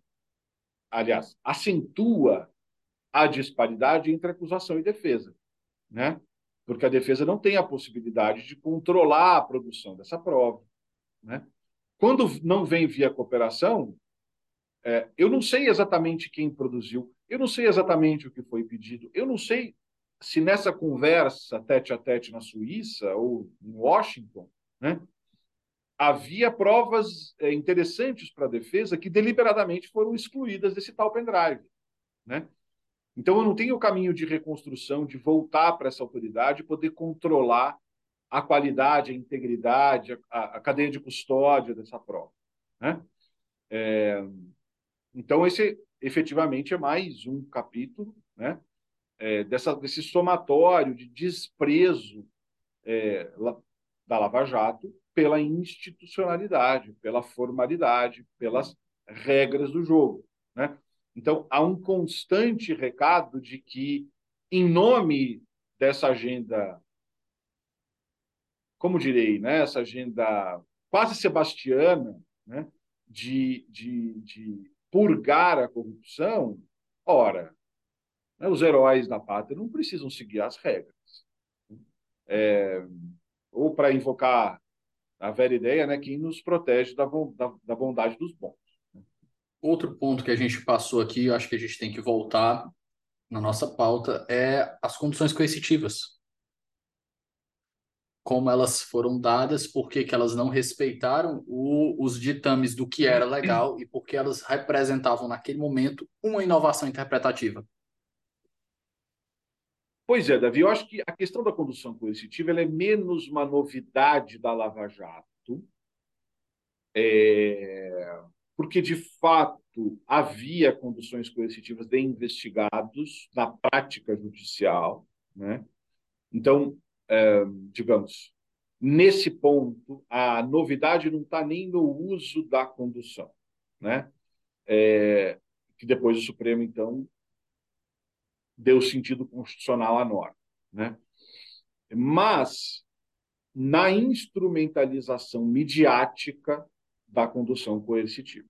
aliás, acentua a disparidade entre acusação e defesa, né? Porque a defesa não tem a possibilidade de controlar a produção dessa prova, né? Quando não vem via cooperação, é, eu não sei exatamente quem produziu, eu não sei exatamente o que foi pedido, eu não sei se nessa conversa tete a tete na Suíça ou em Washington, né, havia provas é, interessantes para a defesa que deliberadamente foram excluídas desse tal pendrive, né? Então, eu não tenho o caminho de reconstrução, de voltar para essa autoridade e poder controlar a qualidade, a integridade, a, a cadeia de custódia dessa prova, né? É, então, esse efetivamente é mais um capítulo, né, é, dessa, desse somatório de desprezo é, da Lava Jato pela institucionalidade, pela formalidade, pelas regras do jogo, né? Então, há um constante recado de que, em nome dessa agenda, como direi, né, essa agenda quase sebastiana, né, de, de, de purgar a corrupção, ora, né, os heróis da pátria não precisam seguir as regras. É, ou, para invocar a velha ideia, né, quem nos protege da, da, da bondade dos bons. Outro ponto que a gente passou aqui, eu acho que a gente tem que voltar na nossa pauta, é as condições coercitivas. Como elas foram dadas, por que elas não respeitaram o, os ditames do que era legal e porque elas representavam, naquele momento, uma inovação interpretativa. Pois é, Davi, eu acho que a questão da condução coercitiva ela é menos uma novidade da Lava Jato, é... porque, de fato, havia conduções coercitivas de investigados na prática judicial, né? Então, é, digamos, nesse ponto, a novidade não está nem no uso da condução, né? É, que depois o Supremo, então, deu sentido constitucional à norma, né? Mas, na instrumentalização midiática da condução coercitiva,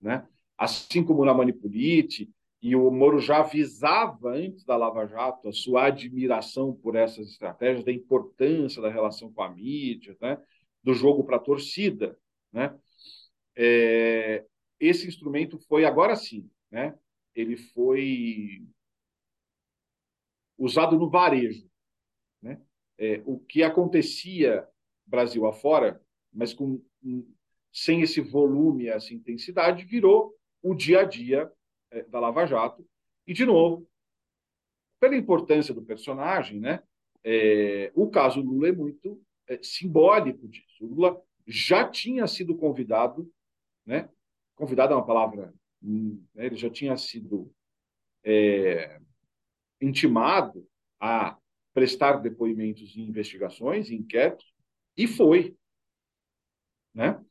né? Assim como na Mani Pulite, e o Moro já avisava antes da Lava Jato a sua admiração por essas estratégias, da importância da relação com a mídia, né? Do jogo para a torcida, né? É, esse instrumento foi, agora sim, né? Ele foi usado no varejo, né? É, o que acontecia Brasil afora, mas com sem esse volume, essa intensidade, virou o dia a dia é, da Lava Jato. E, de novo, pela importância do personagem, né, é, o caso Lula é muito é, simbólico disso. O Lula já tinha sido convidado, né, convidado é uma palavra, né, ele já tinha sido é, intimado a prestar depoimentos em investigações, em inquéritos, e foi, né?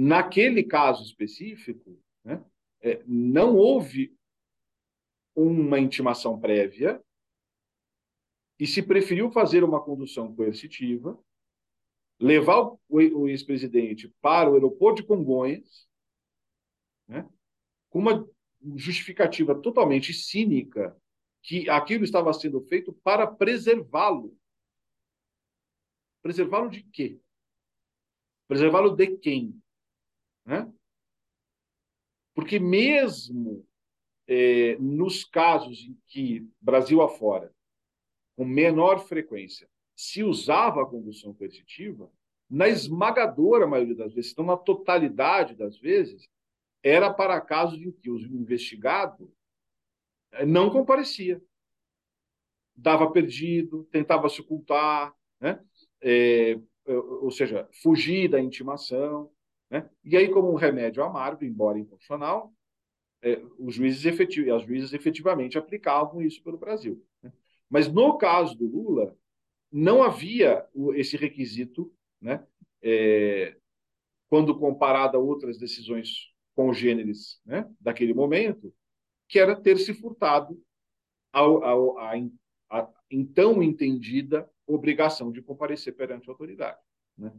Naquele caso específico, né, é, não houve uma intimação prévia e se preferiu fazer uma condução coercitiva, levar o, o ex-presidente para o aeroporto de Congonhas, né, com uma justificativa totalmente cínica que aquilo estava sendo feito para preservá-lo. Preservá-lo de quê? Preservá-lo de quem? Né? Porque mesmo eh, nos casos em que, Brasil afora, com menor frequência, se usava a condução coercitiva, na esmagadora maioria das vezes, então na totalidade das vezes, era para casos em que o investigado eh, não comparecia. Dava perdido, tentava se ocultar, né? eh, ou seja, fugir da intimação, né? E aí, como um remédio amargo, embora inconstitucional, eh, os juízes efetiv- as juízes efetivamente aplicavam isso pelo Brasil, né? Mas no caso do Lula, não havia o, esse requisito, né? Eh, quando comparado a outras decisões congêneres, né, daquele momento, que era ter se furtado ao, ao, a, a, a então entendida obrigação de comparecer perante a autoridade, né?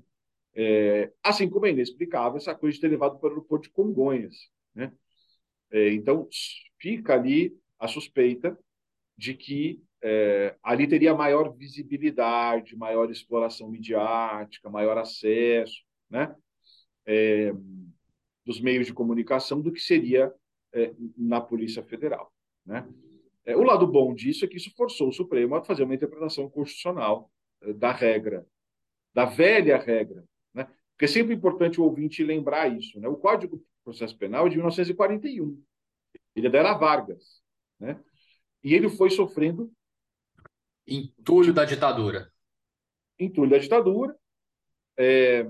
É, assim como é inexplicável essa coisa de ter levado para o aeroporto de Congonhas, né? É, então, fica ali a suspeita de que é, ali teria maior visibilidade, maior exploração midiática, maior acesso, né, é, dos meios de comunicação do que seria é, na Polícia Federal, né? É, o lado bom disso é que isso forçou o Supremo a fazer uma interpretação constitucional é, da regra, da velha regra, né? Porque é sempre importante o ouvinte lembrar isso, né? O Código de Processo Penal é de mil novecentos e quarenta e um. Ele é da era Vargas, né? E ele foi sofrendo entulho da ditadura. Entulho da ditadura. É...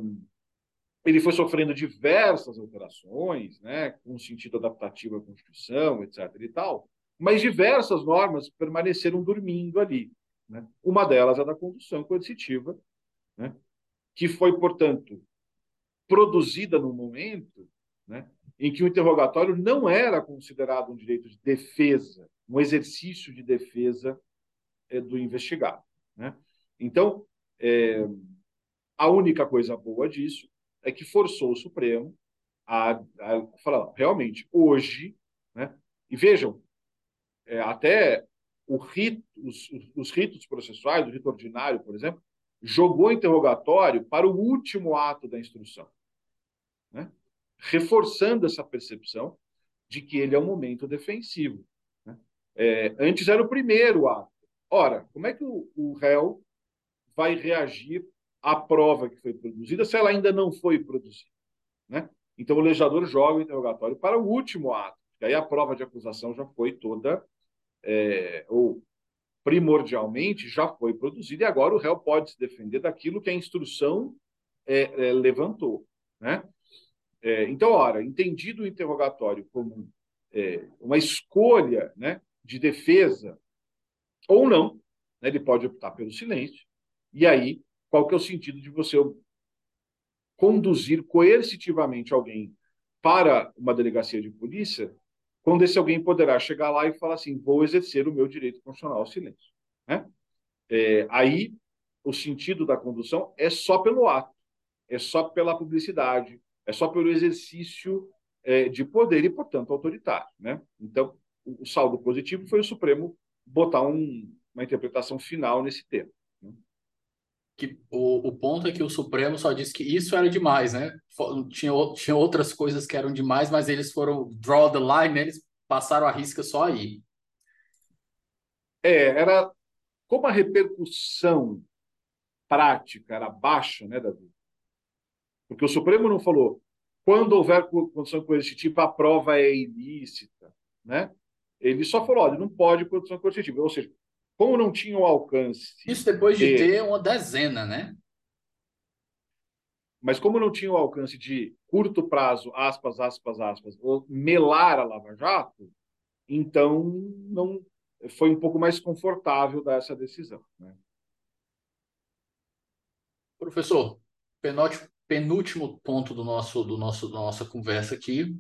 Ele foi sofrendo diversas alterações, né? Com sentido adaptativo à Constituição, etcétera e tal. mas diversas normas permaneceram dormindo ali, né? Uma delas é a da condução coercitiva, né? Que foi, portanto, produzida num momento, né, em que o interrogatório não era considerado um direito de defesa, um exercício de defesa é, do investigado, né? Então, é, a única coisa boa disso é que forçou o Supremo a, a falar, realmente, hoje, né, e vejam, é, até o rito, os, os ritos processuais, o rito ordinário, por exemplo, jogou interrogatório para o último ato da instrução, né? Reforçando essa percepção de que ele é um momento defensivo, né? É, antes era o primeiro ato. Ora, como é que o, o réu vai reagir à prova que foi produzida se ela ainda não foi produzida, né? Então, o legislador joga o interrogatório para o último ato, porque aí a prova de acusação já foi toda, é, ou primordialmente, já foi produzida, e agora o réu pode se defender daquilo que a instrução é, é, levantou, né? É, então, ora, entendido o interrogatório como é, uma escolha, né, de defesa ou não, né, ele pode optar pelo silêncio, e aí qual que é o sentido de você conduzir coercitivamente alguém para uma delegacia de polícia, quando esse alguém poderá chegar lá e falar assim, vou exercer o meu direito constitucional ao silêncio, né? É, aí o sentido da condução é só pelo ato, é só pela publicidade, é só pelo exercício é, de poder e, portanto, autoritário, né? Então, o, o saldo positivo foi o Supremo botar um, uma interpretação final nesse tema, né? Que, o, o ponto é que o Supremo só disse que isso era demais, né? Tinha, tinha outras coisas que eram demais, mas eles foram draw the line, né? Eles passaram a risca só aí. É, era... Como a repercussão prática era baixa, né, Davi? Porque o Supremo não falou, quando houver condição coercitiva, a prova é ilícita, né? Ele só falou, olha, não pode condição coercitiva. Ou seja, como não tinha o alcance... Isso depois de, de ter uma dezena, né? Mas como não tinha o alcance de curto prazo, aspas, aspas, aspas, ou melar a Lava Jato, então não, foi um pouco mais confortável dar essa decisão, né? Professor, penótipo, penúltimo ponto do nosso, do nosso, da nossa conversa aqui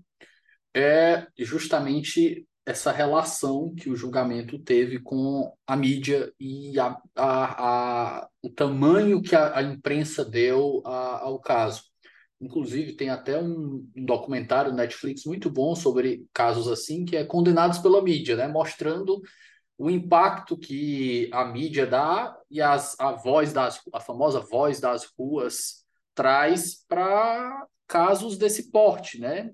é justamente essa relação que o julgamento teve com a mídia e a, a, a, o tamanho que a, a imprensa deu a, ao caso. Inclusive, tem até um, um documentário Netflix muito bom sobre casos assim, que é Condenados pela Mídia, né? Mostrando o impacto que a mídia dá e as, a, voz das, a famosa voz das ruas traz para casos desse porte, né?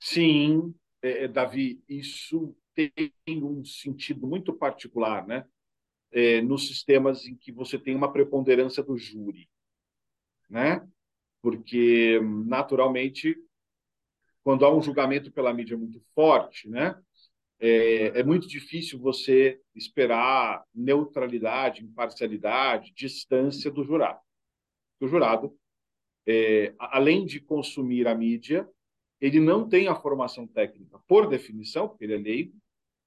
Sim, é, Davi, isso tem um sentido muito particular, né? É, nos sistemas em que você tem uma preponderância do júri, né? Porque, naturalmente, quando há um julgamento pela mídia muito forte, né? É, é muito difícil você esperar neutralidade, imparcialidade, distância do jurado. O jurado, é, além de consumir a mídia, ele não tem a formação técnica, por definição, porque ele é leigo,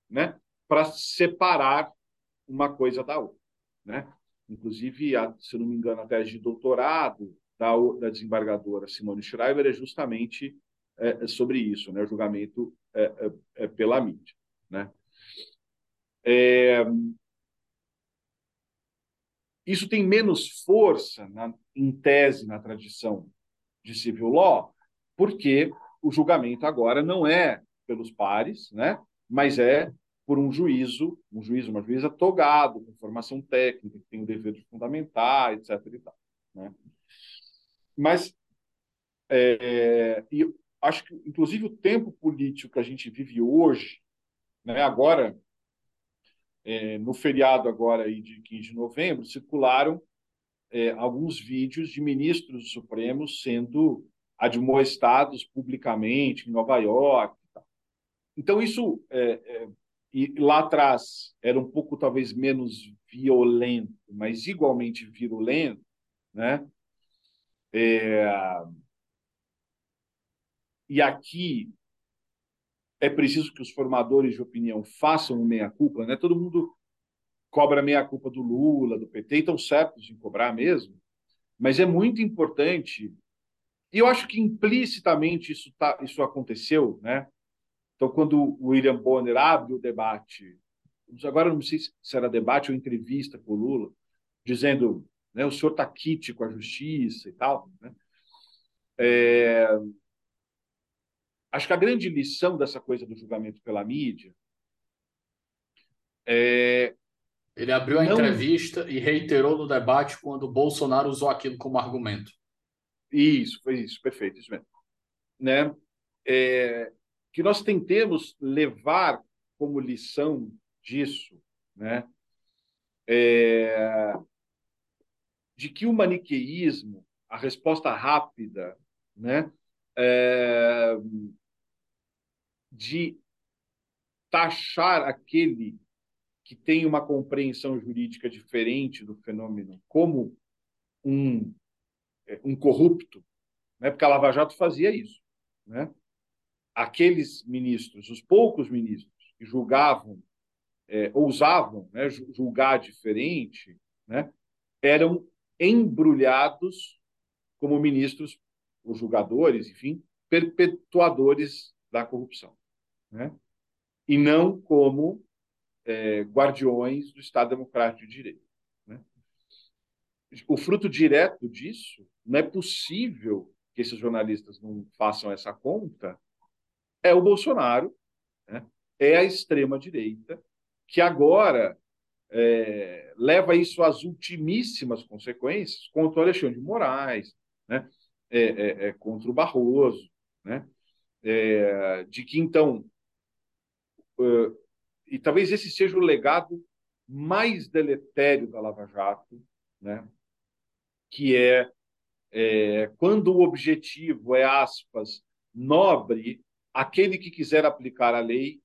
né, para separar uma coisa da outra, né? Inclusive, a, se não me engano, a tese de doutorado da, da desembargadora Simone Schreiber é justamente é, sobre isso, né? O julgamento é, é, é pela mídia, né? É, isso tem menos força, na, em tese, na tradição de civil law, porque o julgamento agora não é pelos pares, né? Mas é por um juízo, um juízo, uma juíza togado, com formação técnica, que tem o dever de fundamentar, etcétera e tal, né? Mas, é, e acho que, inclusive, o tempo político que a gente vive hoje, né? Agora, é, no feriado agora aí de quinze de novembro, circularam é, alguns vídeos de ministros do Supremo sendo admoestados publicamente em Nova York e tal. Então, isso é, é, e lá atrás era um pouco, talvez, menos violento, mas igualmente virulento, né? É, e aqui é preciso que os formadores de opinião façam meia-culpa, né? Todo mundo cobra meia-culpa do Lula, do P T, e estão certos em cobrar mesmo, mas é muito importante, e eu acho que implicitamente isso, tá, isso aconteceu, né? Então, quando o William Bonner abre o debate, agora não sei se era debate ou entrevista com o Lula, dizendo, né, o senhor está quite com a justiça e tal, né? É... Acho que a grande lição dessa coisa do julgamento pela mídia é... Ele abriu a não... entrevista e reiterou no debate quando o Bolsonaro usou aquilo como argumento. Isso, foi isso, perfeito, isso mesmo. Né? É... Que nós tentemos levar como lição disso, né? É... de que o maniqueísmo, a resposta rápida, né? É... de taxar aquele que tem uma compreensão jurídica diferente do fenômeno como um, um corrupto, né? Porque a Lava Jato fazia isso, né? Aqueles ministros, os poucos ministros que julgavam, é, ousavam, né, julgar diferente, né, eram embrulhados como ministros, os julgadores, enfim, perpetuadores da corrupção, né? E não como É, guardiões do Estado Democrático de Direito, né? O fruto direto disso, não é possível que esses jornalistas não façam essa conta, é o Bolsonaro, né? É a extrema-direita, que agora é, leva isso às ultimíssimas consequências contra o Alexandre de Moraes, né? é, é, é, contra o Barroso, né? É, de que, então... Uh, E talvez esse seja o legado mais deletério da Lava Jato, né? Que é, é quando o objetivo é, aspas, nobre, aquele que quiser aplicar a lei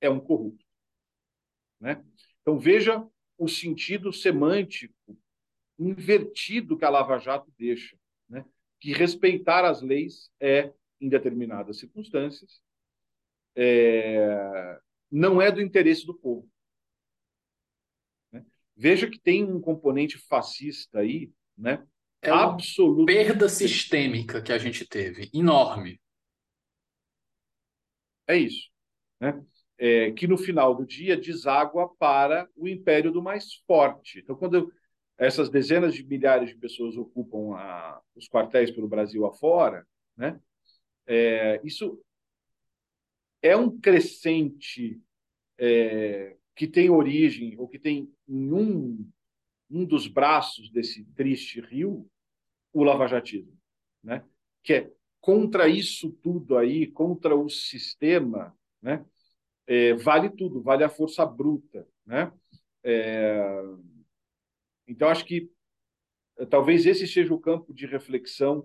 é um corrupto, né? Então, veja o sentido semântico invertido que a Lava Jato deixa, né? Que respeitar as leis é, em determinadas circunstâncias, é... não é do interesse do povo, né? Veja que tem um componente fascista aí, né? É absoluto. Perda sistêmica que a gente teve, enorme. É isso, né? É, que no final do dia deságua para o império do mais forte. Então, quando essas dezenas de milhares de pessoas ocupam a, os quartéis pelo Brasil afora, né? É, isso... é um crescente é, que tem origem, ou que tem em um, um dos braços desse triste rio, o lavajatismo, né? Que é contra isso tudo aí, contra o sistema, né? É, vale tudo, vale a força bruta, né? É, então, acho que talvez esse seja o campo de reflexão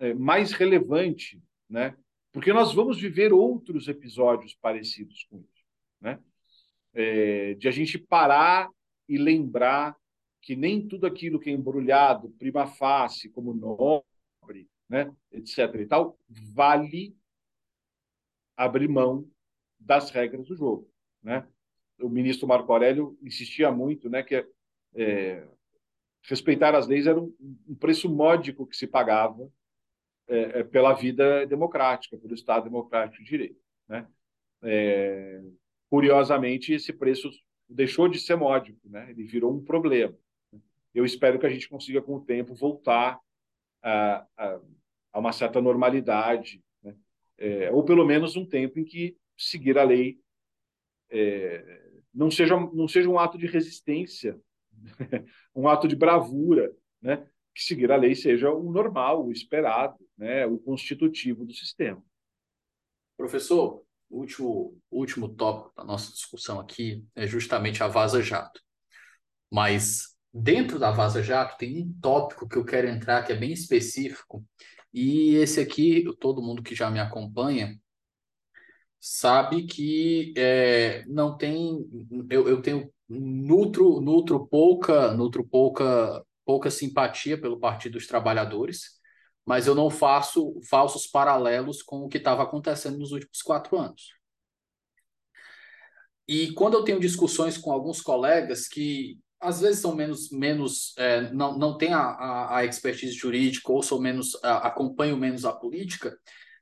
é, mais relevante, né? Porque nós vamos viver outros episódios parecidos com isso, né? É, de a gente parar e lembrar que nem tudo aquilo que é embrulhado, prima facie, como nobre, né, etcétera e tal, vale abrir mão das regras do jogo, né? O ministro Marco Aurélio insistia muito, né, que é, respeitar as leis era um, um preço módico que se pagava É, é pela vida democrática, pelo Estado Democrático de Direito, né? É, curiosamente, esse preço deixou de ser módico, né? Ele virou um problema. Eu espero que a gente consiga, com o tempo, voltar a, a, a uma certa normalidade, né? É, ou, pelo menos, um tempo em que seguir a lei é, não, seja, não seja um ato de resistência, um ato de bravura, né? Que seguir a lei seja o normal, o esperado, né, o constitutivo do sistema. Professor, o último, último tópico da nossa discussão aqui é justamente a Vaza Jato. Mas dentro da Vaza Jato tem um tópico que eu quero entrar que é bem específico, e esse aqui, todo mundo que já me acompanha sabe que é, não tem... Eu, eu tenho... Nutro, nutro pouca... Nutro pouca pouca simpatia pelo Partido dos Trabalhadores, mas eu não faço falsos paralelos com o que estava acontecendo nos últimos quatro anos. E quando eu tenho discussões com alguns colegas que às vezes são menos, menos é, não, não têm a, a, a expertise jurídica ou são menos, a, acompanham menos a política,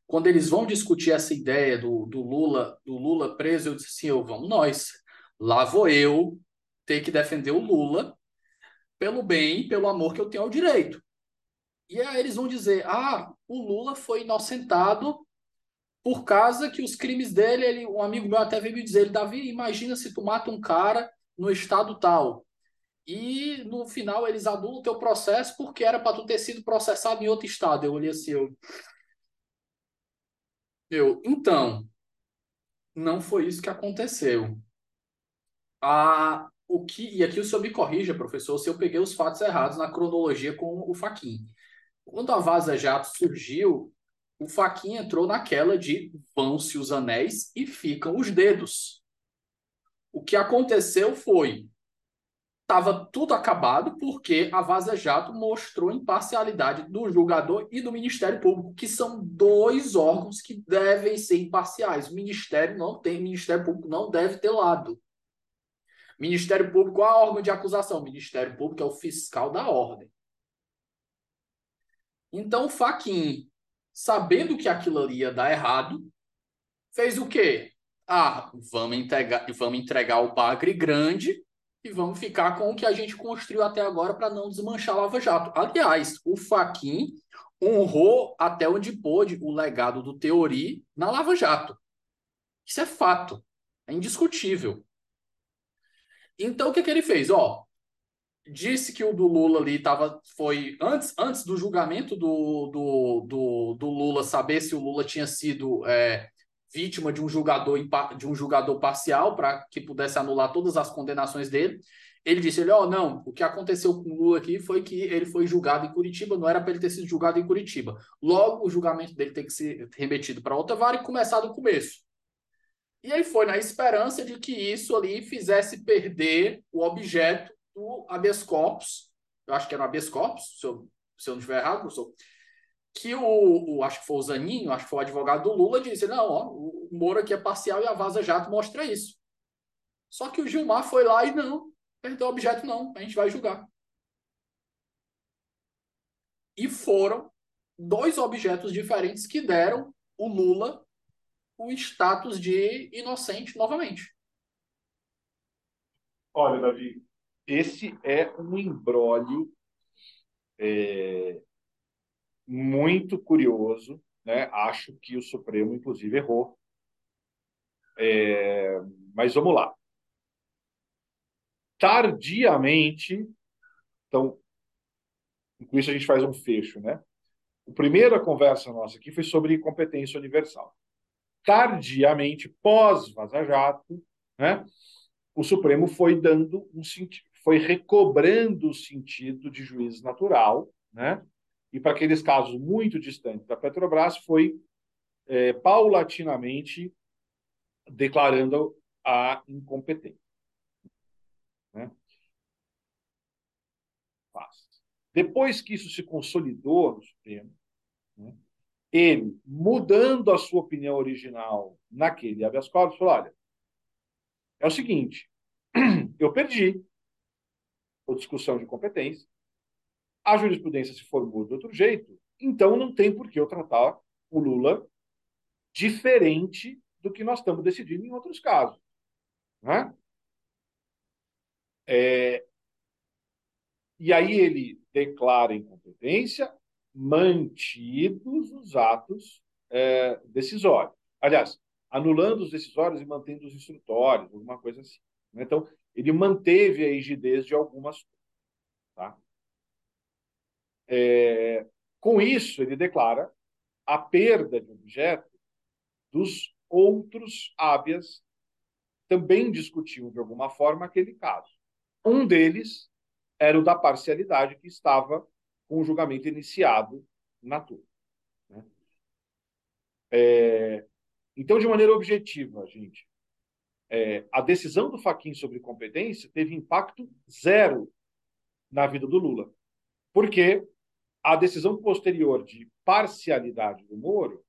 quando eles vão discutir essa ideia do, do, Lula, do Lula preso, eu disse assim, eu vamos nós, lá vou eu ter que defender o Lula pelo bem e pelo amor que eu tenho ao direito. E aí eles vão dizer, ah, o Lula foi inocentado por causa que os crimes dele, ele, um amigo meu até veio me dizer, ele, Davi, imagina se tu mata um cara no estado tal, e no final eles anulam o teu processo porque era para tu ter sido processado em outro estado. Eu olhei assim, eu... eu... Então, não foi isso que aconteceu. Ah, o que... E aqui o senhor me corrija, professor, se eu peguei os fatos errados na cronologia com o Fachin. Quando a Vaza Jato surgiu, o Fachin entrou naquela de vão-se os anéis e ficam os dedos. O que aconteceu foi... Estava tudo acabado porque a Vaza Jato mostrou imparcialidade do julgador e do Ministério Público, que são dois órgãos que devem ser imparciais. O Ministério não tem, o Ministério Público não deve ter lado. Ministério Público é órgão de acusação, o Ministério Público é o fiscal da ordem. Então o Fachin, sabendo que aquilo ali ia dar errado, fez o quê? Ah, vamos entregar, vamos entregar o bagre grande e vamos ficar com o que a gente construiu até agora para não desmanchar a Lava Jato. Aliás, o Fachin honrou até onde pôde o legado do Teori na Lava Jato. Isso é fato. É indiscutível. Então, o que, é que ele fez? Ó, disse que o do Lula ali tava, foi... Antes, antes do julgamento do, do, do, do Lula, saber se o Lula tinha sido... É, vítima de um julgador, de um julgador parcial para que pudesse anular todas as condenações dele. Ele disse, ele, ó, não, o que aconteceu com o Lula aqui foi que ele foi julgado em Curitiba, não era para ele ter sido julgado em Curitiba. Logo, o julgamento dele tem que ser remetido para outra vara e começar do começo. E ele foi na esperança de que isso ali fizesse perder o objeto do habeas corpus, eu acho que era o habeas corpus, se eu, se eu não estiver errado, professor, que o, o, acho que foi o Zaninho, acho que foi o advogado do Lula, disse, não, ó, o Moro aqui é parcial e a Vaza Jato mostra isso. Só que o Gilmar foi lá e não, perdeu o objeto não, a gente vai julgar. E foram dois objetos diferentes que deram o Lula o status de inocente novamente. Olha, Davi, esse é um imbróglio... É... muito curioso, né? Acho que o Supremo, inclusive, errou. É... Mas vamos lá. Tardiamente, então, com isso a gente faz um fecho, né? A primeira conversa nossa aqui foi sobre competência universal. Tardiamente, pós-Vaza Jato, né? O Supremo foi dando um sentido, foi recobrando o sentido de juiz natural, né? E para aqueles casos muito distantes da Petrobras, foi é, paulatinamente declarando a incompetência. Né? Depois que isso se consolidou no Supremo, né, ele, mudando a sua opinião original naquele habeas corpus, falou, olha, é o seguinte, eu perdi a discussão de competência, a jurisprudência se formou de outro jeito, então não tem por que eu tratar o Lula diferente do que nós estamos decidindo em outros casos. Né? É... E aí ele declara incompetência mantidos os atos é, decisórios. Aliás, anulando os decisórios e mantendo os instrutórios, alguma coisa assim. Né? Então, ele manteve a rigidez de algumas coisas. Tá? É, com isso, ele declara a perda de objeto dos outros habeas também discutiam de alguma forma aquele caso. Um deles era o da parcialidade que estava com o julgamento iniciado na turma. Né? É, então, de maneira objetiva, gente, é, a decisão do Fachin sobre competência teve impacto zero na vida do Lula. Porque a decisão posterior de parcialidade do Moro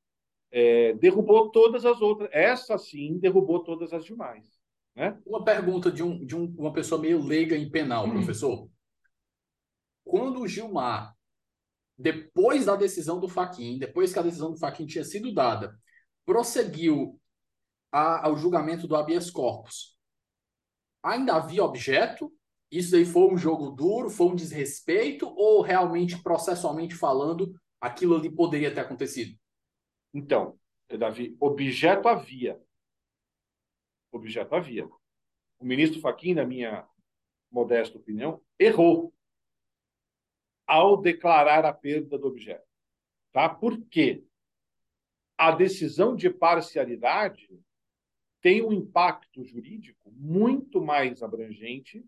é, derrubou todas as outras. Essa, sim, derrubou todas as demais. Né? Uma pergunta de, um, de um, uma pessoa meio leiga em penal, hum. professor. Quando o Gilmar, depois da decisão do Fachin, depois que a decisão do Fachin tinha sido dada, prosseguiu a, ao julgamento do habeas corpus, ainda havia objeto? Isso aí foi um jogo duro, foi um desrespeito, ou realmente, processualmente falando, aquilo ali poderia ter acontecido? Então, Davi, objeto havia. Objeto havia. O ministro Fachin, na minha modesta opinião, errou ao declarar a perda do objeto. Tá? Por quê? A decisão de parcialidade tem um impacto jurídico muito mais abrangente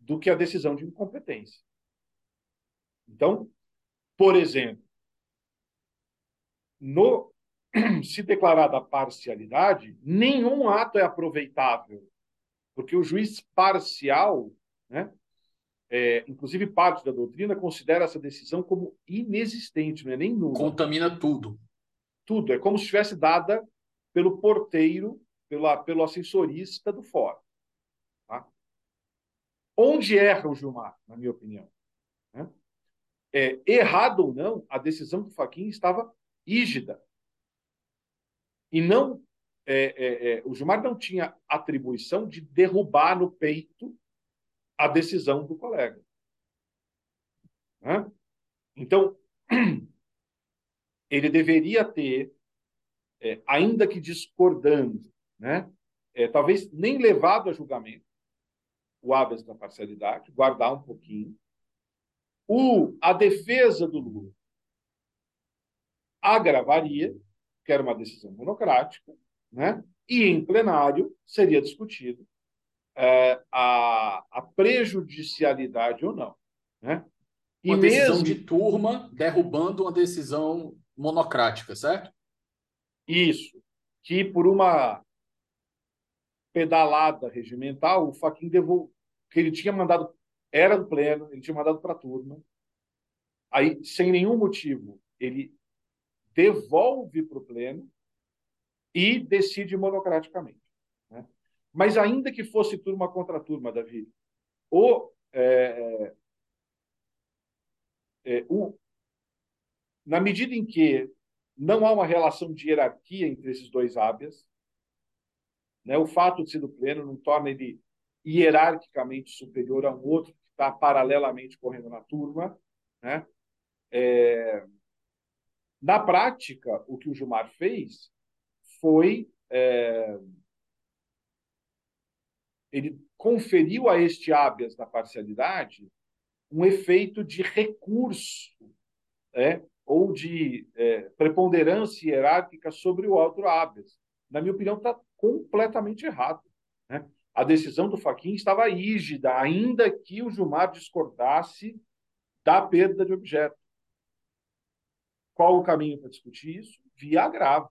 do que a decisão de incompetência. Então, por exemplo, no, se declarada a parcialidade, nenhum ato é aproveitável, porque o juiz parcial, né, é, inclusive parte da doutrina, considera essa decisão como inexistente, não é nem nula. Contamina tudo. Tudo. É como se estivesse dada pelo porteiro, pela, pelo assessorista do fórum. Tá? Onde erra o Gilmar, na minha opinião? Né? É, errado ou não, a decisão do Fachin estava rígida. E não, é, é, é, o Gilmar não tinha atribuição de derrubar no peito a decisão do colega. Né? Então, ele deveria ter, é, ainda que discordando, né, é, talvez nem levado a julgamento o habeas da parcialidade, guardar um pouquinho. O, a defesa do Lula agravaria, que era uma decisão monocrática, né, e em plenário seria discutido é, a, a prejudicialidade ou não. Né? E uma mesmo... decisão de turma derrubando uma decisão monocrática, certo? Isso. Que por uma pedalada regimental, o Fachin devolveu, que ele tinha mandado, era do pleno, ele tinha mandado para a turma, aí, sem nenhum motivo, ele devolve para o pleno e decide monocraticamente. Né? Mas ainda que fosse turma contra turma, Davi, o, é, é, o, na medida em que não há uma relação de hierarquia entre esses dois habeas, né? O fato de ser do pleno não torna ele hierarquicamente superior a um outro que está paralelamente correndo na turma. Né? É... Na prática, o que o Gilmar fez foi... É... Ele conferiu a este habeas da parcialidade um efeito de recurso, né? Ou de é, preponderância hierárquica sobre o outro habeas. Na minha opinião, está completamente errado. Né? A decisão do Fachin estava rígida, ainda que o Gilmar discordasse da perda de objeto. Qual o caminho para discutir isso? Via agravo.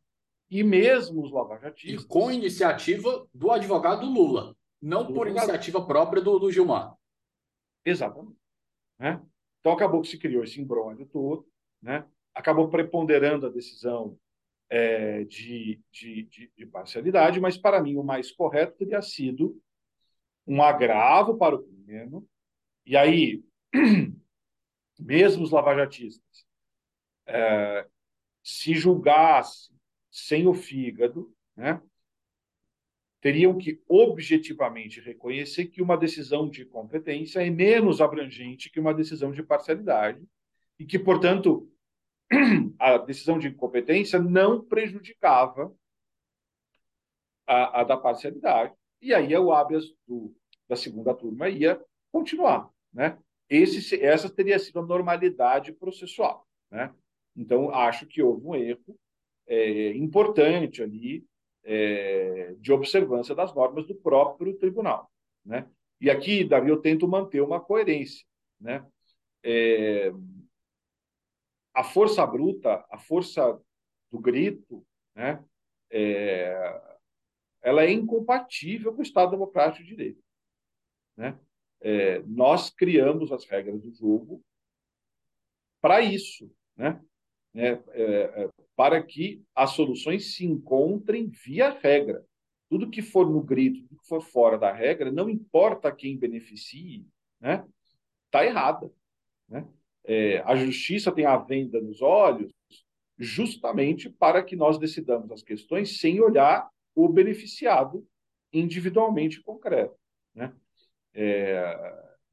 E mesmo os lavajatistas... E com iniciativa do advogado Lula, não do por advogado. Iniciativa própria do, do Gilmar. Exatamente. Né? Então, acabou que se criou esse embrônio todo, né? Acabou preponderando a decisão é, de, de, de, de parcialidade, mas, para mim, o mais correto teria sido um agravo para o pleno. E aí, mesmo os lavajatistas, é, se julgasse sem o fígado, né, teriam que objetivamente reconhecer que uma decisão de competência é menos abrangente que uma decisão de parcialidade e que, portanto, a decisão de incompetência não prejudicava a, a da parcialidade. E aí o habeas do, da segunda turma ia continuar. Né? Esse, essa teria sido a normalidade processual. Né? Então, acho que houve um erro é, importante ali é, de observância das normas do próprio tribunal. Né? E aqui, Davi, eu tento manter uma coerência. Né? É, a força bruta, a força do grito, né? é, ela é incompatível com o Estado Democrático de Direito. Né? É, nós criamos as regras do jogo para isso, né? É, é, é, para que as soluções se encontrem via regra. Tudo que for no grito, tudo que for fora da regra, não importa quem beneficie, né? Tá errada, né? É, a justiça tem a venda nos olhos justamente para que nós decidamos as questões sem olhar o beneficiado individualmente concreto, né? É,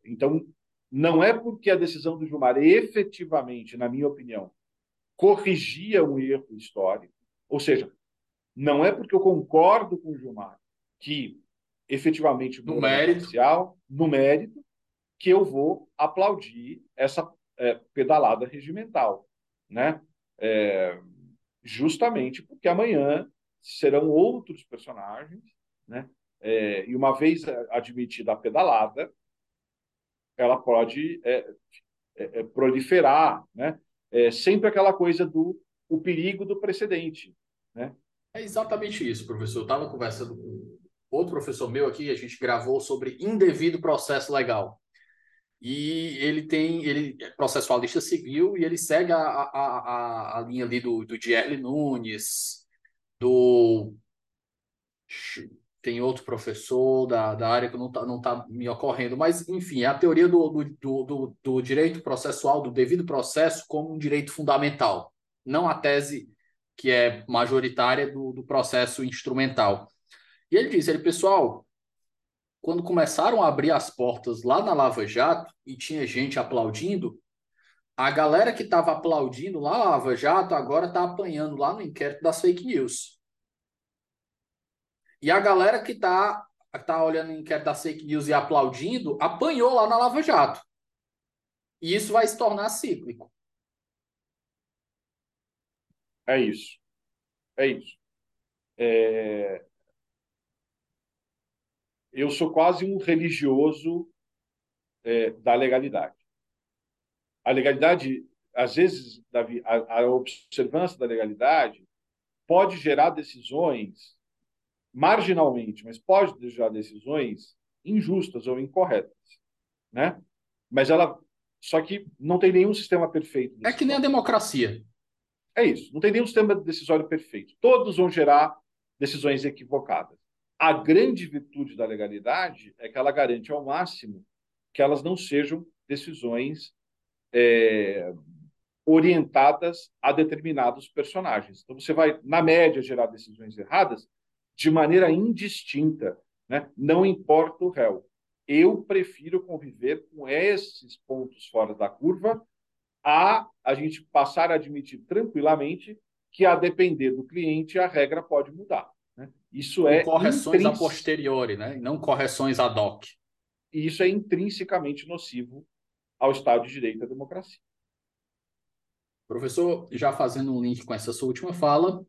então, não é porque a decisão do Gilmar efetivamente, na minha opinião, corrigia um erro histórico, ou seja, não é porque eu concordo com o Gilmar que efetivamente no mérito, no mérito que eu vou aplaudir essa é, pedalada regimental, né? É, justamente porque amanhã serão outros personagens, né? É, e uma vez admitida a pedalada, ela pode é, é, é, proliferar, né? É sempre aquela coisa do o perigo do precedente, né? É exatamente isso, professor. Eu estava conversando com outro professor meu aqui, a gente gravou sobre indevido processo legal. E ele tem, ele é processualista civil e ele segue a, a, a, a linha ali do, do Dierle Nunes, do... Tem outro professor da, da área que não está não tá me ocorrendo, mas, enfim, a teoria do, do, do, do direito processual, do devido processo, como um direito fundamental, não a tese que é majoritária do, do processo instrumental. E ele diz, ele, pessoal, quando começaram a abrir as portas lá na Lava Jato e tinha gente aplaudindo, a galera que estava aplaudindo lá na Lava Jato agora está apanhando lá no inquérito das fake news. E a galera que está tá olhando o inquérito da fake news e aplaudindo, apanhou lá na Lava Jato. E isso vai se tornar cíclico. É isso. É isso. É... Eu sou quase um religioso é, da legalidade. A legalidade, às vezes, Davi, a, a observância da legalidade pode gerar decisões marginalmente, mas pode deixar decisões injustas ou incorretas, né? Mas ela... Só que não tem nenhum sistema perfeito. É que nem a democracia. É isso. Não tem nenhum sistema decisório perfeito. Todos vão gerar decisões equivocadas. A grande virtude da legalidade é que ela garante ao máximo que elas não sejam decisões é, orientadas a determinados personagens. Então, você vai, na média, gerar decisões erradas de maneira indistinta, né? Não importa o réu. Eu prefiro conviver com esses pontos fora da curva a a gente passar a admitir tranquilamente que, a depender do cliente, a regra pode mudar, né? Isso é correções a posteriori, né? Não correções ad hoc. E isso é intrinsecamente nocivo ao Estado de Direito e à democracia. Professor, já fazendo um link com essa sua última fala,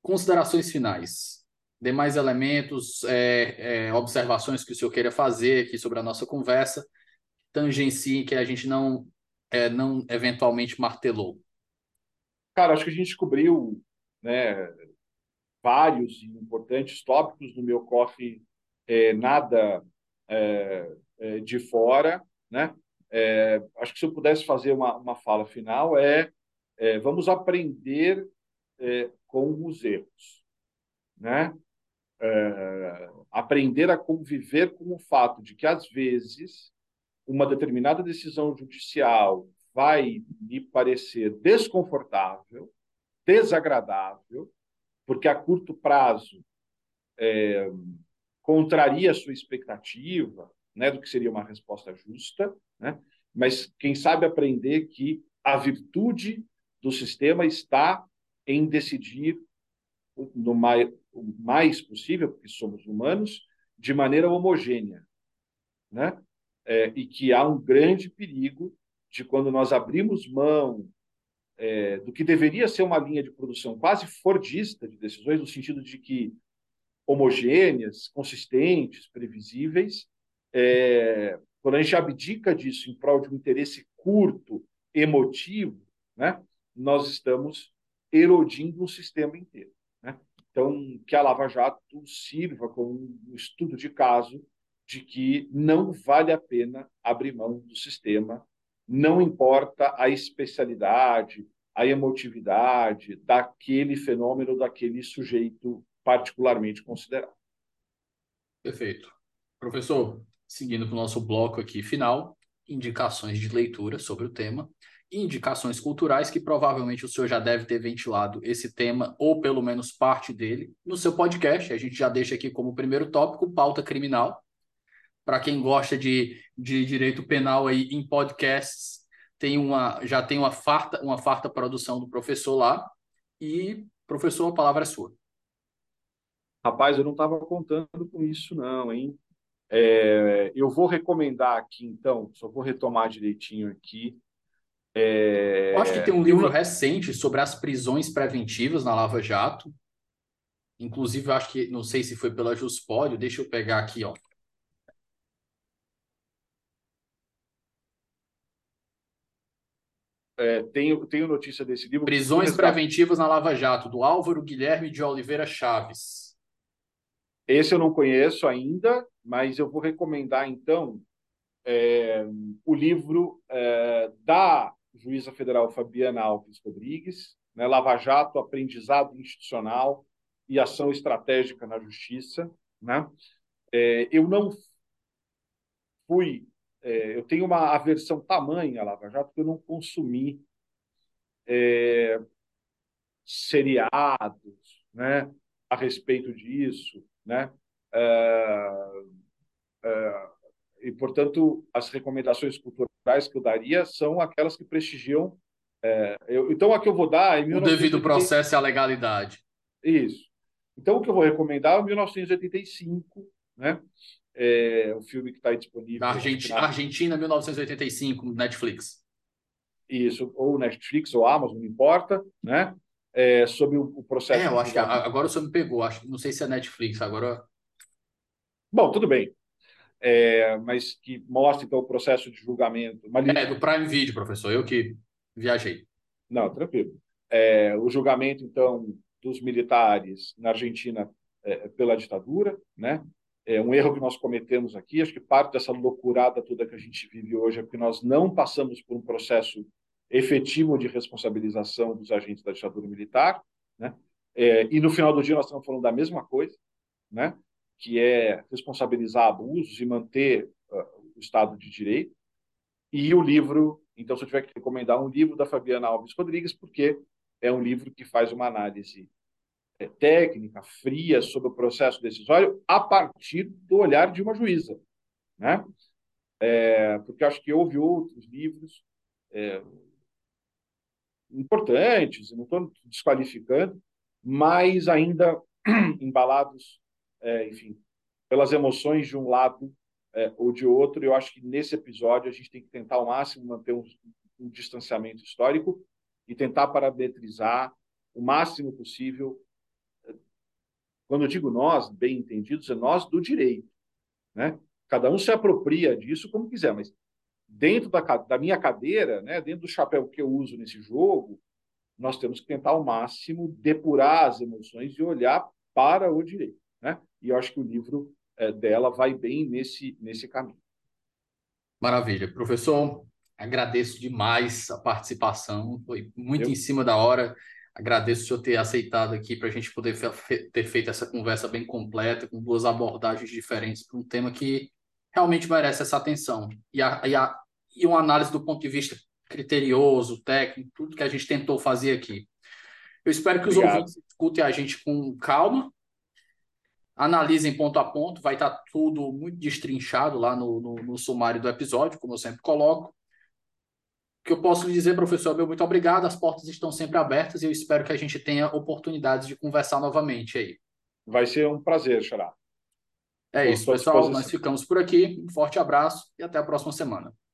considerações finais, demais elementos, é, é, observações que o senhor queira fazer aqui sobre a nossa conversa, tangenciem que a gente não, é, não eventualmente martelou. Cara, acho que a gente descobriu, né, vários importantes tópicos, não me ocorre é, nada é, é, de fora, né? É, acho que se eu pudesse fazer uma, uma fala final é, é vamos aprender... É, com os erros, né? É, aprender a conviver com o fato de que, às vezes, uma determinada decisão judicial vai lhe parecer desconfortável, desagradável, porque a curto prazo é, contraria a sua expectativa, né, do que seria uma resposta justa, né? Mas quem sabe aprender que a virtude do sistema está em decidir no mais, o mais possível, porque somos humanos, de maneira homogênea, né? É, e que há um grande perigo de quando nós abrimos mão é, do que deveria ser uma linha de produção quase fordista de decisões, no sentido de que homogêneas, consistentes, previsíveis, é, quando a gente abdica disso em prol de um interesse curto, emotivo, né? Nós estamos erodindo o sistema inteiro, né? Então, que a Lava Jato sirva como um estudo de caso de que não vale a pena abrir mão do sistema não importa a especialidade, a emotividade daquele fenômeno, daquele sujeito particularmente considerado. Perfeito. Professor, seguindo para o nosso bloco aqui final, indicações de leitura sobre o tema, indicações culturais, que provavelmente o senhor já deve ter ventilado esse tema, ou pelo menos parte dele, no seu podcast. A gente já deixa aqui como primeiro tópico, pauta criminal. Para quem gosta de, de direito penal aí em podcasts, tem uma, já tem uma farta, uma farta produção do professor lá. E, professor, a palavra é sua. Rapaz, eu não estava contando com isso não, hein? É, eu vou recomendar aqui, então, só vou retomar direitinho aqui. É... Acho que tem um livro recente sobre as prisões preventivas na Lava Jato. Inclusive, eu acho que, não sei se foi pela Juspod, deixa eu pegar aqui, ó. É, tenho, tenho notícia desse livro. Prisões Preventivas na Lava Jato, do Álvaro Guilherme de Oliveira Chaves. Esse eu não conheço ainda, mas eu vou recomendar, então, é, o livro é, da juíza federal Fabiana Alves Rodrigues, né, Lava Jato, Aprendizado Institucional e Ação Estratégica na Justiça. Né? É, eu não fui... É, eu tenho uma aversão tamanha à Lava Jato que eu não consumi é, seriados, né, a respeito disso, né? É, é, e, portanto, as recomendações culturais que eu daria são aquelas que prestigiam... É, eu, então, a que eu vou dar... O devido processo e a legalidade. Isso. Então, o que eu vou recomendar é mil novecentos e oitenta e cinco, né? É, o filme que está disponível... Argentina, na... Argentina, mil novecentos e oitenta e cinco, Netflix. Isso, ou Netflix, ou Amazon, não importa, né? É, sobre o, o processo... É, eu acho que agora o senhor me pegou, acho, não sei se é Netflix, agora... Bom, tudo bem. É, mas que mostra, então, o processo de julgamento... Uma... É, do Prime Video, professor, eu que viajei. Não, tranquilo. É, o julgamento, então, dos militares na Argentina é, pela ditadura, né? É um erro que nós cometemos aqui, acho que parte dessa loucurada toda que a gente vive hoje é porque nós não passamos por um processo efetivo de responsabilização dos agentes da ditadura militar, né? É, e no final do dia nós estamos falando da mesma coisa, né? Que é responsabilizar abusos e manter uh, o Estado de Direito. E o livro, então, se eu tiver que recomendar um livro da Fabiana Alves Rodrigues, porque é um livro que faz uma análise técnica, fria, sobre o processo decisório a partir do olhar de uma juíza, né? É, porque acho que houve outros livros é, importantes, não estou desqualificando, mas ainda embalados, é, enfim, pelas emoções de um lado é, ou de outro. Eu acho que nesse episódio a gente tem que tentar ao máximo manter um, um distanciamento histórico e tentar parametrizar o máximo possível. Quando eu digo nós, bem entendidos, é nós do direito, né? Cada um se apropria disso como quiser, mas dentro da, da minha cadeira, né, dentro do chapéu que eu uso nesse jogo, nós temos que tentar ao máximo depurar as emoções e olhar para o direito, né? E eu acho que o livro é, dela vai bem nesse, nesse caminho. Maravilha. Professor, agradeço demais a participação, foi muito eu... em cima da hora. Agradeço o senhor ter aceitado aqui para a gente poder fe- ter feito essa conversa bem completa, com duas abordagens diferentes para um tema que realmente merece essa atenção. E, a, e, a, e uma análise do ponto de vista criterioso, técnico, tudo que a gente tentou fazer aqui. Eu espero que Obrigado. Os ouvintes escutem a gente com calma, analisem ponto a ponto, vai estar tudo muito destrinchado lá no, no, no sumário do episódio, como eu sempre coloco. O que eu posso lhe dizer, professor Abel, muito obrigado, as portas estão sempre abertas e eu espero que a gente tenha oportunidades de conversar novamente aí. Vai ser um prazer, Xará. É isso, pessoal, nós ficamos por aqui, um forte abraço e até a próxima semana.